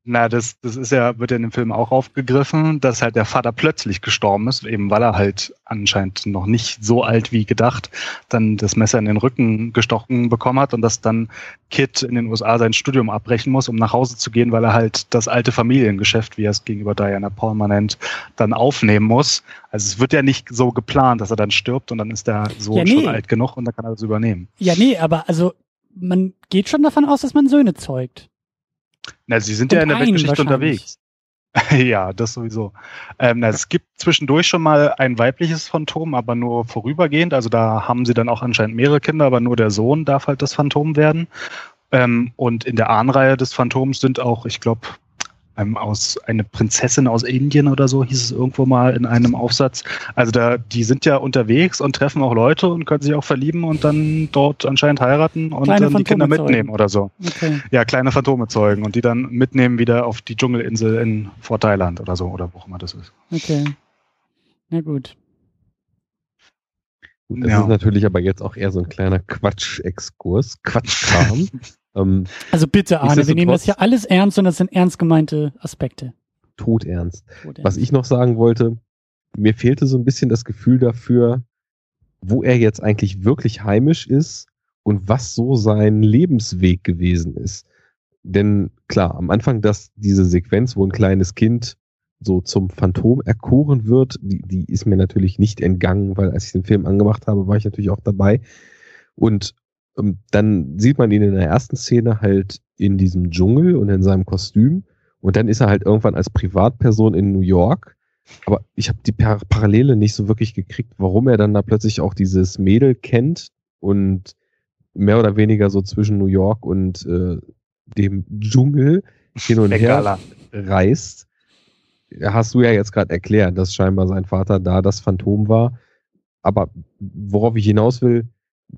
Na, das, das ist ja, wird ja in dem Film auch aufgegriffen, dass halt der Vater plötzlich gestorben ist, eben weil er halt anscheinend noch nicht so alt wie gedacht dann das Messer in den Rücken gestochen bekommen hat und dass dann Kid in den U S A sein Studium abbrechen muss, um nach Hause zu gehen, weil er halt das alte Familiengeschäft, wie er es gegenüber Diana Paul nennt, dann aufnehmen muss. Also es wird ja nicht so geplant, dass er dann stirbt und dann ist der Sohn ja, nee. schon alt genug und dann kann er das übernehmen. Ja, nee, aber also man geht schon davon aus, dass man Söhne zeugt. Na, sie sind und ja in der Weltgeschichte unterwegs. Ja, das sowieso. Ähm, na, es gibt zwischendurch schon mal ein weibliches Phantom, aber nur vorübergehend. Also da haben sie dann auch anscheinend mehrere Kinder, aber nur der Sohn darf halt das Phantom werden. Ähm, und in der Ahnreihe des Phantoms sind auch, ich glaube, ähm, aus eine Prinzessin aus Indien oder so hieß es irgendwo mal in einem Aufsatz. Also da, die sind ja unterwegs und treffen auch Leute und können sich auch verlieben und dann dort anscheinend heiraten und dann die Kinder mitnehmen oder so. Okay. Ja, kleine Phantome zeugen und die dann mitnehmen wieder auf die Dschungelinsel in vor Thailand oder so oder wo auch immer das ist. Okay. Na gut. Gut, das ja. ist natürlich aber jetzt auch eher so ein kleiner Quatsch-Exkurs, Quatschkram. Ähm, also bitte, Arne, wir nehmen das ja alles ernst und das sind ernst gemeinte Aspekte. Todernst. Todernst. Was ich noch sagen wollte, mir fehlte so ein bisschen das Gefühl dafür, wo er jetzt eigentlich wirklich heimisch ist und was so sein Lebensweg gewesen ist. Denn klar, am Anfang, dass diese Sequenz, wo ein kleines Kind so zum Phantom erkoren wird, die, die ist mir natürlich nicht entgangen, weil als ich den Film angemacht habe, war ich natürlich auch dabei. Und dann sieht man ihn in der ersten Szene halt in diesem Dschungel und in seinem Kostüm Und dann ist er halt irgendwann als Privatperson in New York. Aber ich habe die Par- Parallele nicht so wirklich gekriegt, warum er dann da plötzlich auch dieses Mädel kennt und mehr oder weniger so zwischen New York und äh, dem Dschungel hin und her reist. Hast du ja jetzt gerade erklärt, dass scheinbar sein Vater da das Phantom war. Aber worauf ich hinaus will,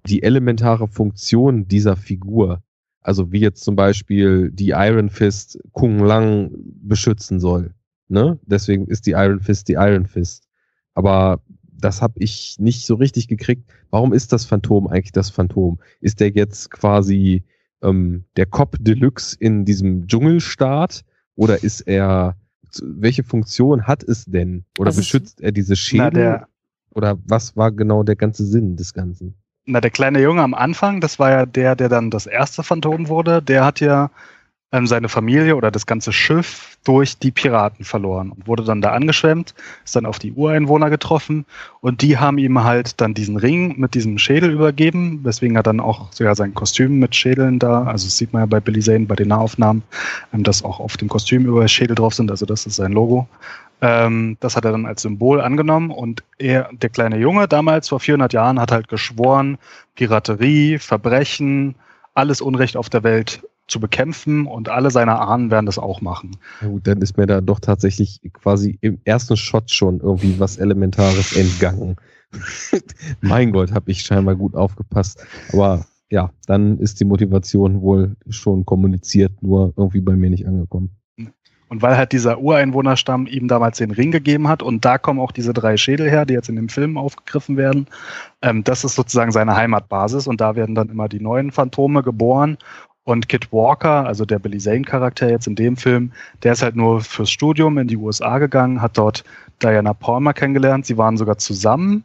die elementare Funktion dieser Figur, also wie jetzt zum Beispiel die Iron Fist Kung Lang beschützen soll. Ne? Deswegen ist die Iron Fist die Iron Fist. Aber das habe ich nicht so richtig gekriegt. Warum ist das Phantom eigentlich das Phantom? Ist der jetzt quasi ähm, der Cop Deluxe in diesem Dschungelstaat? Oder ist er, welche Funktion hat es denn? Oder also beschützt er diese Schäden? Na, der, oder was war genau der ganze Sinn des Ganzen? Na, der kleine Junge am Anfang, das war ja der, der dann das erste Phantom wurde, der hat ja ähm, seine Familie oder das ganze Schiff durch die Piraten verloren und wurde dann da angeschwemmt, ist dann auf die Ureinwohner getroffen und die haben ihm halt dann diesen Ring mit diesem Schädel übergeben, weswegen er dann auch so ja sein Kostüm mit Schädeln da, also das sieht man ja bei Billy Zane bei den Nahaufnahmen, ähm, dass auch auf dem Kostüm über Schädel drauf sind, also das ist sein Logo. Das hat er dann als Symbol angenommen und er, der kleine Junge damals vor vierhundert Jahren, hat halt geschworen, Piraterie, Verbrechen, alles Unrecht auf der Welt zu bekämpfen und alle seine Ahnen werden das auch machen. Ja gut, dann ist mir da doch tatsächlich quasi im ersten Shot schon irgendwie was Elementares entgangen. Mein Gott, habe ich scheinbar gut aufgepasst. Aber ja, dann ist die Motivation wohl schon kommuniziert, nur irgendwie bei mir nicht angekommen. Und weil halt dieser Ureinwohnerstamm ihm damals den Ring gegeben hat und da kommen auch diese drei Schädel her, die jetzt in dem Film aufgegriffen werden, ähm, das ist sozusagen seine Heimatbasis und da werden dann immer die neuen Phantome geboren und Kid Walker, also der Billy Zane-Charakter jetzt in dem Film, der ist halt nur fürs Studium in die U S A gegangen, hat dort Diana Palmer kennengelernt, sie waren sogar zusammen,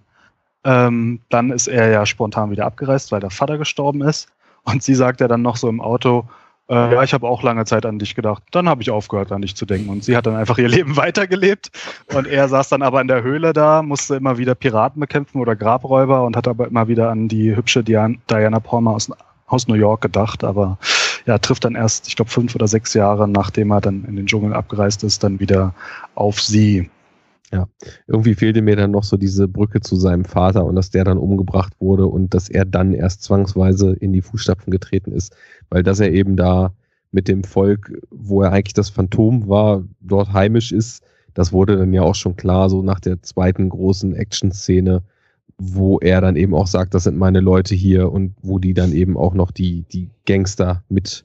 ähm, dann ist er ja spontan wieder abgereist, weil der Vater gestorben ist und sie sagt ja dann noch so im Auto, Äh, ja, ich habe auch lange Zeit an dich gedacht. Dann habe ich aufgehört, an dich zu denken. Und sie hat dann einfach ihr Leben weitergelebt. Und er saß dann aber in der Höhle da, musste immer wieder Piraten bekämpfen oder Grabräuber und hat aber immer wieder an die hübsche Diana Palmer aus, aus New York gedacht. Aber ja, trifft dann erst, ich glaube, fünf oder sechs Jahre, nachdem er dann in den Dschungel abgereist ist, dann wieder auf sie. Ja, irgendwie fehlte mir dann noch so diese Brücke zu seinem Vater und dass der dann umgebracht wurde und dass er dann erst zwangsweise in die Fußstapfen getreten ist, weil dass er eben da mit dem Volk, wo er eigentlich das Phantom war, dort heimisch ist, das wurde dann ja auch schon klar, so nach der zweiten großen Action-Szene, wo er dann eben auch sagt, das sind meine Leute hier und wo die dann eben auch noch die, die Gangster mit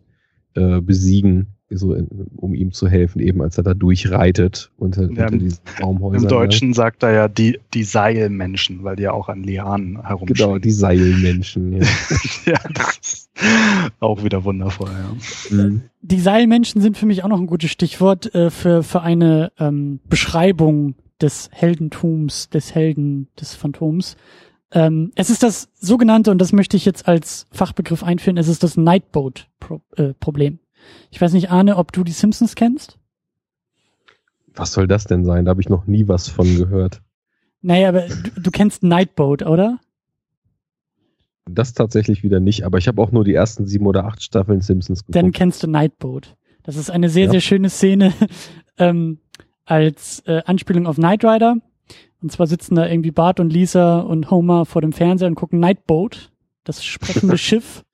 äh, besiegen. So, um ihm zu helfen, eben als er da durchreitet unter, ja, unter diesen Baumhäusern. Im Deutschen ja. sagt er ja die, die Seilmenschen, weil die ja auch an Lianen herumstehen. Genau, die Seilmenschen. Ja, ja, das ist auch wieder wundervoll. Ja. Mhm. Die Seilmenschen sind für mich auch noch ein gutes Stichwort äh, für, für eine ähm, Beschreibung des Heldentums, des Helden, des Phantoms. Ähm, es ist das sogenannte, und das möchte ich jetzt als Fachbegriff einführen, es ist das Nightboat-Problem. Ich weiß nicht, Arne, ob du die Simpsons kennst? Was soll das denn sein? Da habe ich noch nie was von gehört. Naja, aber du, du kennst Nightboat, oder? Das tatsächlich wieder nicht, aber ich habe auch nur die ersten sieben oder acht Staffeln Simpsons geguckt. Dann kennst du Nightboat. Das ist eine sehr, ja. sehr schöne Szene ähm, als äh, Anspielung auf Knight Rider. Und zwar sitzen da irgendwie Bart und Lisa und Homer vor dem Fernseher und gucken Nightboat, das sprechende Schiff.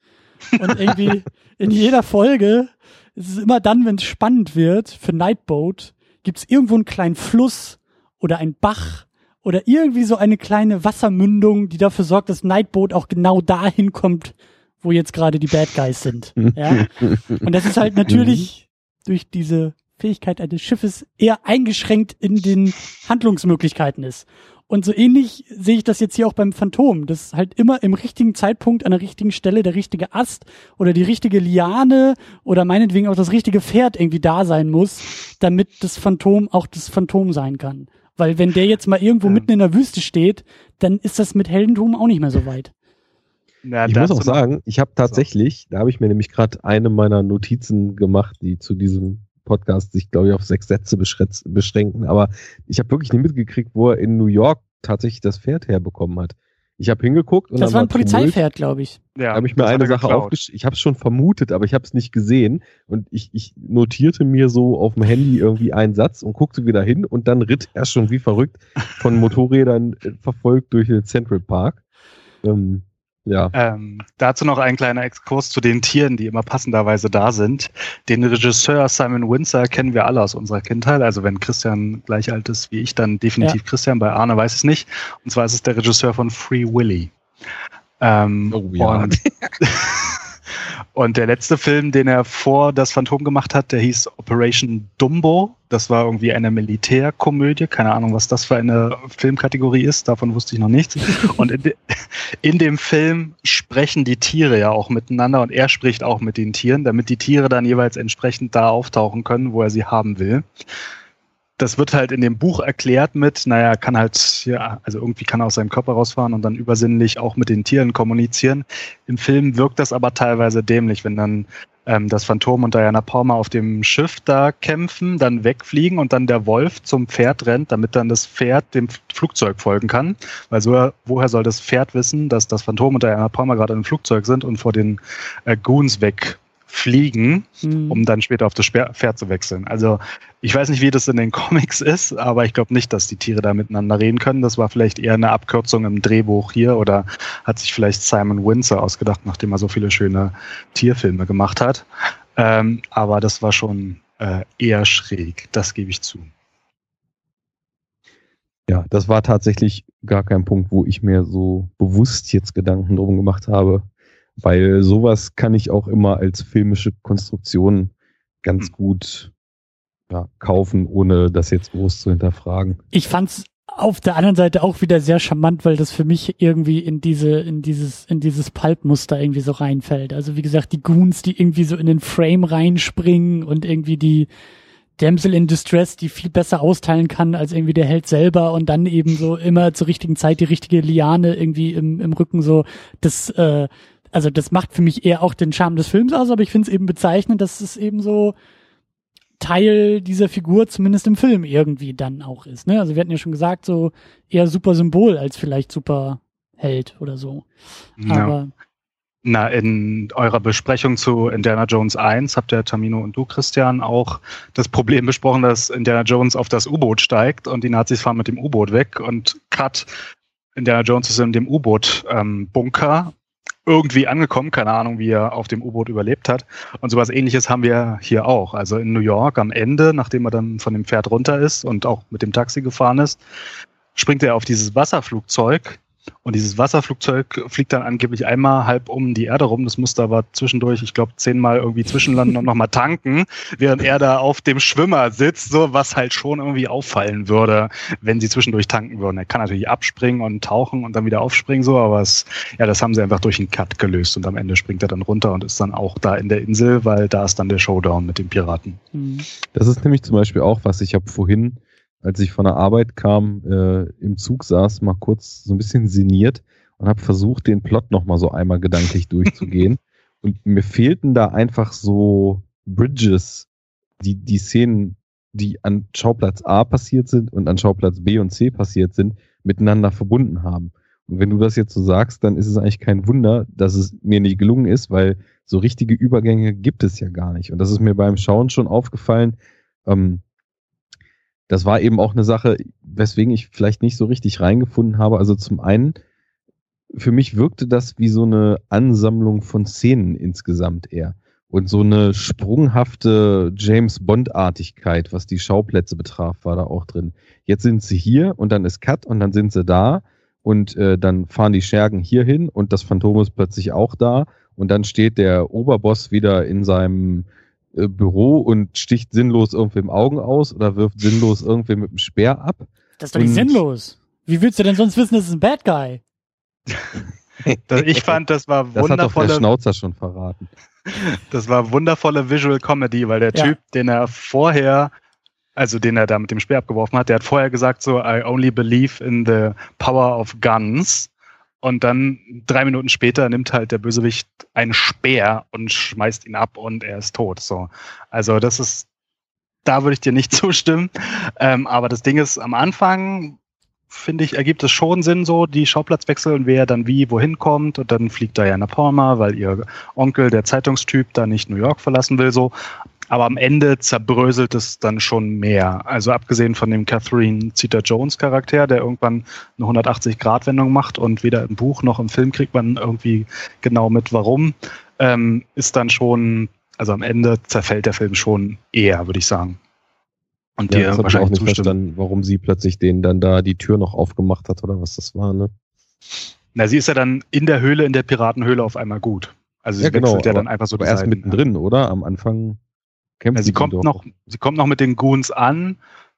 Und irgendwie in jeder Folge, es ist immer dann, wenn es spannend wird, für Nightboat, gibt's irgendwo einen kleinen Fluss oder einen Bach oder irgendwie so eine kleine Wassermündung, die dafür sorgt, dass Nightboat auch genau dahin kommt, wo jetzt gerade die Bad Guys sind. Ja? Und das ist halt natürlich durch diese Fähigkeit eines Schiffes eher eingeschränkt in den Handlungsmöglichkeiten ist. Und so ähnlich sehe ich das jetzt hier auch beim Phantom, dass halt immer im richtigen Zeitpunkt an der richtigen Stelle der richtige Ast oder die richtige Liane oder meinetwegen auch das richtige Pferd irgendwie da sein muss, damit das Phantom auch das Phantom sein kann. Weil wenn der jetzt mal irgendwo ja. mitten in der Wüste steht, dann ist das mit Heldentum auch nicht mehr so weit. Na, ich muss auch sagen, ich habe tatsächlich, da habe ich mir nämlich gerade eine meiner Notizen gemacht, die zu diesem Podcast sich, glaube ich, auf sechs Sätze beschränken, aber ich habe wirklich nicht mitgekriegt, wo er in New York tatsächlich das Pferd herbekommen hat. Ich habe hingeguckt. Und das war ein Polizeipferd, glaube ich. Ja, habe ich mir eine Sache aufgeschrieben. Ich habe es schon vermutet, aber ich habe es nicht gesehen. Und ich, ich notierte mir so auf dem Handy irgendwie einen Satz und guckte wieder hin. Und dann ritt er schon wie verrückt von Motorrädern verfolgt durch den Central Park. Ähm, ja. Ähm, dazu noch ein kleiner Exkurs zu den Tieren, die immer passenderweise da sind. Den Regisseur Simon Wincer kennen wir alle aus unserer Kindheit. Also wenn Christian gleich alt ist wie ich, dann definitiv ja. Christian. Bei Arne weiß ich es nicht. Und zwar ist es der Regisseur von Free Willy. Ähm, oh, ja. und, und der letzte Film, den er vor Das Phantom gemacht hat, der hieß Operation Dumbo. Das war irgendwie eine Militärkomödie. Keine Ahnung, was das für eine Filmkategorie ist. Davon wusste ich noch nichts. Und in, de- in dem Film sprechen die Tiere ja auch miteinander und er spricht auch mit den Tieren, damit die Tiere dann jeweils entsprechend da auftauchen können, wo er sie haben will. Das wird halt in dem Buch erklärt mit, naja, kann halt, ja, also irgendwie kann er aus seinem Körper rausfahren und dann übersinnlich auch mit den Tieren kommunizieren. Im Film wirkt das aber teilweise dämlich, wenn dann ähm, das Phantom und Diana Palmer auf dem Schiff da kämpfen, dann wegfliegen und dann der Wolf zum Pferd rennt, damit dann das Pferd dem Flugzeug folgen kann. Weil so, woher soll das Pferd wissen, dass das Phantom und Diana Palmer gerade im Flugzeug sind und vor den äh, Goons weg? Fliegen, hm. um dann später auf das Pferd zu wechseln. Also ich weiß nicht, wie das in den Comics ist, aber ich glaube nicht, dass die Tiere da miteinander reden können. Das war vielleicht eher eine Abkürzung im Drehbuch hier oder hat sich vielleicht Simon Wincer ausgedacht, nachdem er so viele schöne Tierfilme gemacht hat. Ähm, aber das war schon äh, eher schräg, das gebe ich zu. Ja, das war tatsächlich gar kein Punkt, wo ich mir so bewusst jetzt Gedanken drum gemacht habe. Weil sowas kann ich auch immer als filmische Konstruktion ganz gut ja, kaufen, ohne das jetzt groß zu hinterfragen. Ich fand's auf der anderen Seite auch wieder sehr charmant, weil das für mich irgendwie in diese, in dieses, in dieses Pulp-Muster irgendwie so reinfällt. Also wie gesagt, die Goons, die irgendwie so in den Frame reinspringen und irgendwie die Damsel in Distress, die viel besser austeilen kann als irgendwie der Held selber und dann eben so immer zur richtigen Zeit die richtige Liane irgendwie im, im Rücken so das, äh, Also das macht für mich eher auch den Charme des Films aus, aber ich finde es eben bezeichnend, dass es eben so Teil dieser Figur zumindest im Film irgendwie dann auch ist. Ne? Also wir hatten ja schon gesagt, so eher super Symbol als vielleicht super Held oder so. No. Aber Na, in eurer Besprechung zu Indiana Jones eins habt ihr, Tamino und du, Christian, auch das Problem besprochen, dass Indiana Jones auf das U-Boot steigt und die Nazis fahren mit dem U-Boot weg und cut, Indiana Jones ist in dem U-Boot ähm, Bunker irgendwie angekommen, keine Ahnung, wie er auf dem U-Boot überlebt hat. Und sowas Ähnliches haben wir hier auch. Also in New York am Ende, nachdem er dann von dem Pferd runter ist und auch mit dem Taxi gefahren ist, springt er auf dieses Wasserflugzeug und dieses Wasserflugzeug fliegt dann angeblich einmal halb um die Erde rum. Das musste aber zwischendurch, ich glaube, zehnmal irgendwie zwischenlanden und nochmal tanken, während er da auf dem Schwimmer sitzt, so was halt schon irgendwie auffallen würde, wenn sie zwischendurch tanken würden. Er kann natürlich abspringen und tauchen und dann wieder aufspringen, so, aber es, ja, das haben sie einfach durch einen Cut gelöst und am Ende springt er dann runter und ist dann auch da in der Insel, weil da ist dann der Showdown mit den Piraten. Das ist nämlich zum Beispiel auch was, ich habe vorhin, als ich von der Arbeit kam, äh, im Zug saß, mal kurz so ein bisschen sinniert und habe versucht, den Plot nochmal so einmal gedanklich durchzugehen. Und mir fehlten da einfach so Bridges, die, die Szenen, die an Schauplatz A passiert sind und an Schauplatz B und C passiert sind, miteinander verbunden haben. Und wenn du das jetzt so sagst, dann ist es eigentlich kein Wunder, dass es mir nicht gelungen ist, weil so richtige Übergänge gibt es ja gar nicht. Und das ist mir beim Schauen schon aufgefallen. ähm, Das war eben auch eine Sache, weswegen ich vielleicht nicht so richtig reingefunden habe. Also zum einen, für mich wirkte das wie so eine Ansammlung von Szenen insgesamt eher. Und so eine sprunghafte James-Bond-Artigkeit, was die Schauplätze betraf, war da auch drin. Jetzt sind sie hier und dann ist Cut und dann sind sie da und äh, dann fahren die Schergen hier hin und das Phantom ist plötzlich auch da und dann steht der Oberboss wieder in seinem Büro und sticht sinnlos irgendwem Augen aus oder wirft sinnlos irgendwem mit dem Speer ab. Das ist doch nicht und sinnlos. Wie willst du denn sonst wissen, das ist ein Bad Guy? Ich fand, das war wundervolle... Das hat doch der Schnauzer schon verraten. Das war wundervolle Visual Comedy, weil der ja. Typ, den er vorher... Also den er da mit dem Speer abgeworfen hat, der hat vorher gesagt so, I only believe in the power of guns. Und dann drei Minuten später nimmt halt der Bösewicht einen Speer und schmeißt ihn ab und er ist tot. So, also das ist, da würde ich dir nicht zustimmen. Ähm, aber das Ding ist, am Anfang finde ich, ergibt es schon Sinn, so die Schauplatzwechsel und wer dann wie wohin kommt. Und dann fliegt Diana Palmer, weil ihr Onkel, der Zeitungstyp, da nicht New York verlassen will. So. Aber am Ende zerbröselt es dann schon mehr. Also abgesehen von dem Catherine Zeta-Jones Charakter, der irgendwann eine hundertachtzig Grad Wendung macht und weder im Buch noch im Film kriegt man irgendwie genau mit, warum, ähm, ist dann schon, also am Ende zerfällt der Film schon eher, würde ich sagen. Und ja, der hat wahrscheinlich auch nicht verstanden, warum sie plötzlich denen dann da die Tür noch aufgemacht hat oder was das war, ne? Na, sie ist ja dann in der Höhle, in der Piratenhöhle auf einmal gut. Also sie ja, genau, wechselt ja dann einfach so die Seiten. Aber erst mittendrin, oder? Am Anfang kämpft ja, sie, sie kommt doch. noch, sie kommt noch mit den Goons an,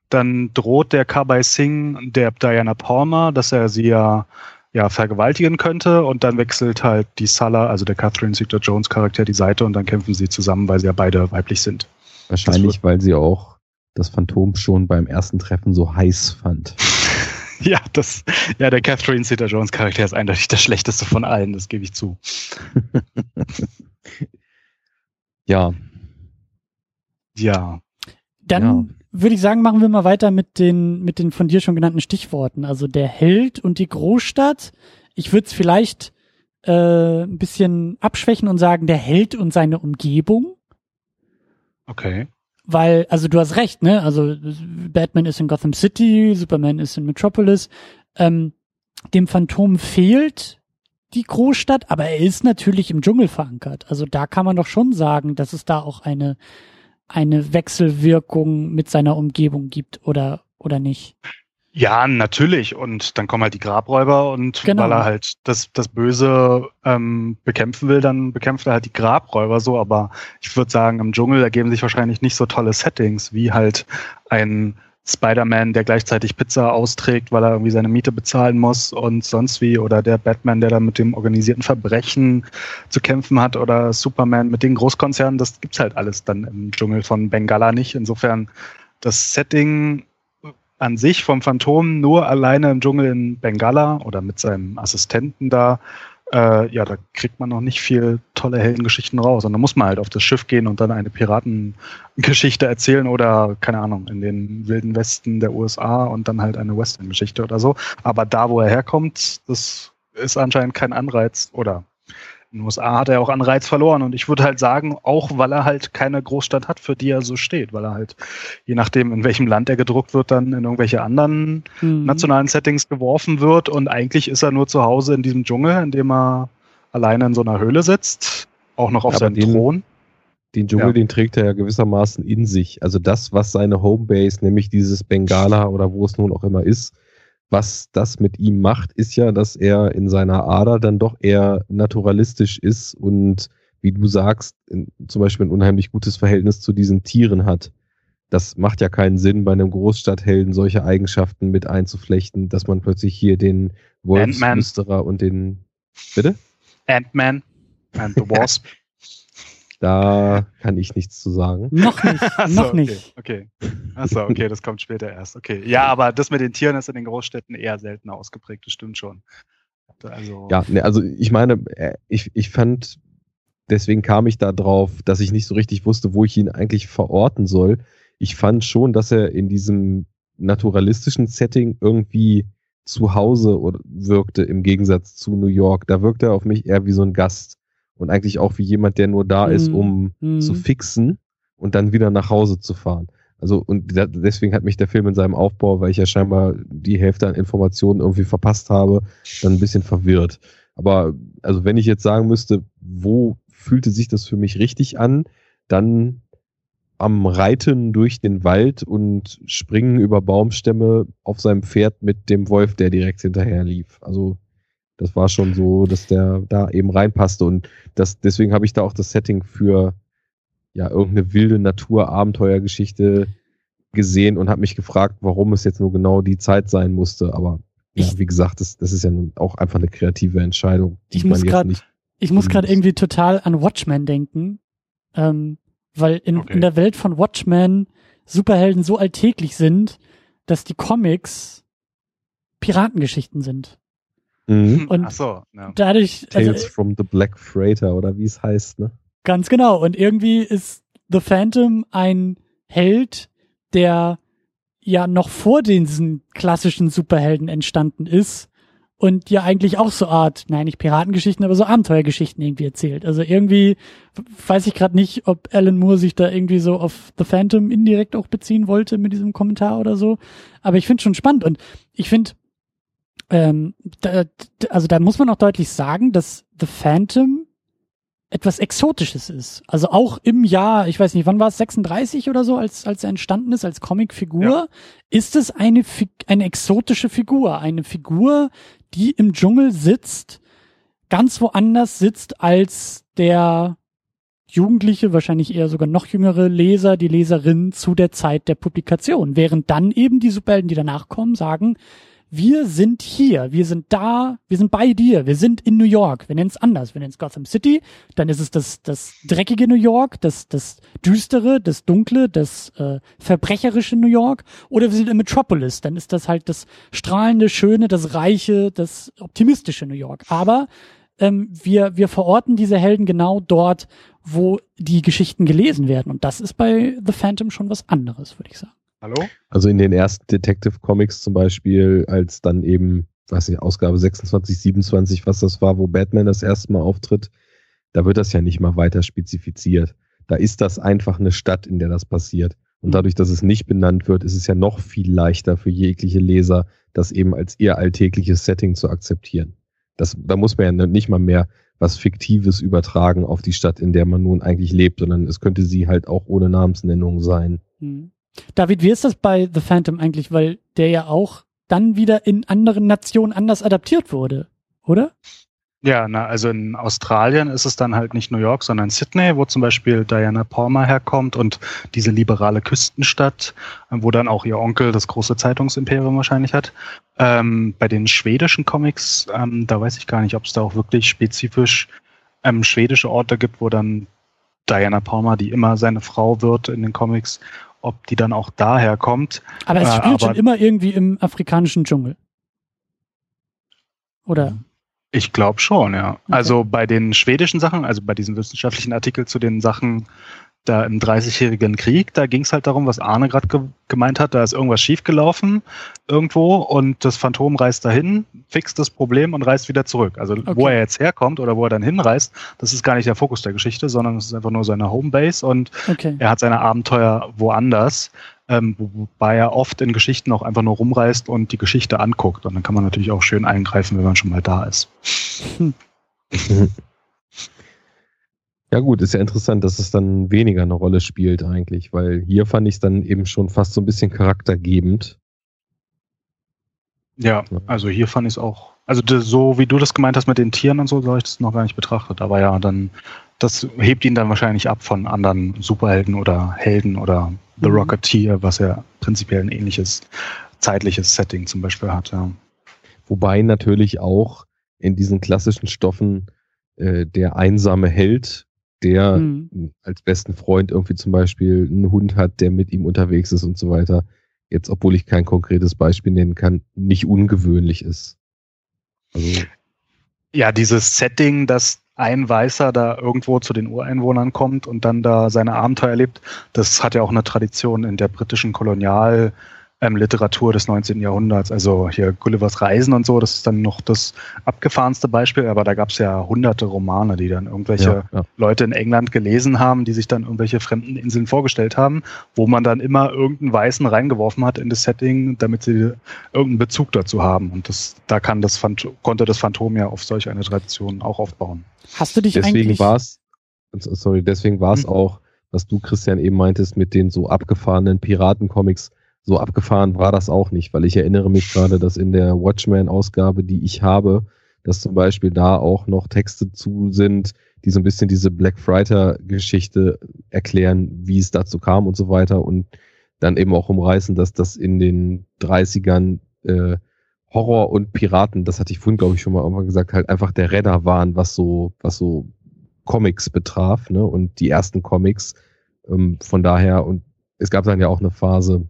dann droht der Kabay Singh der Diana Palmer, dass er sie ja, ja vergewaltigen könnte und dann wechselt halt die Sala, also der Catherine Zeta-Jones Charakter, die Seite und dann kämpfen sie zusammen, weil sie ja beide weiblich sind. Wahrscheinlich, weil sie auch das Phantom schon beim ersten Treffen so heiß fand. Ja, das, ja, der Catherine Zeta-Jones Charakter ist eindeutig das schlechteste von allen, das gebe ich zu. Ja. Ja. Dann ja. würde ich sagen, machen wir mal weiter mit den, mit den von dir schon genannten Stichworten. Also der Held und die Großstadt. Ich würde es vielleicht äh, ein bisschen abschwächen und sagen, der Held und seine Umgebung. Okay. Weil, also du hast recht, ne? Also Batman ist in Gotham City, Superman ist in Metropolis. Ähm, dem Phantom fehlt die Großstadt, aber er ist natürlich im Dschungel verankert. Also da kann man doch schon sagen, dass es da auch eine eine Wechselwirkung mit seiner Umgebung gibt, oder oder nicht? Ja, natürlich. Und dann kommen halt die Grabräuber und genau. weil er halt das, das Böse ähm, bekämpfen will, dann bekämpft er halt die Grabräuber so. Aber ich würde sagen, im Dschungel ergeben sich wahrscheinlich nicht so tolle Settings, wie halt ein Spider-Man, der gleichzeitig Pizza austrägt, weil er irgendwie seine Miete bezahlen muss und sonst wie. Oder der Batman, der dann mit dem organisierten Verbrechen zu kämpfen hat. Oder Superman mit den Großkonzernen. Das gibt's halt alles dann im Dschungel von Bengala nicht. Insofern das Setting an sich vom Phantom nur alleine im Dschungel in Bengala oder mit seinem Assistenten da, äh, ja, da kriegt man noch nicht viel tolle Heldengeschichten raus. Und da muss man halt auf das Schiff gehen und dann eine Piratengeschichte erzählen oder, keine Ahnung, in den wilden Westen der U S A und dann halt eine Western-Geschichte oder so. Aber da, wo er herkommt, das ist anscheinend kein Anreiz. Oder in den U S A hat er auch Anreiz verloren. Und ich würde halt sagen, auch weil er halt keine Großstadt hat, für die er so steht. Weil er halt, je nachdem, in welchem Land er gedruckt wird, dann in irgendwelche anderen mhm. nationalen Settings geworfen wird. Und eigentlich ist er nur zu Hause in diesem Dschungel, in dem er alleine in so einer Höhle sitzt. Auch noch auf seinem Thron. Den Dschungel, ja. den trägt er ja gewissermaßen in sich. Also das, was seine Homebase, nämlich dieses Bengala oder wo es nun auch immer ist, was das mit ihm macht, ist ja, dass er in seiner Ader dann doch eher naturalistisch ist und, wie du sagst, in, zum Beispiel ein unheimlich gutes Verhältnis zu diesen Tieren hat. Das macht ja keinen Sinn, bei einem Großstadthelden solche Eigenschaften mit einzuflechten, dass man plötzlich hier den Wolfsflüsterer und den... Bitte? Ant-Man and the Wasp. Da kann ich nichts zu sagen. Noch nicht, Achso, noch nicht. Okay, okay. Achso, okay, das kommt später erst. Okay, ja, aber das mit den Tieren ist in den Großstädten eher seltener ausgeprägt, das stimmt schon. Also ja, ne, also ich meine, ich, ich fand, deswegen kam ich da drauf, dass ich nicht so richtig wusste, wo ich ihn eigentlich verorten soll. Ich fand schon, dass er in diesem naturalistischen Setting irgendwie zu Hause wirkte, im Gegensatz zu New York. Da wirkte er auf mich eher wie so ein Gast. Und eigentlich auch wie jemand, der nur da ist, um mm. zu fixen und dann wieder nach Hause zu fahren. Also und da, deswegen hat mich der Film in seinem Aufbau, weil ich ja scheinbar die Hälfte an Informationen irgendwie verpasst habe, dann ein bisschen verwirrt. Aber also wenn ich jetzt sagen müsste, wo fühlte sich das für mich richtig an, dann am Reiten durch den Wald und Springen über Baumstämme auf seinem Pferd mit dem Wolf, der direkt hinterher lief. Also das war schon so, dass der da eben reinpasste und das, deswegen habe ich da auch das Setting für ja irgendeine wilde Natur-Abenteuergeschichte gesehen und habe mich gefragt, warum es jetzt nur genau die Zeit sein musste. Aber ja, wie gesagt, das, das ist ja nun auch einfach eine kreative Entscheidung, die ich man muss jetzt grad, nicht... Ich muss gerade irgendwie total an Watchmen denken, ähm, weil in, okay. in der Welt von Watchmen Superhelden so alltäglich sind, dass die Comics Piratengeschichten sind. Mhm. Und Ach so, ja. dadurch Tales also, from the Black Freighter oder wie es heißt, ne? Ganz genau. Und irgendwie ist The Phantom ein Held, der ja noch vor diesen klassischen Superhelden entstanden ist und ja eigentlich auch so Art, nein, nicht Piratengeschichten, aber so Abenteuergeschichten irgendwie erzählt. Also irgendwie weiß ich gerade nicht, ob Alan Moore sich da irgendwie so auf The Phantom indirekt auch beziehen wollte mit diesem Kommentar oder so. Aber ich finde schon spannend und ich finde, ähm, da, also da muss man auch deutlich sagen, dass The Phantom etwas Exotisches ist. Also auch im Jahr, ich weiß nicht, wann war es, sechsunddreißig oder so, als als er entstanden ist, als Comicfigur, ja. Ist es eine eine exotische Figur. Eine Figur, die im Dschungel sitzt, ganz woanders sitzt als der Jugendliche, wahrscheinlich eher sogar noch jüngere Leser, die Leserin zu der Zeit der Publikation. Während dann eben die Superhelden, die danach kommen, sagen, wir sind hier, wir sind da, wir sind bei dir, wir sind in New York, wir nennen es anders, wir nennen es Gotham City, dann ist es das das dreckige New York, das das düstere, das dunkle, das äh, verbrecherische New York, oder wir sind in Metropolis, dann ist das halt das strahlende, schöne, das reiche, das optimistische New York. Aber ähm, wir wir verorten diese Helden genau dort, wo die Geschichten gelesen werden, und das ist bei The Phantom schon was anderes, würde ich sagen. Hallo? Also in den ersten Detective Comics zum Beispiel, als dann eben, weiß nicht, Ausgabe sechsundzwanzig, siebenundzwanzig, was das war, wo Batman das erste Mal auftritt, da wird das ja nicht mal weiter spezifiziert. Da ist das einfach eine Stadt, in der das passiert. Und dadurch, dass es nicht benannt wird, ist es ja noch viel leichter für jegliche Leser, das eben als ihr alltägliches Setting zu akzeptieren. Das, da muss man ja nicht mal mehr was Fiktives übertragen auf die Stadt, in der man nun eigentlich lebt, sondern es könnte sie halt auch ohne Namensnennung sein. Mhm. David, wie ist das bei The Phantom eigentlich? Weil der ja auch dann wieder in anderen Nationen anders adaptiert wurde, oder? Ja, na, also in Australien ist es dann halt nicht New York, sondern Sydney, wo zum Beispiel Diana Palmer herkommt und diese liberale Küstenstadt, wo dann auch ihr Onkel das große Zeitungsimperium wahrscheinlich hat. Ähm, bei den schwedischen Comics, ähm, da weiß ich gar nicht, ob es da auch wirklich spezifisch ähm, schwedische Orte gibt, wo dann Diana Palmer, die immer seine Frau wird in den Comics, ob die dann auch daher kommt. Aber es spielt äh, aber schon immer irgendwie im afrikanischen Dschungel. Oder? Ich glaube schon, ja. Okay. Also bei den schwedischen Sachen, also bei diesem wissenschaftlichen Artikel zu den Sachen da im dreißigjährigen Krieg, da ging es halt darum, was Arne gerade ge- gemeint hat, da ist irgendwas schiefgelaufen irgendwo und das Phantom reist dahin, fixt das Problem und reist wieder zurück. Also okay. Wo er jetzt herkommt oder wo er dann hinreist, das ist gar nicht der Fokus der Geschichte, sondern es ist einfach nur seine Homebase und okay. Er hat seine Abenteuer woanders, ähm, wobei er oft in Geschichten auch einfach nur rumreist und die Geschichte anguckt. Und dann kann man natürlich auch schön eingreifen, wenn man schon mal da ist. Hm. Ja gut, ist ja interessant, dass es dann weniger eine Rolle spielt eigentlich, weil hier fand ich es dann eben schon fast so ein bisschen charaktergebend. Ja, also hier fand ich es auch, also so wie du das gemeint hast mit den Tieren und so, so habe ich das noch gar nicht betrachtet, aber ja, dann, das hebt ihn dann wahrscheinlich ab von anderen Superhelden oder Helden oder The Rocketeer, was ja prinzipiell ein ähnliches zeitliches Setting zum Beispiel hat. Ja. Wobei natürlich auch in diesen klassischen Stoffen äh, der einsame Held, der hm. als besten Freund irgendwie zum Beispiel einen Hund hat, der mit ihm unterwegs ist und so weiter, jetzt, obwohl ich kein konkretes Beispiel nennen kann, nicht ungewöhnlich ist. Also ja, dieses Setting, dass ein Weißer da irgendwo zu den Ureinwohnern kommt und dann da seine Abenteuer erlebt, das hat ja auch eine Tradition in der britischen Kolonial- Ähm, Literatur des neunzehnten. Jahrhunderts, also hier Gullivers Reisen und so, das ist dann noch das abgefahrenste Beispiel, aber da gab es ja hunderte Romane, die dann irgendwelche ja, ja. Leute in England gelesen haben, die sich dann irgendwelche fremden Inseln vorgestellt haben, wo man dann immer irgendeinen Weißen reingeworfen hat in das Setting, damit sie irgendeinen Bezug dazu haben, und das, da kann das Phant- konnte das Phantom ja auf solch eine Tradition auch aufbauen. Hast du dich deswegen eigentlich... War's, sorry, deswegen war es hm. auch, was du, Christian, eben meintest, mit den so abgefahrenen Piratencomics. So abgefahren war das auch nicht, weil ich erinnere mich gerade, dass in der Watchmen-Ausgabe, die ich habe, dass zum Beispiel da auch noch Texte zu sind, die so ein bisschen diese Black Friday-Geschichte erklären, wie es dazu kam und so weiter, und dann eben auch umreißen, dass das in den dreißigern äh, Horror und Piraten, das hatte ich vorhin, glaube ich, schon mal irgendwann gesagt, halt einfach der Redder waren, was so, was so Comics betraf, ne, und die ersten Comics. Ähm, von daher, und es gab dann ja auch eine Phase,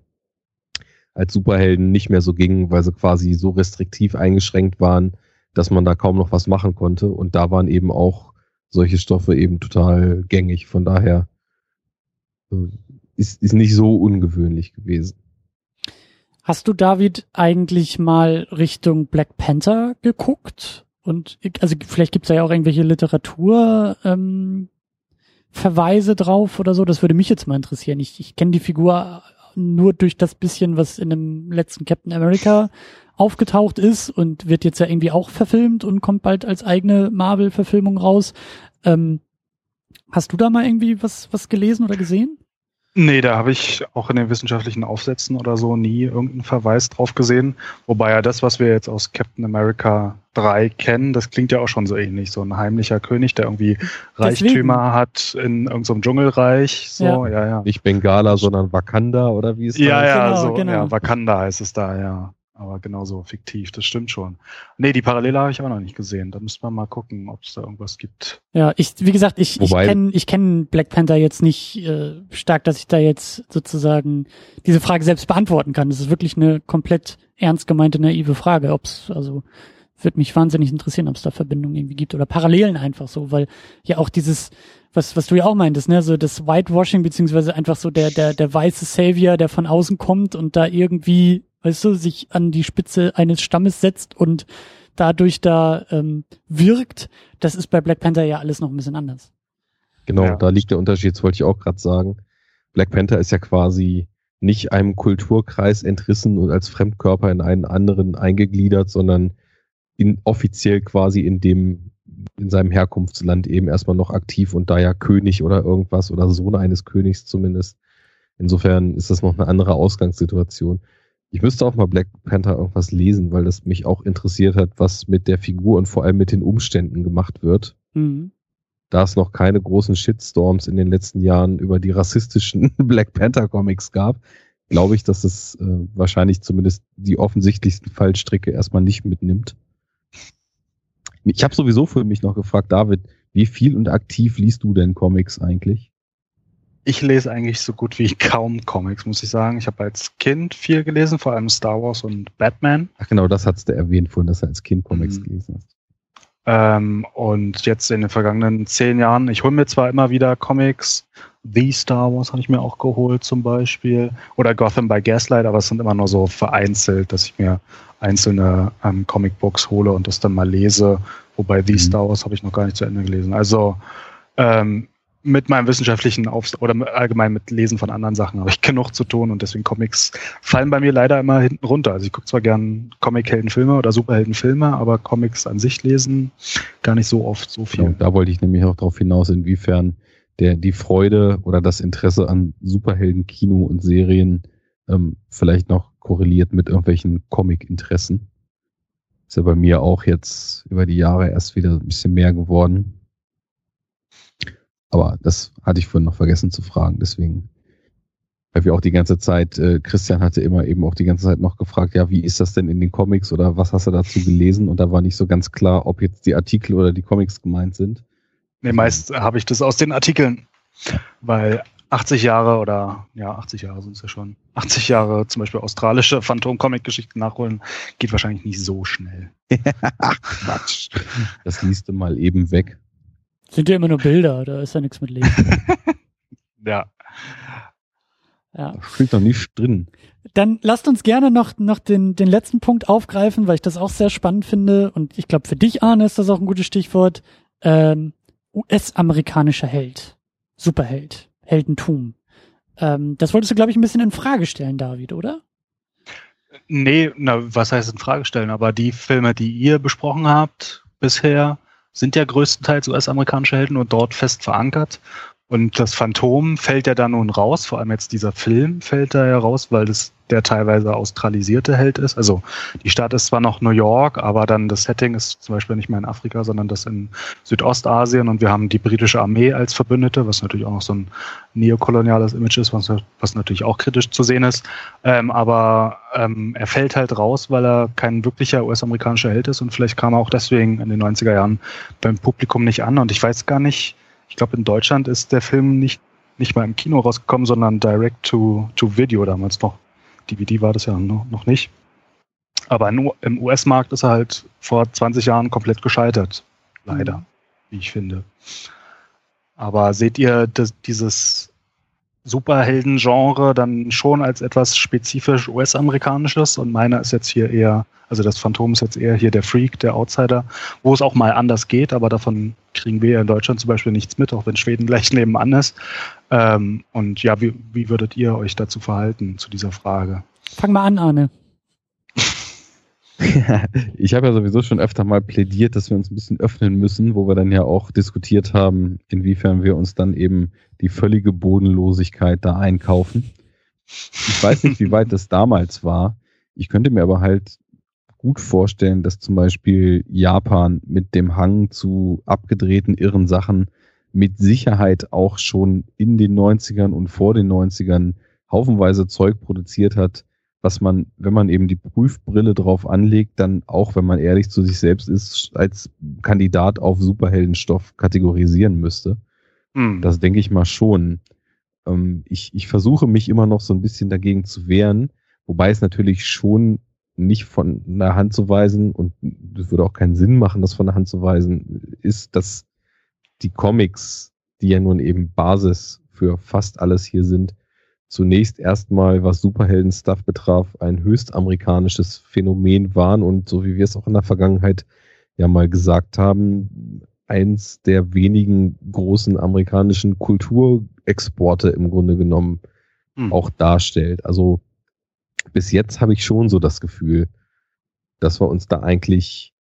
als Superhelden nicht mehr so gingen, weil sie quasi so restriktiv eingeschränkt waren, dass man da kaum noch was machen konnte. Und da waren eben auch solche Stoffe eben total gängig. Von daher ist, ist nicht so ungewöhnlich gewesen. Hast du, David, eigentlich mal Richtung Black Panther geguckt? Und also vielleicht gibt's da ja auch irgendwelche Literatur, ähm, Verweise drauf oder so. Das würde mich jetzt mal interessieren. Ich, ich kenne die Figur nur durch das bisschen, was in dem letzten Captain America aufgetaucht ist und wird jetzt ja irgendwie auch verfilmt und kommt bald als eigene Marvel-Verfilmung raus. Ähm, hast du da mal irgendwie was, was gelesen oder gesehen? Nee, da habe ich auch in den wissenschaftlichen Aufsätzen oder so nie irgendeinen Verweis drauf gesehen. Wobei ja das, was wir jetzt aus Captain America drei kennen, das klingt ja auch schon so ähnlich. So ein heimlicher König, der irgendwie Reichtümer Deswegen. hat in irgendeinem Dschungelreich. So, ja. Ja, ja. Nicht Bengala, sondern Wakanda, oder wie es da heißt? Ja, ja, genau, so, genau. Ja, Wakanda heißt es da, ja. Aber genauso fiktiv, das stimmt schon. Nee, die Parallele habe ich auch noch nicht gesehen. Da müsste man mal gucken, ob es da irgendwas gibt. Ja, ich, wie gesagt, ich, ich kenne ich kenn Black Panther jetzt nicht äh, stark, dass ich da jetzt sozusagen diese Frage selbst beantworten kann. Das ist wirklich eine komplett ernst gemeinte, naive Frage. Ob's, also würde mich wahnsinnig interessieren, ob es da Verbindungen irgendwie gibt oder Parallelen einfach so, weil ja auch dieses, was was du ja auch meintest, ne, so das Whitewashing, beziehungsweise einfach so der der der weiße Savior, der von außen kommt und da irgendwie, weißt du, sich an die Spitze eines Stammes setzt und dadurch da ähm, wirkt, das ist bei Black Panther ja alles noch ein bisschen anders. Genau, ja. Da liegt der Unterschied, das wollte ich auch gerade sagen. Black Panther ist ja quasi nicht einem Kulturkreis entrissen und als Fremdkörper in einen anderen eingegliedert, sondern in, offiziell quasi in dem, in seinem Herkunftsland eben erstmal noch aktiv und da ja König oder irgendwas oder Sohn eines Königs zumindest. Insofern ist das noch eine andere Ausgangssituation. Ich müsste auch mal Black Panther irgendwas lesen, weil das mich auch interessiert hat, was mit der Figur und vor allem mit den Umständen gemacht wird. Mhm. Da es noch keine großen Shitstorms in den letzten Jahren über die rassistischen Black Panther Comics gab, glaube ich, dass es äh, wahrscheinlich zumindest die offensichtlichsten Fallstricke erstmal nicht mitnimmt. Ich habe sowieso für mich noch gefragt, David, wie viel und aktiv liest du denn Comics eigentlich? Ich lese eigentlich so gut wie kaum Comics, muss ich sagen. Ich habe als Kind viel gelesen, vor allem Star Wars und Batman. Ach genau, das hattest du erwähnt vorhin, dass du als Kind Comics mhm. gelesen hast. Ähm, und jetzt in den vergangenen zehn Jahren, ich hole mir zwar immer wieder Comics, The Star Wars habe ich mir auch geholt zum Beispiel, oder Gotham by Gaslight, aber es sind immer nur so vereinzelt, dass ich mir einzelne ähm, Comicbooks hole und das dann mal lese. Wobei The mhm. Star Wars habe ich noch gar nicht zu Ende gelesen. Also, ähm, mit meinem wissenschaftlichen Aufs- oder allgemein mit Lesen von anderen Sachen habe ich genug zu tun und deswegen Comics fallen bei mir leider immer hinten runter. Also ich gucke zwar gern Comic-Heldenfilme oder Superheldenfilme, aber Comics an sich lesen gar nicht so oft so viel. Genau, da wollte ich nämlich auch darauf hinaus, inwiefern der die Freude oder das Interesse an Superhelden-Kino und Serien ähm, vielleicht noch korreliert mit irgendwelchen Comic-Interessen. Ist ja bei mir auch jetzt über die Jahre erst wieder ein bisschen mehr geworden. Aber das hatte ich vorhin noch vergessen zu fragen, deswegen, weil wir auch die ganze Zeit, äh, Christian hatte immer eben auch die ganze Zeit noch gefragt, ja, wie ist das denn in den Comics oder was hast du dazu gelesen? Und da war nicht so ganz klar, ob jetzt die Artikel oder die Comics gemeint sind. Nee, meist habe ich das aus den Artikeln, weil achtzig Jahre oder, ja, achtzig Jahre sind es ja schon, achtzig Jahre zum Beispiel australische Phantom-Comic-Geschichten nachholen, geht wahrscheinlich nicht so schnell. Quatsch. Das liest du mal eben weg. Sind ja immer nur Bilder, da ist ja nichts mit Leben. Ja. Ja. Das steht noch nicht drin. Dann lasst uns gerne noch, noch den, den letzten Punkt aufgreifen, weil ich das auch sehr spannend finde. Und ich glaube, für dich, Arne, ist das auch ein gutes Stichwort. Ähm, U S-amerikanischer Held. Superheld. Heldentum. Ähm, das wolltest du, glaube ich, ein bisschen in Frage stellen, David, oder? Nee, na, was heißt in Frage stellen? Aber die Filme, die ihr besprochen habt bisher, sind ja größtenteils U S-amerikanische Helden und dort fest verankert. Und das Phantom fällt ja da nun raus, vor allem jetzt dieser Film fällt da ja raus, weil das der teilweise australisierte Held ist. Also die Stadt ist zwar noch New York, aber dann das Setting ist zum Beispiel nicht mehr in Afrika, sondern das in Südostasien. Und wir haben die britische Armee als Verbündete, was natürlich auch noch so ein neokoloniales Image ist, was, was natürlich auch kritisch zu sehen ist. Ähm, aber ähm, er fällt halt raus, weil er kein wirklicher U S-amerikanischer Held ist. Und vielleicht kam er auch deswegen in den neunziger Jahren beim Publikum nicht an. Und ich weiß gar nicht, ich glaube, in Deutschland ist der Film nicht, nicht mal im Kino rausgekommen, sondern direct to, to Video damals noch. D V D war das ja noch, noch nicht. Aber in, im U S-Markt ist er halt vor zwanzig Jahren komplett gescheitert. Leider, mhm. wie ich finde. Aber seht ihr das, dieses Superhelden-Genre dann schon als etwas spezifisch U S-amerikanisches, und meiner ist jetzt hier eher, also das Phantom ist jetzt eher hier der Freak, der Outsider, wo es auch mal anders geht, aber davon kriegen wir ja in Deutschland zum Beispiel nichts mit, auch wenn Schweden gleich nebenan ist. Ähm, und ja, wie, wie würdet ihr euch dazu verhalten, zu dieser Frage? Fang mal an, Arne. Ich habe ja sowieso schon öfter mal plädiert, dass wir uns ein bisschen öffnen müssen, wo wir dann ja auch diskutiert haben, inwiefern wir uns dann eben die völlige Bodenlosigkeit da einkaufen. Ich weiß nicht, wie weit das damals war. Ich könnte mir aber halt gut vorstellen, dass zum Beispiel Japan mit dem Hang zu abgedrehten, irren Sachen mit Sicherheit auch schon in den neunzigern und vor den neunzigern haufenweise Zeug produziert hat, was man, wenn man eben die Prüfbrille drauf anlegt, dann auch, wenn man ehrlich zu sich selbst ist, als Kandidat auf Superheldenstoff kategorisieren müsste. Hm. Das denke ich mal schon. Ähm, ich, ich versuche mich immer noch so ein bisschen dagegen zu wehren, wobei es natürlich schon nicht von der Hand zu weisen, und es würde auch keinen Sinn machen, das von der Hand zu weisen, ist, dass die Comics, die ja nun eben Basis für fast alles hier sind, zunächst erstmal, was Superhelden-Stuff betraf, ein höchst amerikanisches Phänomen waren und, so wie wir es auch in der Vergangenheit ja mal gesagt haben, eins der wenigen großen amerikanischen Kulturexporte im Grunde genommen hm. auch darstellt. Also bis jetzt habe ich schon so das Gefühl, dass wir uns da eigentlich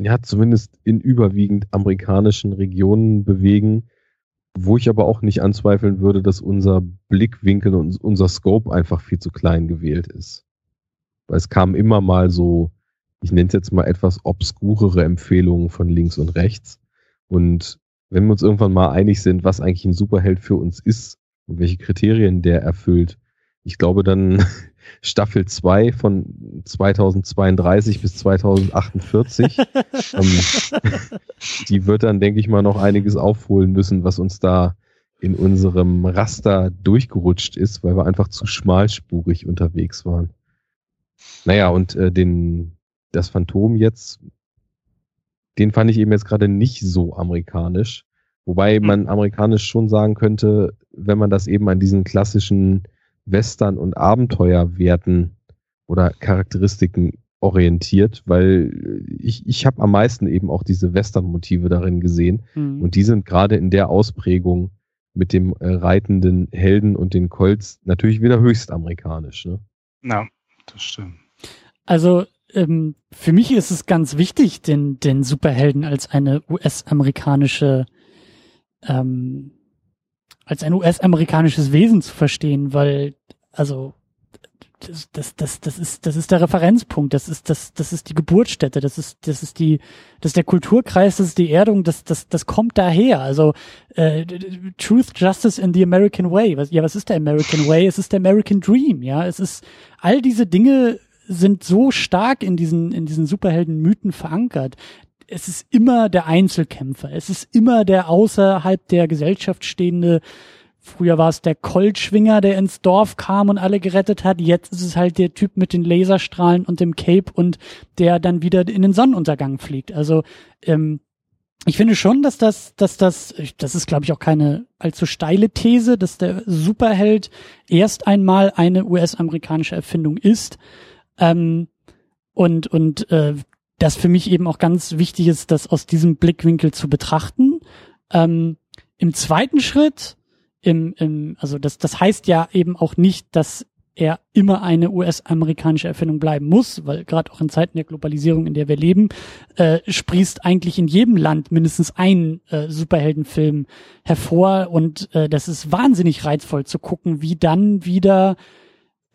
ja zumindest in überwiegend amerikanischen Regionen bewegen, wo ich aber auch nicht anzweifeln würde, dass unser Blickwinkel und unser Scope einfach viel zu klein gewählt ist. Weil es kamen immer mal so, ich nenne es jetzt mal etwas obskurere Empfehlungen von links und rechts. Und wenn wir uns irgendwann mal einig sind, was eigentlich ein Superheld für uns ist und welche Kriterien der erfüllt, ich glaube dann Staffel zwei von zweitausendzweiunddreißig bis zweitausendachtundzwanzig, ähm, die wird dann, denke ich mal, noch einiges aufholen müssen, was uns da in unserem Raster durchgerutscht ist, weil wir einfach zu schmalspurig unterwegs waren. Naja, und äh, den, das Phantom jetzt, den fand ich eben jetzt gerade nicht so amerikanisch, wobei man amerikanisch schon sagen könnte, wenn man das eben an diesen klassischen Western- und Abenteuerwerten oder Charakteristiken orientiert, weil ich, ich habe am meisten eben auch diese Western-Motive darin gesehen, mhm. und die sind gerade in der Ausprägung mit dem reitenden Helden und den Colts natürlich wieder höchst amerikanisch. Ne? Ja, das stimmt. Also ähm, für mich ist es ganz wichtig, den, den Superhelden als eine U S-amerikanische ähm, als ein U S-amerikanisches Wesen zu verstehen, weil, also, das, das, das, das ist, das ist der Referenzpunkt, das ist, das, das ist die Geburtsstätte, das ist, das ist die, das ist der Kulturkreis, das ist die Erdung, das, das, das kommt daher. Also, äh, Truth, Justice in the American Way. Was, ja, was ist der American Way? Es ist der American Dream, ja. Es ist, all diese Dinge sind so stark in diesen, in diesen Superhelden-Mythen verankert. Es ist immer der Einzelkämpfer. Es ist immer der außerhalb der Gesellschaft stehende. Früher war es der Koltschwinger, der ins Dorf kam und alle gerettet hat. Jetzt ist es halt der Typ mit den Laserstrahlen und dem Cape und der dann wieder in den Sonnenuntergang fliegt. Also ähm, ich finde schon, dass das, dass das, das ist, glaube ich, auch keine allzu steile These, dass der Superheld erst einmal eine U S-amerikanische Erfindung ist. Ähm, und und äh, das für mich eben auch ganz wichtig ist, das aus diesem Blickwinkel zu betrachten. Ähm, im zweiten Schritt, im, im, also das, das heißt ja eben auch nicht, dass er immer eine U S-amerikanische Erfindung bleiben muss, weil gerade auch in Zeiten der Globalisierung, in der wir leben, äh, sprießt eigentlich in jedem Land mindestens ein äh, Superheldenfilm hervor, und äh, das ist wahnsinnig reizvoll zu gucken, wie dann wieder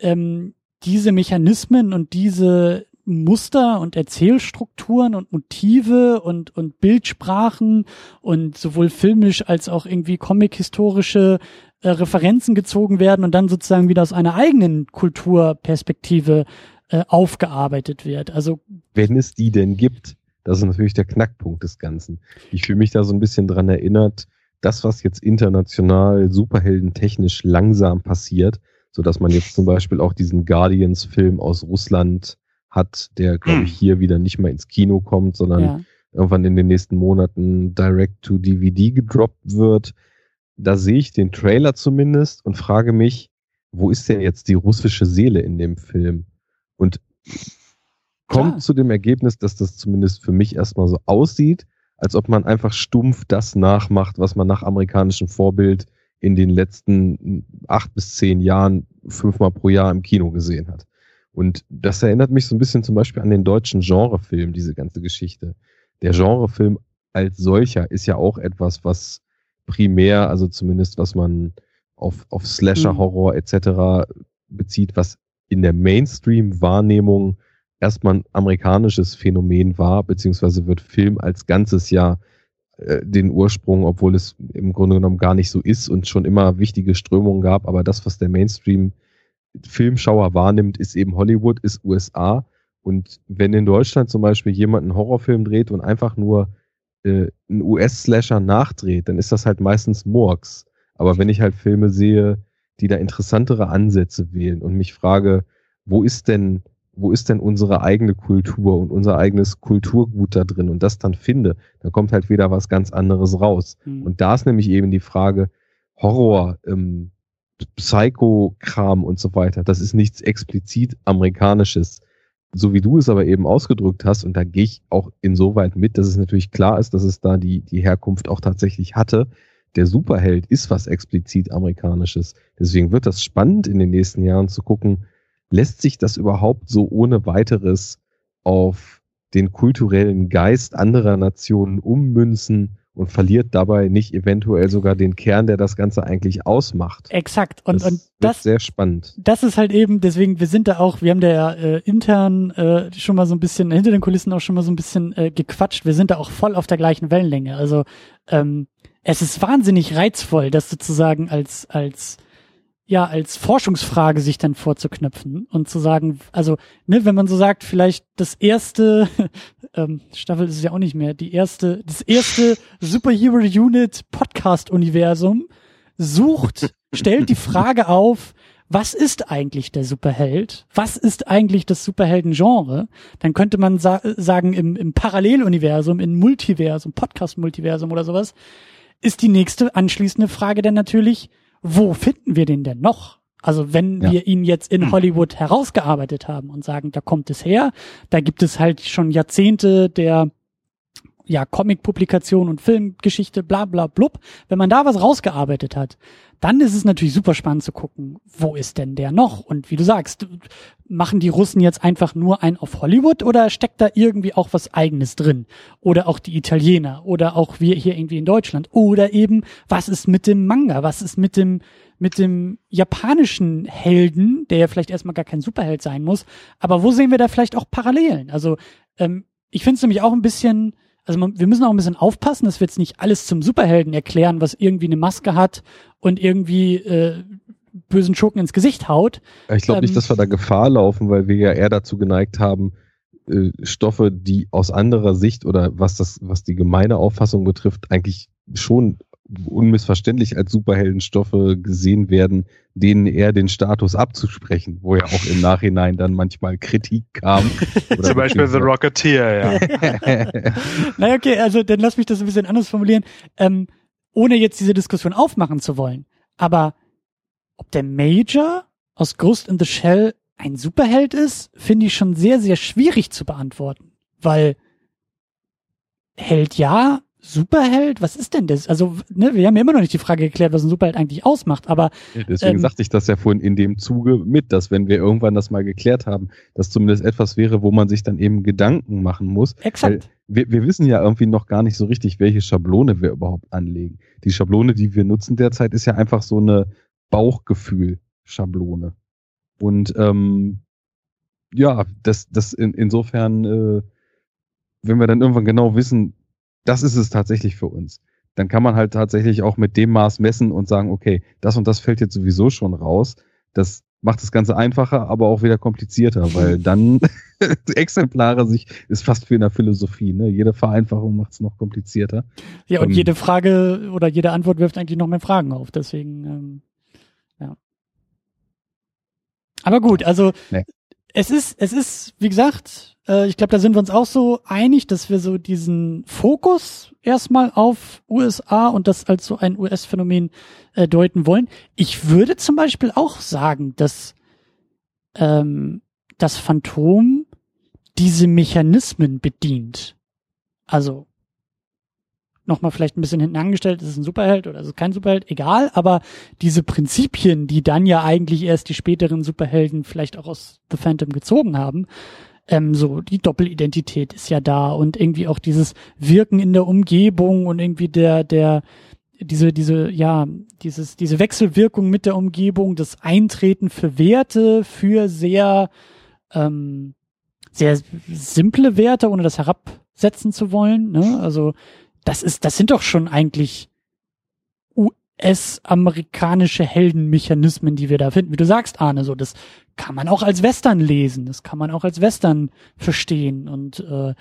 ähm, diese Mechanismen und diese Muster und Erzählstrukturen und Motive und und Bildsprachen und sowohl filmisch als auch irgendwie comic-historische äh, Referenzen gezogen werden und dann sozusagen wieder aus einer eigenen Kulturperspektive äh, aufgearbeitet wird. Also wenn es die denn gibt, das ist natürlich der Knackpunkt des Ganzen. Ich fühle mich da so ein bisschen dran erinnert, das, was jetzt international superheldentechnisch langsam passiert, so dass man jetzt zum Beispiel auch diesen Guardians-Film aus Russland hat, der, glaube ich, hier wieder nicht mal ins Kino kommt, sondern ja. irgendwann in den nächsten Monaten direct to D V D gedroppt wird. da sehe ich den Trailer zumindest und frage mich, wo ist denn jetzt die russische Seele in dem Film? Und kommt ja. zu dem Ergebnis, dass das zumindest für mich erstmal so aussieht, als ob man einfach stumpf das nachmacht, was man nach amerikanischem Vorbild in den letzten acht bis zehn Jahren fünfmal pro Jahr im Kino gesehen hat. Und das erinnert mich so ein bisschen zum Beispiel an den deutschen Genrefilm, diese ganze Geschichte. Der Genrefilm als solcher ist ja auch etwas, was primär, also zumindest was man auf, auf Slasher-Horror et cetera bezieht, was in der Mainstream-Wahrnehmung erstmal ein amerikanisches Phänomen war, beziehungsweise wird Film als ganzes ja äh, den Ursprung, obwohl es im Grunde genommen gar nicht so ist und schon immer wichtige Strömungen gab, aber das, was der Mainstream-Filmschauer wahrnimmt, ist eben Hollywood, ist U S A. Und wenn in Deutschland zum Beispiel jemand einen Horrorfilm dreht und einfach nur äh, einen U S-Slasher nachdreht, dann ist das halt meistens Murks. Aber wenn ich halt Filme sehe, die da interessantere Ansätze wählen und mich frage, wo ist denn, wo ist denn unsere eigene Kultur und unser eigenes Kulturgut da drin und das dann finde, dann kommt halt wieder was ganz anderes raus. Mhm. Und da ist nämlich eben die Frage, Horror, ähm, Psycho-Kram und so weiter, das ist nichts explizit Amerikanisches. So wie du es aber eben ausgedrückt hast, und da gehe ich auch insoweit mit, dass es natürlich klar ist, dass es da die, die Herkunft auch tatsächlich hatte. Der Superheld ist was explizit Amerikanisches. Deswegen wird das spannend in den nächsten Jahren zu gucken, lässt sich das überhaupt so ohne weiteres auf den kulturellen Geist anderer Nationen ummünzen und verliert dabei nicht eventuell sogar den Kern, der das Ganze eigentlich ausmacht. Exakt. Und das, und das ist sehr spannend. Das ist halt eben, deswegen, wir sind da auch, wir haben da ja äh, intern äh, schon mal so ein bisschen, hinter den Kulissen auch schon mal so ein bisschen äh, gequatscht. Wir sind da auch voll auf der gleichen Wellenlänge. Also ähm, es ist wahnsinnig reizvoll, das sozusagen als, als, ja, als Forschungsfrage sich dann vorzuknöpfen und zu sagen, also, ne, wenn man so sagt, vielleicht das erste, ähm, Staffel ist es ja auch nicht mehr, die erste, das erste Superhero Unit Podcast Universum sucht, stellt die Frage auf, was ist eigentlich der Superheld? Was ist eigentlich das Superhelden-Genre? Dann könnte man sa- sagen, im, im Paralleluniversum, im Multiversum, Podcast-Multiversum oder sowas, ist die nächste anschließende Frage dann natürlich, wo finden wir den denn noch? Also wenn ja. wir ihn jetzt in Hollywood herausgearbeitet haben und sagen, da kommt es her, da gibt es halt schon Jahrzehnte der ja Comic-Publikation und Filmgeschichte, bla bla blub. Wenn man da was rausgearbeitet hat, dann ist es natürlich super spannend zu gucken, wo ist denn der noch? Und wie du sagst, machen die Russen jetzt einfach nur ein auf Hollywood oder steckt da irgendwie auch was Eigenes drin? Oder auch die Italiener oder auch wir hier irgendwie in Deutschland? Oder eben, was ist mit dem Manga? Was ist mit dem mit dem japanischen Helden, der ja vielleicht erstmal gar kein Superheld sein muss? Aber wo sehen wir da vielleicht auch Parallelen? Also ähm, ich finde es nämlich auch ein bisschen... Also man, wir müssen auch ein bisschen aufpassen, dass wir jetzt nicht alles zum Superhelden erklären, was irgendwie eine Maske hat und irgendwie äh, bösen Schurken ins Gesicht haut. Ich glaube ähm, nicht, dass wir da Gefahr laufen, weil wir ja eher dazu geneigt haben, äh, Stoffe, die aus anderer Sicht oder was das, was die gemeine Auffassung betrifft, eigentlich schon unmissverständlich als Superheldenstoffe gesehen werden, denen eher den Status abzusprechen, wo ja auch im Nachhinein dann manchmal Kritik kam. Oder zum Beispiel The Rocketeer, ja. Naja, okay, also dann lass mich das ein bisschen anders formulieren, ähm, ohne jetzt diese Diskussion aufmachen zu wollen. Aber ob der Major aus Ghost in the Shell ein Superheld ist, finde ich schon sehr, sehr schwierig zu beantworten, weil Held ja, Superheld? Was ist denn das? Also, ne, wir haben ja immer noch nicht die Frage geklärt, was ein Superheld eigentlich ausmacht, aber... Deswegen ähm, sagte ich das ja vorhin in dem Zuge mit, dass wenn wir irgendwann das mal geklärt haben, dass zumindest etwas wäre, wo man sich dann eben Gedanken machen muss. Exakt. Wir, wir wissen ja irgendwie noch gar nicht so richtig, welche Schablone wir überhaupt anlegen. Die Schablone, die wir nutzen derzeit, ist ja einfach so eine Bauchgefühl-Schablone. Und ähm, ja, das, das in, insofern, äh, wenn wir dann irgendwann genau wissen, das ist es tatsächlich für uns. Dann kann man halt tatsächlich auch mit dem Maß messen und sagen, okay, das und das fällt jetzt sowieso schon raus. Das macht das Ganze einfacher, aber auch wieder komplizierter, weil dann Exemplare sich, ist fast wie in der Philosophie, ne? Jede Vereinfachung macht es noch komplizierter. Ja, und ähm, jede Frage oder jede Antwort wirft eigentlich noch mehr Fragen auf, deswegen, ähm, ja. Aber gut, also, ne. es ist, es ist, wie gesagt, äh, ich glaube, da sind wir uns auch so einig, dass wir so diesen Fokus erstmal auf U S A und das als so ein U S-Phänomen äh, deuten wollen. Ich würde zum Beispiel auch sagen, dass ähm, das Phantom diese Mechanismen bedient. Also nochmal vielleicht ein bisschen hinten angestellt, ist es ein Superheld oder ist es kein Superheld, egal, aber diese Prinzipien, die dann ja eigentlich erst die späteren Superhelden vielleicht auch aus The Phantom gezogen haben, ähm, so die Doppelidentität ist ja da und irgendwie auch dieses Wirken in der Umgebung und irgendwie der, der, diese, diese, ja, dieses, diese Wechselwirkung mit der Umgebung, das Eintreten für Werte, für sehr, ähm, sehr simple Werte, ohne das herabsetzen zu wollen, ne, also, Das ist, das sind doch schon eigentlich U S-amerikanische Heldenmechanismen, die wir da finden. Wie du sagst, Arne, so, das kann man auch als Western lesen, das kann man auch als Western verstehen. Und äh,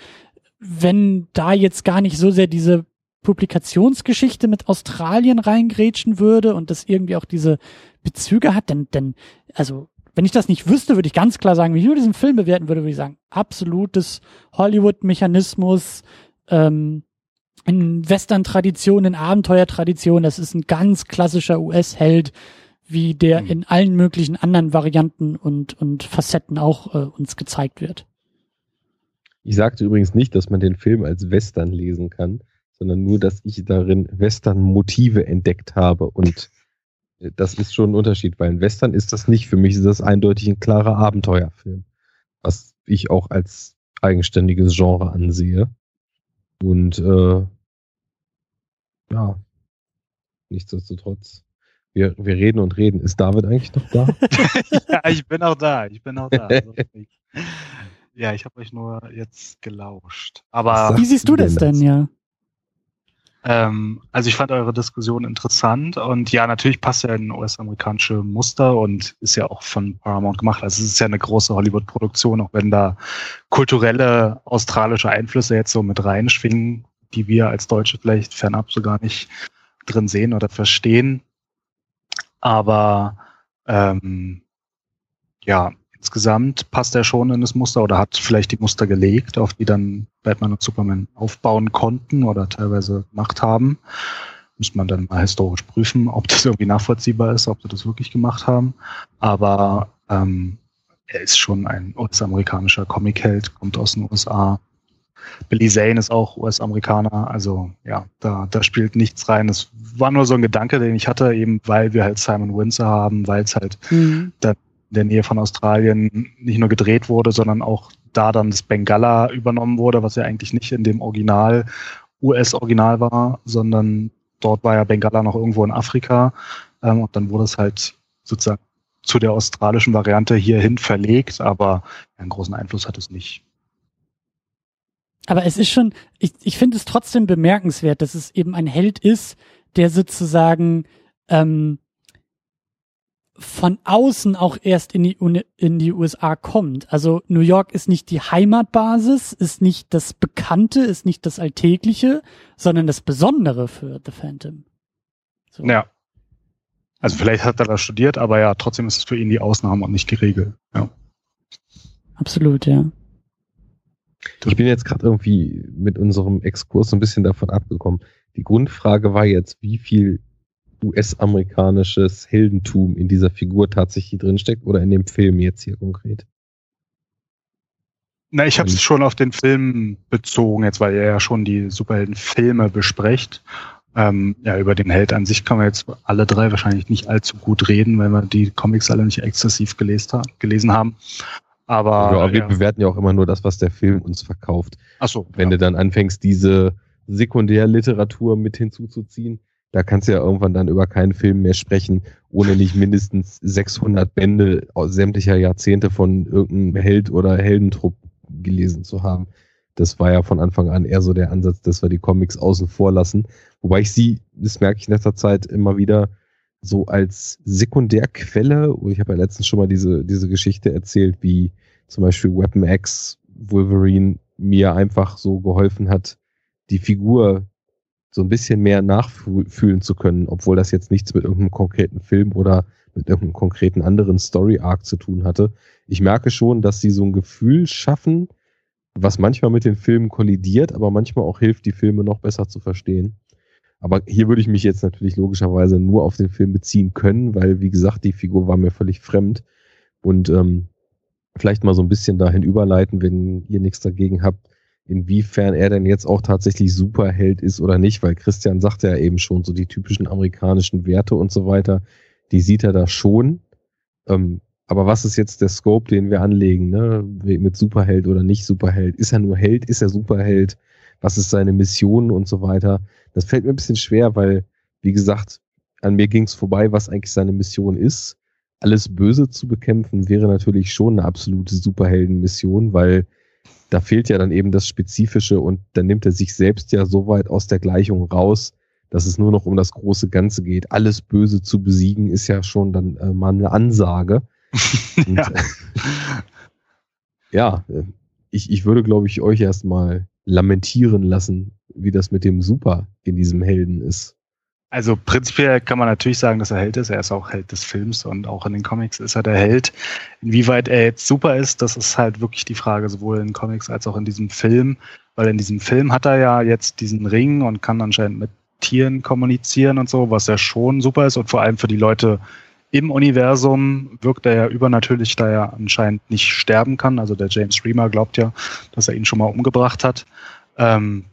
wenn da jetzt gar nicht so sehr diese Publikationsgeschichte mit Australien reingrätschen würde und das irgendwie auch diese Bezüge hat, dann, dann, also wenn ich das nicht wüsste, würde ich ganz klar sagen, wenn ich nur diesen Film bewerten würde, würde ich sagen, absolutes Hollywood-Mechanismus, ähm, in Western-Tradition, in Abenteuer-Tradition, das ist ein ganz klassischer U S-Held, wie der mhm. in allen möglichen anderen Varianten und, und Facetten auch äh, uns gezeigt wird. Ich sagte übrigens nicht, dass man den Film als Western lesen kann, sondern nur, dass ich darin Western-Motive entdeckt habe. Und das ist schon ein Unterschied, weil ein Western ist das nicht. Für mich ist das eindeutig ein klarer Abenteuerfilm, was ich auch als eigenständiges Genre ansehe. Und äh, ja, nichtsdestotrotz, wir, wir reden und reden. Ist David eigentlich noch da? Ja, ich bin auch da, ich bin auch da. Also, ich, ja, ich habe euch nur jetzt gelauscht. Aber wie siehst du das denn, ja? Ähm, also ich fand eure Diskussion interessant und ja, natürlich passt ja ein U S-amerikanische Muster und ist ja auch von Paramount gemacht. Also es ist ja eine große Hollywood-Produktion, auch wenn da kulturelle australische Einflüsse jetzt so mit reinschwingen, die wir als Deutsche vielleicht fernab so gar nicht drin sehen oder verstehen. Aber ähm, ja, insgesamt passt er schon in das Muster oder hat vielleicht die Muster gelegt, auf die dann Batman und Superman aufbauen konnten oder teilweise gemacht haben. Muss man dann mal historisch prüfen, ob das irgendwie nachvollziehbar ist, ob sie das wirklich gemacht haben. Aber ähm, er ist schon ein U S-amerikanischer Comicheld, kommt aus den U S A. Billy Zane ist auch U S-Amerikaner, also ja, da, da spielt nichts rein. Das war nur so ein Gedanke, den ich hatte, eben weil wir halt Simon Wincer haben, weil es halt mhm. dann in der Nähe von Australien nicht nur gedreht wurde, sondern auch da dann das Bengala übernommen wurde, was ja eigentlich nicht in dem Original, U S-Original war, sondern dort war ja Bengala noch irgendwo in Afrika. Ähm, und dann wurde es halt sozusagen zu der australischen Variante hierhin verlegt, aber einen großen Einfluss hat es nicht. Aber es ist schon, ich, ich finde es trotzdem bemerkenswert, dass es eben ein Held ist, der sozusagen ähm von außen auch erst in die, Uni, in die U S A kommt. Also New York ist nicht die Heimatbasis, ist nicht das Bekannte, ist nicht das Alltägliche, sondern das Besondere für The Phantom. So. Ja. Also vielleicht hat er da studiert, aber ja, trotzdem ist es für ihn die Ausnahme und nicht die Regel. Ja. Absolut, ja. Ich bin jetzt gerade irgendwie mit unserem Exkurs so ein bisschen davon abgekommen. Die Grundfrage war jetzt, wie viel U S-amerikanisches Heldentum in dieser Figur tatsächlich drinsteckt oder in dem Film jetzt hier konkret? Na, ich habe es schon auf den Film bezogen, jetzt, weil ihr ja schon die Superheldenfilme besprecht. Ähm, ja, über den Held an sich kann man jetzt alle drei wahrscheinlich nicht allzu gut reden, weil wir die Comics alle nicht exzessiv gelesen haben. Aber ja, aber wir ja. bewerten ja auch immer nur das, was der Film uns verkauft. Ach so, Wenn ja. du dann anfängst, diese Sekundärliteratur mit hinzuzuziehen, da kannst du ja irgendwann dann über keinen Film mehr sprechen, ohne nicht mindestens sechshundert Bände aus sämtlicher Jahrzehnte von irgendeinem Held oder Heldentrupp gelesen zu haben. Das war ja von Anfang an eher so der Ansatz, dass wir die Comics außen vor lassen. Wobei ich sie, das merke ich in letzter Zeit immer wieder, so als Sekundärquelle, ich habe ja letztens schon mal diese, diese Geschichte erzählt, wie zum Beispiel Weapon X Wolverine mir einfach so geholfen hat, die Figur so ein bisschen mehr nachfühlen zu können, obwohl das jetzt nichts mit irgendeinem konkreten Film oder mit irgendeinem konkreten anderen Story-Arc zu tun hatte. Ich merke schon, dass sie so ein Gefühl schaffen, was manchmal mit den Filmen kollidiert, aber manchmal auch hilft, die Filme noch besser zu verstehen. Aber hier würde ich mich jetzt natürlich logischerweise nur auf den Film beziehen können, weil, wie gesagt, die Figur war mir völlig fremd. Und ähm, vielleicht mal so ein bisschen dahin überleiten, wenn ihr nichts dagegen habt, inwiefern er denn jetzt auch tatsächlich Superheld ist oder nicht, weil Christian sagte ja eben schon, so die typischen amerikanischen Werte und so weiter, die sieht er da schon. Ähm, aber was ist jetzt der Scope, den wir anlegen, ne? Mit Superheld oder nicht Superheld? Ist er nur Held? Ist er Superheld? Was ist seine Mission und so weiter? Das fällt mir ein bisschen schwer, weil, wie gesagt, an mir ging es vorbei, was eigentlich seine Mission ist. Alles Böse zu bekämpfen wäre natürlich schon eine absolute Superheldenmission, weil da fehlt ja dann eben das Spezifische und dann nimmt er sich selbst ja so weit aus der Gleichung raus, dass es nur noch um das große Ganze geht. Alles Böse zu besiegen ist ja schon dann äh, mal eine Ansage. Und, ja, ja ich, ich würde, glaube ich, euch erstmal lamentieren lassen, wie das mit dem Super in diesem Helden ist. Also prinzipiell kann man natürlich sagen, dass er Held ist. Er ist auch Held des Films und auch in den Comics ist er der Held. Inwieweit er jetzt super ist, das ist halt wirklich die Frage, sowohl in Comics als auch in diesem Film. Weil in diesem Film hat er ja jetzt diesen Ring und kann anscheinend mit Tieren kommunizieren und so, was ja schon super ist. Und vor allem für die Leute im Universum wirkt er ja übernatürlich, da er anscheinend nicht sterben kann. Also der James Remar glaubt ja, dass er ihn schon mal umgebracht hat. Ähm,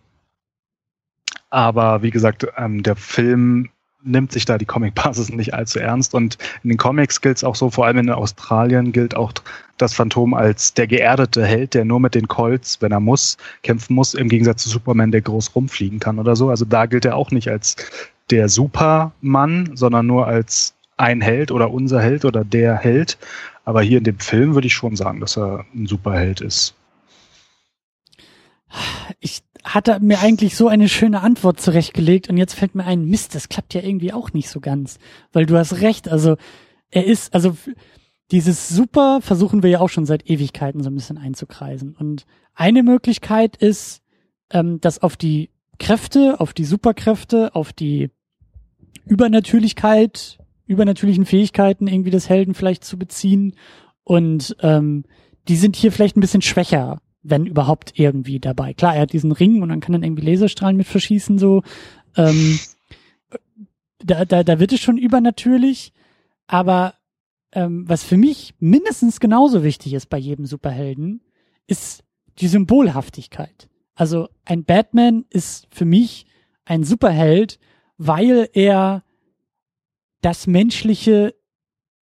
Aber wie gesagt, ähm, der Film nimmt sich da die Comic-Basis nicht allzu ernst. Und in den Comics gilt es auch so, vor allem in Australien gilt auch das Phantom als der geerdete Held, der nur mit den Colts, wenn er muss, kämpfen muss, im Gegensatz zu Superman, der groß rumfliegen kann oder so. Also da gilt er auch nicht als der Supermann, sondern nur als ein Held oder unser Held oder der Held. Aber hier in dem Film würde ich schon sagen, dass er ein Superheld ist. Ich hatte mir eigentlich so eine schöne Antwort zurechtgelegt und jetzt fällt mir ein, Mist, das klappt ja irgendwie auch nicht so ganz, weil du hast recht, also er ist, also dieses Super versuchen wir ja auch schon seit Ewigkeiten so ein bisschen einzukreisen und eine Möglichkeit ist, ähm, das auf die Kräfte, auf die Superkräfte, auf die Übernatürlichkeit, übernatürlichen Fähigkeiten irgendwie des Helden vielleicht zu beziehen und ähm, die sind hier vielleicht ein bisschen schwächer, wenn überhaupt irgendwie dabei. Klar, er hat diesen Ring und dann kann er irgendwie Laserstrahlen mit verschießen, so. Ähm, da, da, da wird es schon übernatürlich, aber ähm, was für mich mindestens genauso wichtig ist bei jedem Superhelden, ist die Symbolhaftigkeit. Also ein Batman ist für mich ein Superheld, weil er das Menschliche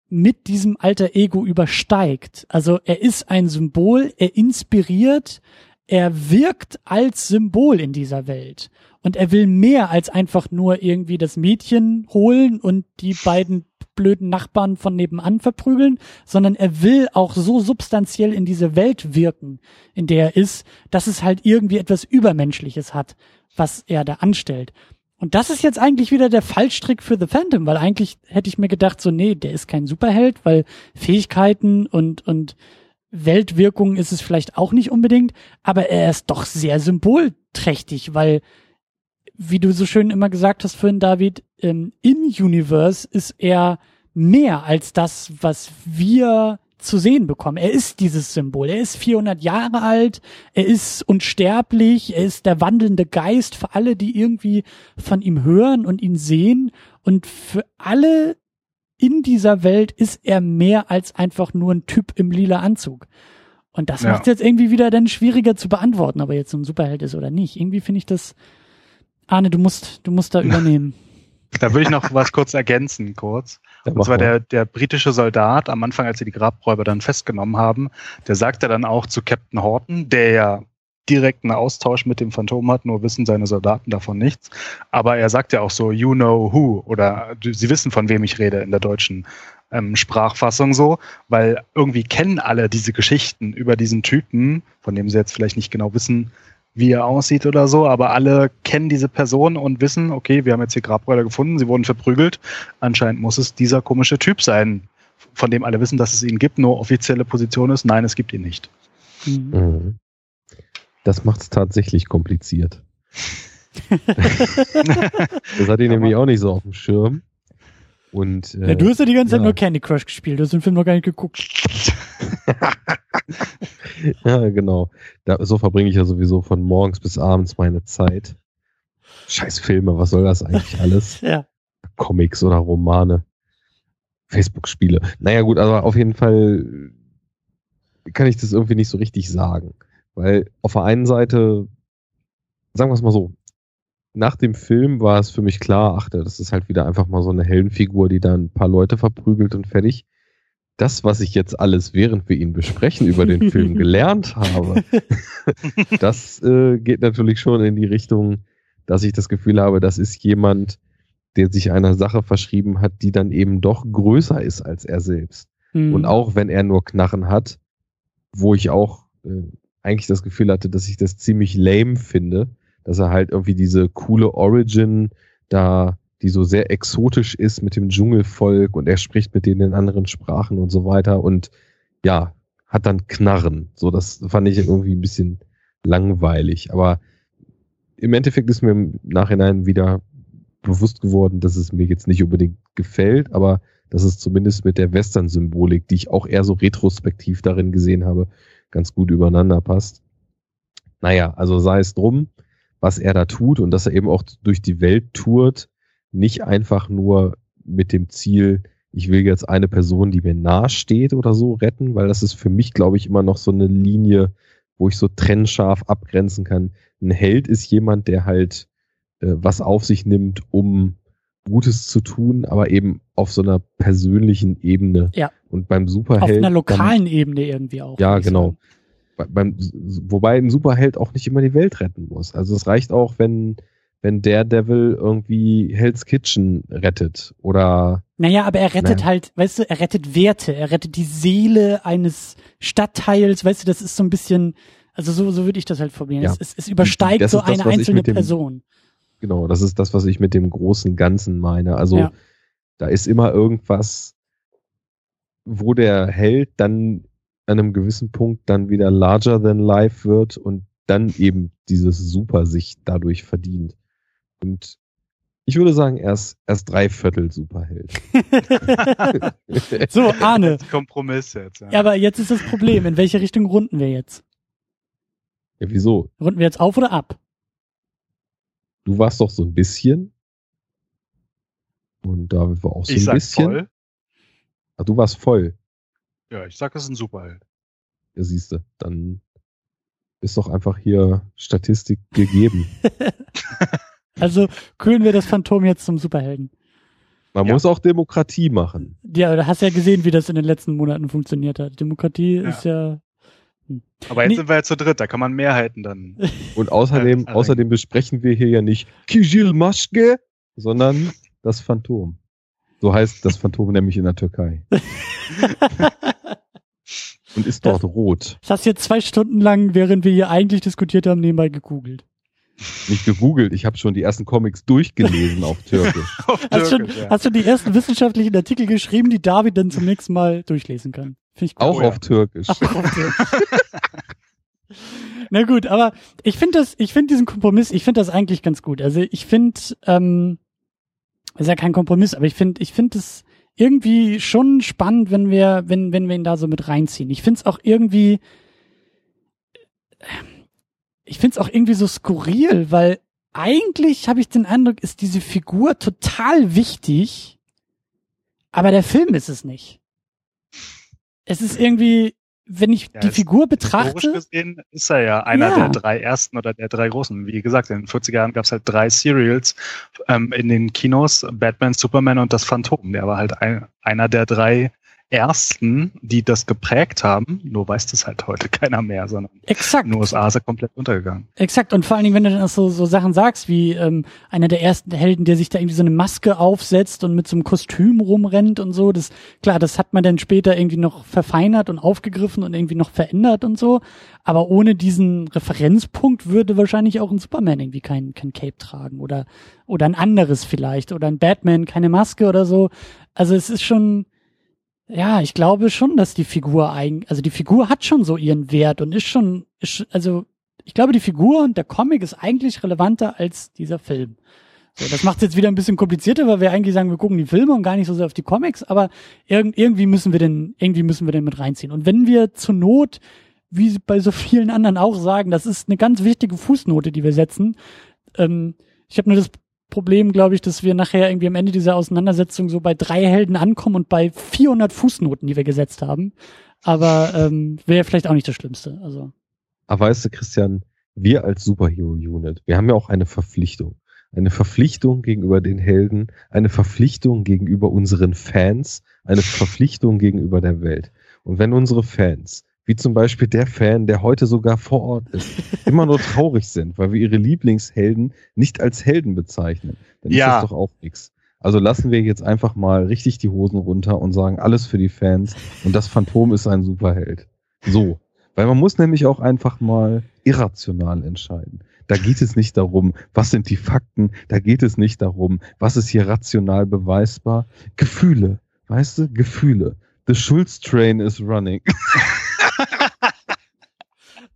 mit diesem alter Ego übersteigt. Also er ist ein Symbol, er inspiriert, er wirkt als Symbol in dieser Welt. Und er will mehr als einfach nur irgendwie das Mädchen holen und die beiden blöden Nachbarn von nebenan verprügeln, sondern er will auch so substanziell in diese Welt wirken, in der er ist, dass es halt irgendwie etwas Übermenschliches hat, was er da anstellt. Und das ist jetzt eigentlich wieder der Fallstrick für The Phantom, weil eigentlich hätte ich mir gedacht, so nee, der ist kein Superheld, weil Fähigkeiten und und Weltwirkung ist es vielleicht auch nicht unbedingt, aber er ist doch sehr symbolträchtig, weil, wie du so schön immer gesagt hast vorhin, David, in Universe ist er mehr als das, was wir zu sehen bekommen. Er ist dieses Symbol. Er ist vierhundert Jahre alt. Er ist unsterblich. Er ist der wandelnde Geist für alle, die irgendwie von ihm hören und ihn sehen. Und für alle in dieser Welt ist er mehr als einfach nur ein Typ im lila Anzug. Und das ja. macht es jetzt irgendwie wieder dann schwieriger zu beantworten, ob er jetzt so ein Superheld ist oder nicht. Irgendwie finde ich das, Arne, du musst, du musst da übernehmen. Da würde ich noch was kurz ergänzen, kurz. Und zwar der, der britische Soldat am Anfang, als sie die Grabräuber dann festgenommen haben, der sagte dann auch zu Captain Horton, der ja direkt einen Austausch mit dem Phantom hat, nur wissen seine Soldaten davon nichts. Aber er sagt ja auch so, you know who, oder sie wissen, von wem ich rede in der deutschen ähm, Sprachfassung so, weil irgendwie kennen alle diese Geschichten über diesen Typen, von dem sie jetzt vielleicht nicht genau wissen, wie er aussieht oder so, aber alle kennen diese Person und wissen, okay, wir haben jetzt hier Grabräuber gefunden, sie wurden verprügelt, anscheinend muss es dieser komische Typ sein, von dem alle wissen, dass es ihn gibt, nur offizielle Position ist, nein, es gibt ihn nicht. Mhm. Das macht es tatsächlich kompliziert. Das hatte ich nämlich auch nicht so auf dem Schirm. Und, äh, ja, du hast ja die ganze ja. Zeit nur Candy Crush gespielt, du hast den Film noch gar nicht geguckt. Ja, genau. Da, so verbringe ich ja sowieso von morgens bis abends meine Zeit. Scheiß Filme, was soll das eigentlich alles? Ja. Comics oder Romane. Facebook-Spiele. Naja gut, aber auf jeden Fall kann ich das irgendwie nicht so richtig sagen. Weil auf der einen Seite, sagen wir es mal so, nach dem Film war es für mich klar, ach, das ist halt wieder einfach mal so eine Heldenfigur, die da ein paar Leute verprügelt und fertig. Das, was ich jetzt alles, während wir ihn besprechen, über den Film gelernt habe, das äh, geht natürlich schon in die Richtung, dass ich das Gefühl habe, das ist jemand, der sich einer Sache verschrieben hat, die dann eben doch größer ist als er selbst. Mhm. Und auch wenn er nur Knarren hat, wo ich auch äh, eigentlich das Gefühl hatte, dass ich das ziemlich lame finde, dass er halt irgendwie diese coole Origin da, die so sehr exotisch ist mit dem Dschungelvolk und er spricht mit denen in anderen Sprachen und so weiter und ja, hat dann Knarren. So, das fand ich irgendwie ein bisschen langweilig. Aber im Endeffekt ist mir im Nachhinein wieder bewusst geworden, dass es mir jetzt nicht unbedingt gefällt, aber dass es zumindest mit der Western-Symbolik, die ich auch eher so retrospektiv darin gesehen habe, ganz gut übereinander passt. Naja, also sei es drum, was er da tut und dass er eben auch durch die Welt tourt, nicht einfach nur mit dem Ziel, ich will jetzt eine Person, die mir nahe steht oder so, retten, weil das ist für mich, glaube ich, immer noch so eine Linie, wo ich so trennscharf abgrenzen kann. Ein Held ist jemand, der halt äh, was auf sich nimmt, um Gutes zu tun, aber eben auf so einer persönlichen Ebene. Ja. Und beim Superheld... Auf einer lokalen dann, Ebene irgendwie auch. Ja, genau. Bei, beim, wobei ein Superheld auch nicht immer die Welt retten muss. Also es reicht auch, wenn... wenn Daredevil irgendwie Hell's Kitchen rettet oder... Naja, aber er rettet naja. halt, weißt du, er rettet Werte, er rettet die Seele eines Stadtteils, weißt du, das ist so ein bisschen, also so, so würde ich das halt formulieren, ja. es, es übersteigt das so das, eine einzelne dem, Person. Genau, das ist das, was ich mit dem großen Ganzen meine, also ja. da ist immer irgendwas, wo der Held dann an einem gewissen Punkt dann wieder larger than life wird und dann eben dieses Super sich dadurch verdient. Und ich würde sagen, er ist, er ist drei Viertel Superheld. So, Arne. Kompromiss jetzt. Ja. Aber jetzt ist das Problem. In welche Richtung runden wir jetzt? Ja, wieso? Runden wir jetzt auf oder ab? Du warst doch so ein bisschen. Und David war auch so ich ein sag bisschen. Voll. Ach, du warst voll. Ja, ich sag, das ist ein Superheld. Ja, siehst du. Dann ist doch einfach hier Statistik gegeben. Also kühlen wir das Phantom jetzt zum Superhelden. Man ja. muss auch Demokratie machen. Ja, du hast ja gesehen, wie das in den letzten Monaten funktioniert hat. Demokratie ja. ist ja... Hm. Aber jetzt nee. sind wir ja zu dritt, da kann man Mehrheiten dann... Und außerdem, außerdem besprechen wir hier ja nicht Kizil Maschke, sondern das Phantom. So heißt das Phantom nämlich in der Türkei. Und ist dort das, rot. Das hast du jetzt zwei Stunden lang, während wir hier eigentlich diskutiert haben, nebenbei gegoogelt. Nicht gegoogelt, ich habe schon die ersten Comics durchgelesen auf Türkisch. Auf hast, Türkisch schon, ja. hast du die ersten wissenschaftlichen Artikel geschrieben, die David dann zum nächsten Mal durchlesen kann? Find ich cool. Auch, ja. auf Türkisch. Auch auf Türkisch. Na gut, aber ich finde das, ich finde diesen Kompromiss, ich finde das eigentlich ganz gut. Also ich finde, ähm, ist ja kein Kompromiss, aber ich finde, ich finde es irgendwie schon spannend, wenn wir, wenn, wenn wir ihn da so mit reinziehen. Ich find's auch irgendwie, ich find's auch irgendwie so skurril, weil eigentlich habe ich den Eindruck, ist diese Figur total wichtig, aber der Film ist es nicht. Es ist irgendwie, wenn ich ja, die Figur betrachte. Historisch gesehen ist er ja einer ja. der drei ersten oder der drei großen. Wie gesagt, in den vierziger Jahren gab es halt drei Serials ähm, in den Kinos, Batman, Superman und das Phantom. Der war halt ein, einer der drei ersten, die das geprägt haben. Nur weiß das halt heute keiner mehr, sondern Exakt. in den U S A ist er komplett untergegangen. Exakt. Und vor allen Dingen, wenn du dann so, so Sachen sagst, wie ähm, einer der ersten Helden, der sich da irgendwie so eine Maske aufsetzt und mit so einem Kostüm rumrennt und so, das, klar, das hat man dann später irgendwie noch verfeinert und aufgegriffen und irgendwie noch verändert und so. Aber ohne diesen Referenzpunkt würde wahrscheinlich auch ein Superman irgendwie kein, kein Cape tragen oder, oder ein anderes vielleicht oder ein Batman keine Maske oder so. Also es ist schon, ja, ich glaube schon, dass die Figur eigentlich, also die Figur hat schon so ihren Wert und ist schon, ist, also ich glaube, die Figur und der Comic ist eigentlich relevanter als dieser Film. So, das macht es jetzt wieder ein bisschen komplizierter, weil wir eigentlich sagen, wir gucken die Filme und gar nicht so sehr auf die Comics, aber irg- irgendwie müssen wir den, irgendwie müssen wir den mit reinziehen. Und wenn wir zur Not, wie bei so vielen anderen auch sagen, das ist eine ganz wichtige Fußnote, die wir setzen. Ähm, ich habe nur das Problem, glaube ich, dass wir nachher irgendwie am Ende dieser Auseinandersetzung so bei drei Helden ankommen und bei vierhundert Fußnoten, die wir gesetzt haben. Aber ähm, wäre vielleicht auch nicht das Schlimmste. Also. Aber weißt du, Christian, wir als Superhero Unit, wir haben ja auch eine Verpflichtung. Eine Verpflichtung gegenüber den Helden, eine Verpflichtung gegenüber unseren Fans, eine Verpflichtung gegenüber der Welt. Und wenn unsere Fans, wie zum Beispiel der Fan, der heute sogar vor Ort ist, immer nur traurig sind, weil wir ihre Lieblingshelden nicht als Helden bezeichnen. Dann ja. ist das doch auch nichts. Also lassen wir jetzt einfach mal richtig die Hosen runter und sagen, alles für die Fans und das Phantom ist ein Superheld. So, weil man muss nämlich auch einfach mal irrational entscheiden. Da geht es nicht darum, was sind die Fakten, da geht es nicht darum, was ist hier rational beweisbar. Gefühle, weißt du, Gefühle. The Schulz Train is running.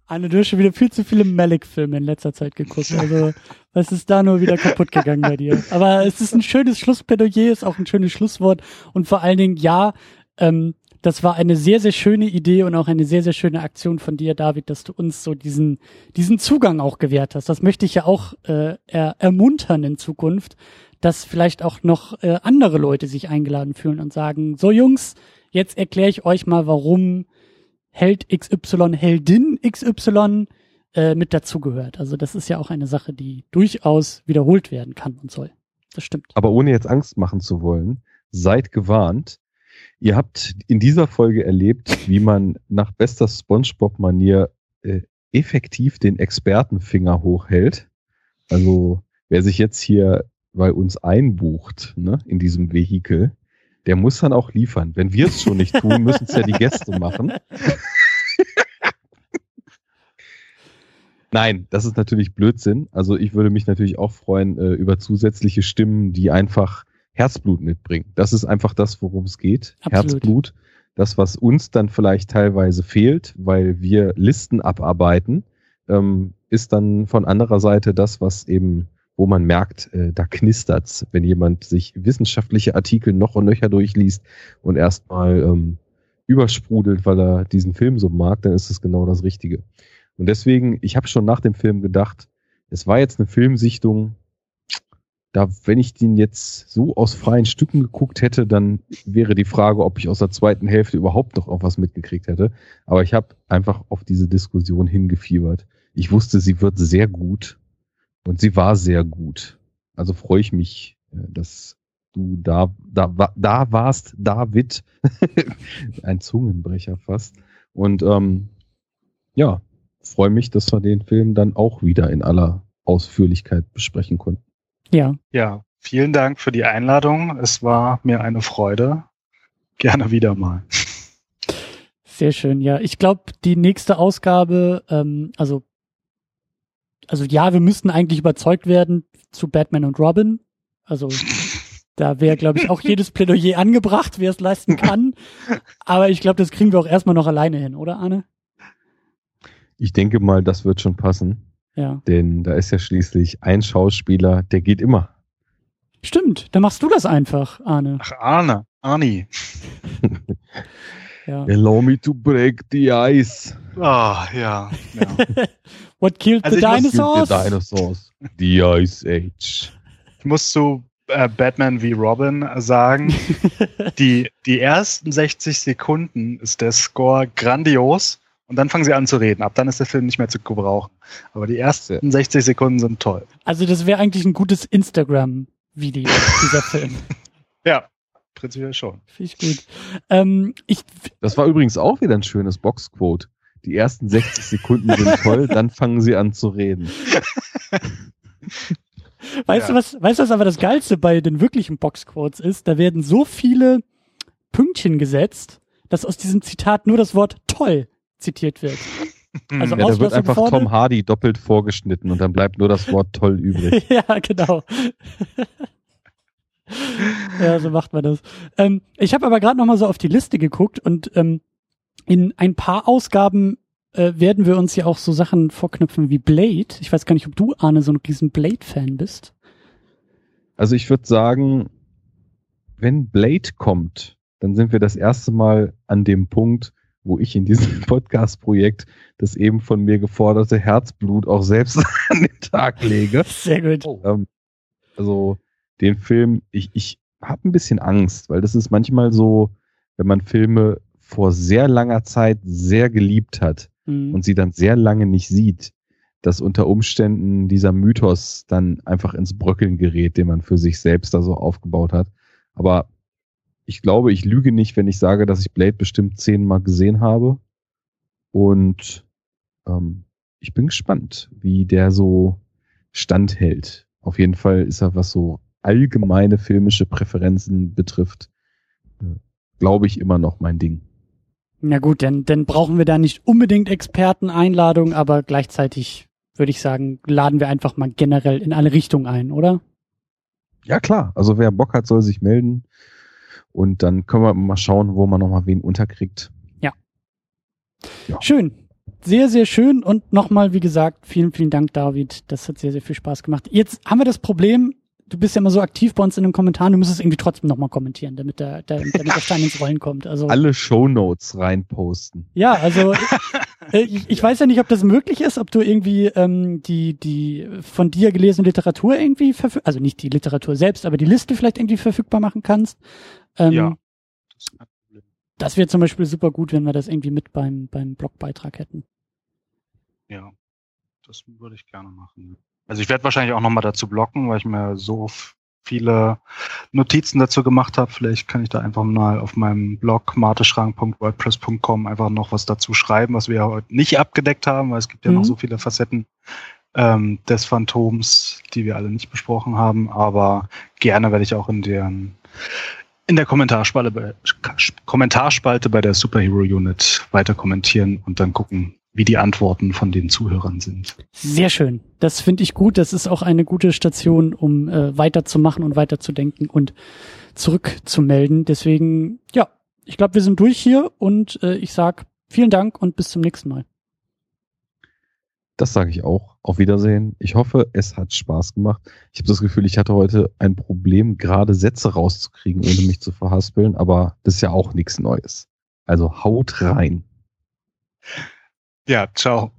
Anne, du hast schon wieder viel zu viele Malick-Filme in letzter Zeit geguckt. Also, was ist da nur wieder kaputt gegangen bei dir? Aber es ist ein schönes Schlussplädoyer, ist auch ein schönes Schlusswort. Und vor allen Dingen, ja, ähm, das war eine sehr, sehr schöne Idee und auch eine sehr, sehr schöne Aktion von dir, David, dass du uns so diesen diesen Zugang auch gewährt hast. Das möchte ich ja auch äh, er, ermuntern in Zukunft, dass vielleicht auch noch äh, andere Leute sich eingeladen fühlen und sagen, so Jungs, jetzt erkläre ich euch mal, warum Held X Y, Heldin X Y äh, mit dazugehört. Also das ist ja auch eine Sache, die durchaus wiederholt werden kann und soll. Das stimmt. Aber ohne jetzt Angst machen zu wollen, seid gewarnt. Ihr habt in dieser Folge erlebt, wie man nach bester SpongeBob-Manier äh, effektiv den Expertenfinger hochhält. Also wer sich jetzt hier bei uns einbucht, ne, in diesem Vehikel, der muss dann auch liefern. Wenn wir es schon nicht tun, müssen es ja die Gäste machen. Nein, das ist natürlich Blödsinn. Also ich würde mich natürlich auch freuen äh, über zusätzliche Stimmen, die einfach Herzblut mitbringen. Das ist einfach das, worum es geht. Absolut. Herzblut. Das, was uns dann vielleicht teilweise fehlt, weil wir Listen abarbeiten, ähm, ist dann von anderer Seite das, was eben, wo man merkt, äh, da knistert's, wenn jemand sich wissenschaftliche Artikel noch und nöcher durchliest und erstmal ähm, übersprudelt, weil er diesen Film so mag, dann ist es genau das Richtige. Und deswegen, ich habe schon nach dem Film gedacht, es war jetzt eine Filmsichtung, da, wenn ich den jetzt so aus freien Stücken geguckt hätte, dann wäre die Frage, ob ich aus der zweiten Hälfte überhaupt noch irgendwas mitgekriegt hätte. Aber ich habe einfach auf diese Diskussion hingefiebert. Ich wusste, sie wird sehr gut. Und sie war sehr gut. Also freue ich mich, dass du da, da, da warst, David. Ein Zungenbrecher fast. Und ähm, ja, freue mich, dass wir den Film dann auch wieder in aller Ausführlichkeit besprechen konnten. Ja. Ja, vielen Dank für die Einladung. Es war mir eine Freude. Gerne wieder mal. Sehr schön, ja. Ich glaube, die nächste Ausgabe, ähm, also Also ja, wir müssten eigentlich überzeugt werden zu Batman und Robin. Also da wäre, glaube ich, auch jedes Plädoyer angebracht, wer es leisten kann. Aber ich glaube, das kriegen wir auch erstmal noch alleine hin, oder Arne? Ich denke mal, das wird schon passen. Ja. Denn da ist ja schließlich ein Schauspieler, der geht immer. Stimmt, dann machst du das einfach, Arne. Ach, Arne, Arnie. Ja. Allow me to break the ice. Ah, oh, ja. ja. What killed also the dinosaurs? Killed the dinosaurs. The Ice Age. Ich muss zu äh, Batman wie Robin sagen, die, die ersten sechzig Sekunden ist der Score grandios und dann fangen sie an zu reden. Ab dann ist der Film nicht mehr zu gebrauchen. Aber die ersten ja. sechzig Sekunden sind toll. Also das wäre eigentlich ein gutes Instagram-Video, dieser Film. Ja. Prinzipiell schon. Finde ich gut. Ähm, ich das war übrigens auch wieder ein schönes Boxquote. Die ersten sechzig Sekunden sind toll, dann fangen sie an zu reden. Weißt ja. du, was, weißt du, was aber das Geilste bei den wirklichen Boxquotes ist? Da werden so viele Pünktchen gesetzt, dass aus diesem Zitat nur das Wort toll zitiert wird. Also ja, da wird einfach vorne. Tom Hardy doppelt vorgeschnitten und dann bleibt nur das Wort toll übrig. Ja, genau. Ja, so macht man das. Ähm, ich habe aber gerade nochmal so auf die Liste geguckt und ähm, in ein paar Ausgaben äh, werden wir uns ja auch so Sachen vorknüpfen wie Blade. Ich weiß gar nicht, ob du, Arne, so ein riesen Blade-Fan bist. Also ich würde sagen, wenn Blade kommt, dann sind wir das erste Mal an dem Punkt, wo ich in diesem Podcast-Projekt das eben von mir geforderte Herzblut auch selbst an den Tag lege. Sehr gut. Ähm, also den Film, ich, ich habe ein bisschen Angst, weil das ist manchmal so, wenn man Filme vor sehr langer Zeit sehr geliebt hat mhm. und sie dann sehr lange nicht sieht, dass unter Umständen dieser Mythos dann einfach ins Bröckeln gerät, den man für sich selbst da so aufgebaut hat. Aber ich glaube, ich lüge nicht, wenn ich sage, dass ich Blade bestimmt zehnmal gesehen habe. Und ähm, ich bin gespannt, wie der so standhält. Auf jeden Fall ist er, was so allgemeine filmische Präferenzen betrifft, äh, glaube ich, immer noch mein Ding. Na gut, dann, dann brauchen wir da nicht unbedingt Experteneinladung, aber gleichzeitig würde ich sagen, laden wir einfach mal generell in alle Richtungen ein, oder? Ja, klar. Also wer Bock hat, soll sich melden. Und dann können wir mal schauen, wo man nochmal wen unterkriegt. Ja. ja. Schön. Sehr, sehr schön. Und nochmal, wie gesagt, vielen, vielen Dank, David. Das hat sehr, sehr viel Spaß gemacht. Jetzt haben wir das Problem, du bist ja immer so aktiv bei uns in den Kommentaren, du müsstest irgendwie trotzdem nochmal kommentieren, damit der, der, damit der Stein ins Rollen kommt. Also, alle Shownotes reinposten. Ja, also ich, ich weiß ja nicht, ob das möglich ist, ob du irgendwie ähm, die die von dir gelesene Literatur irgendwie, verfüg- also nicht die Literatur selbst, aber die Liste vielleicht irgendwie verfügbar machen kannst. Ähm, ja. Das wäre zum Beispiel super gut, wenn wir das irgendwie mit beim, beim Blogbeitrag hätten. Ja, das würde ich gerne machen. Also ich werde wahrscheinlich auch nochmal dazu bloggen, weil ich mir so viele Notizen dazu gemacht habe. Vielleicht kann ich da einfach mal auf meinem Blog mateschrank punkt wordpress punkt com einfach noch was dazu schreiben, was wir ja heute nicht abgedeckt haben, weil es gibt ja mhm. noch so viele Facetten ähm, des Phantoms, die wir alle nicht besprochen haben. Aber gerne werde ich auch in deren in der Kommentarspalte bei, Kommentarspalte bei der Superhero Unit weiter kommentieren und dann gucken, wie die Antworten von den Zuhörern sind. Sehr schön. Das finde ich gut. Das ist auch eine gute Station, um äh, weiterzumachen und weiterzudenken und zurückzumelden. Deswegen, ja, ich glaube, wir sind durch hier und äh, ich sage vielen Dank und bis zum nächsten Mal. Das sage ich auch. Auf Wiedersehen. Ich hoffe, es hat Spaß gemacht. Ich habe das Gefühl, ich hatte heute ein Problem, gerade Sätze rauszukriegen, ohne mich zu verhaspeln, aber das ist ja auch nichts Neues. Also haut rein. Ja, ciao.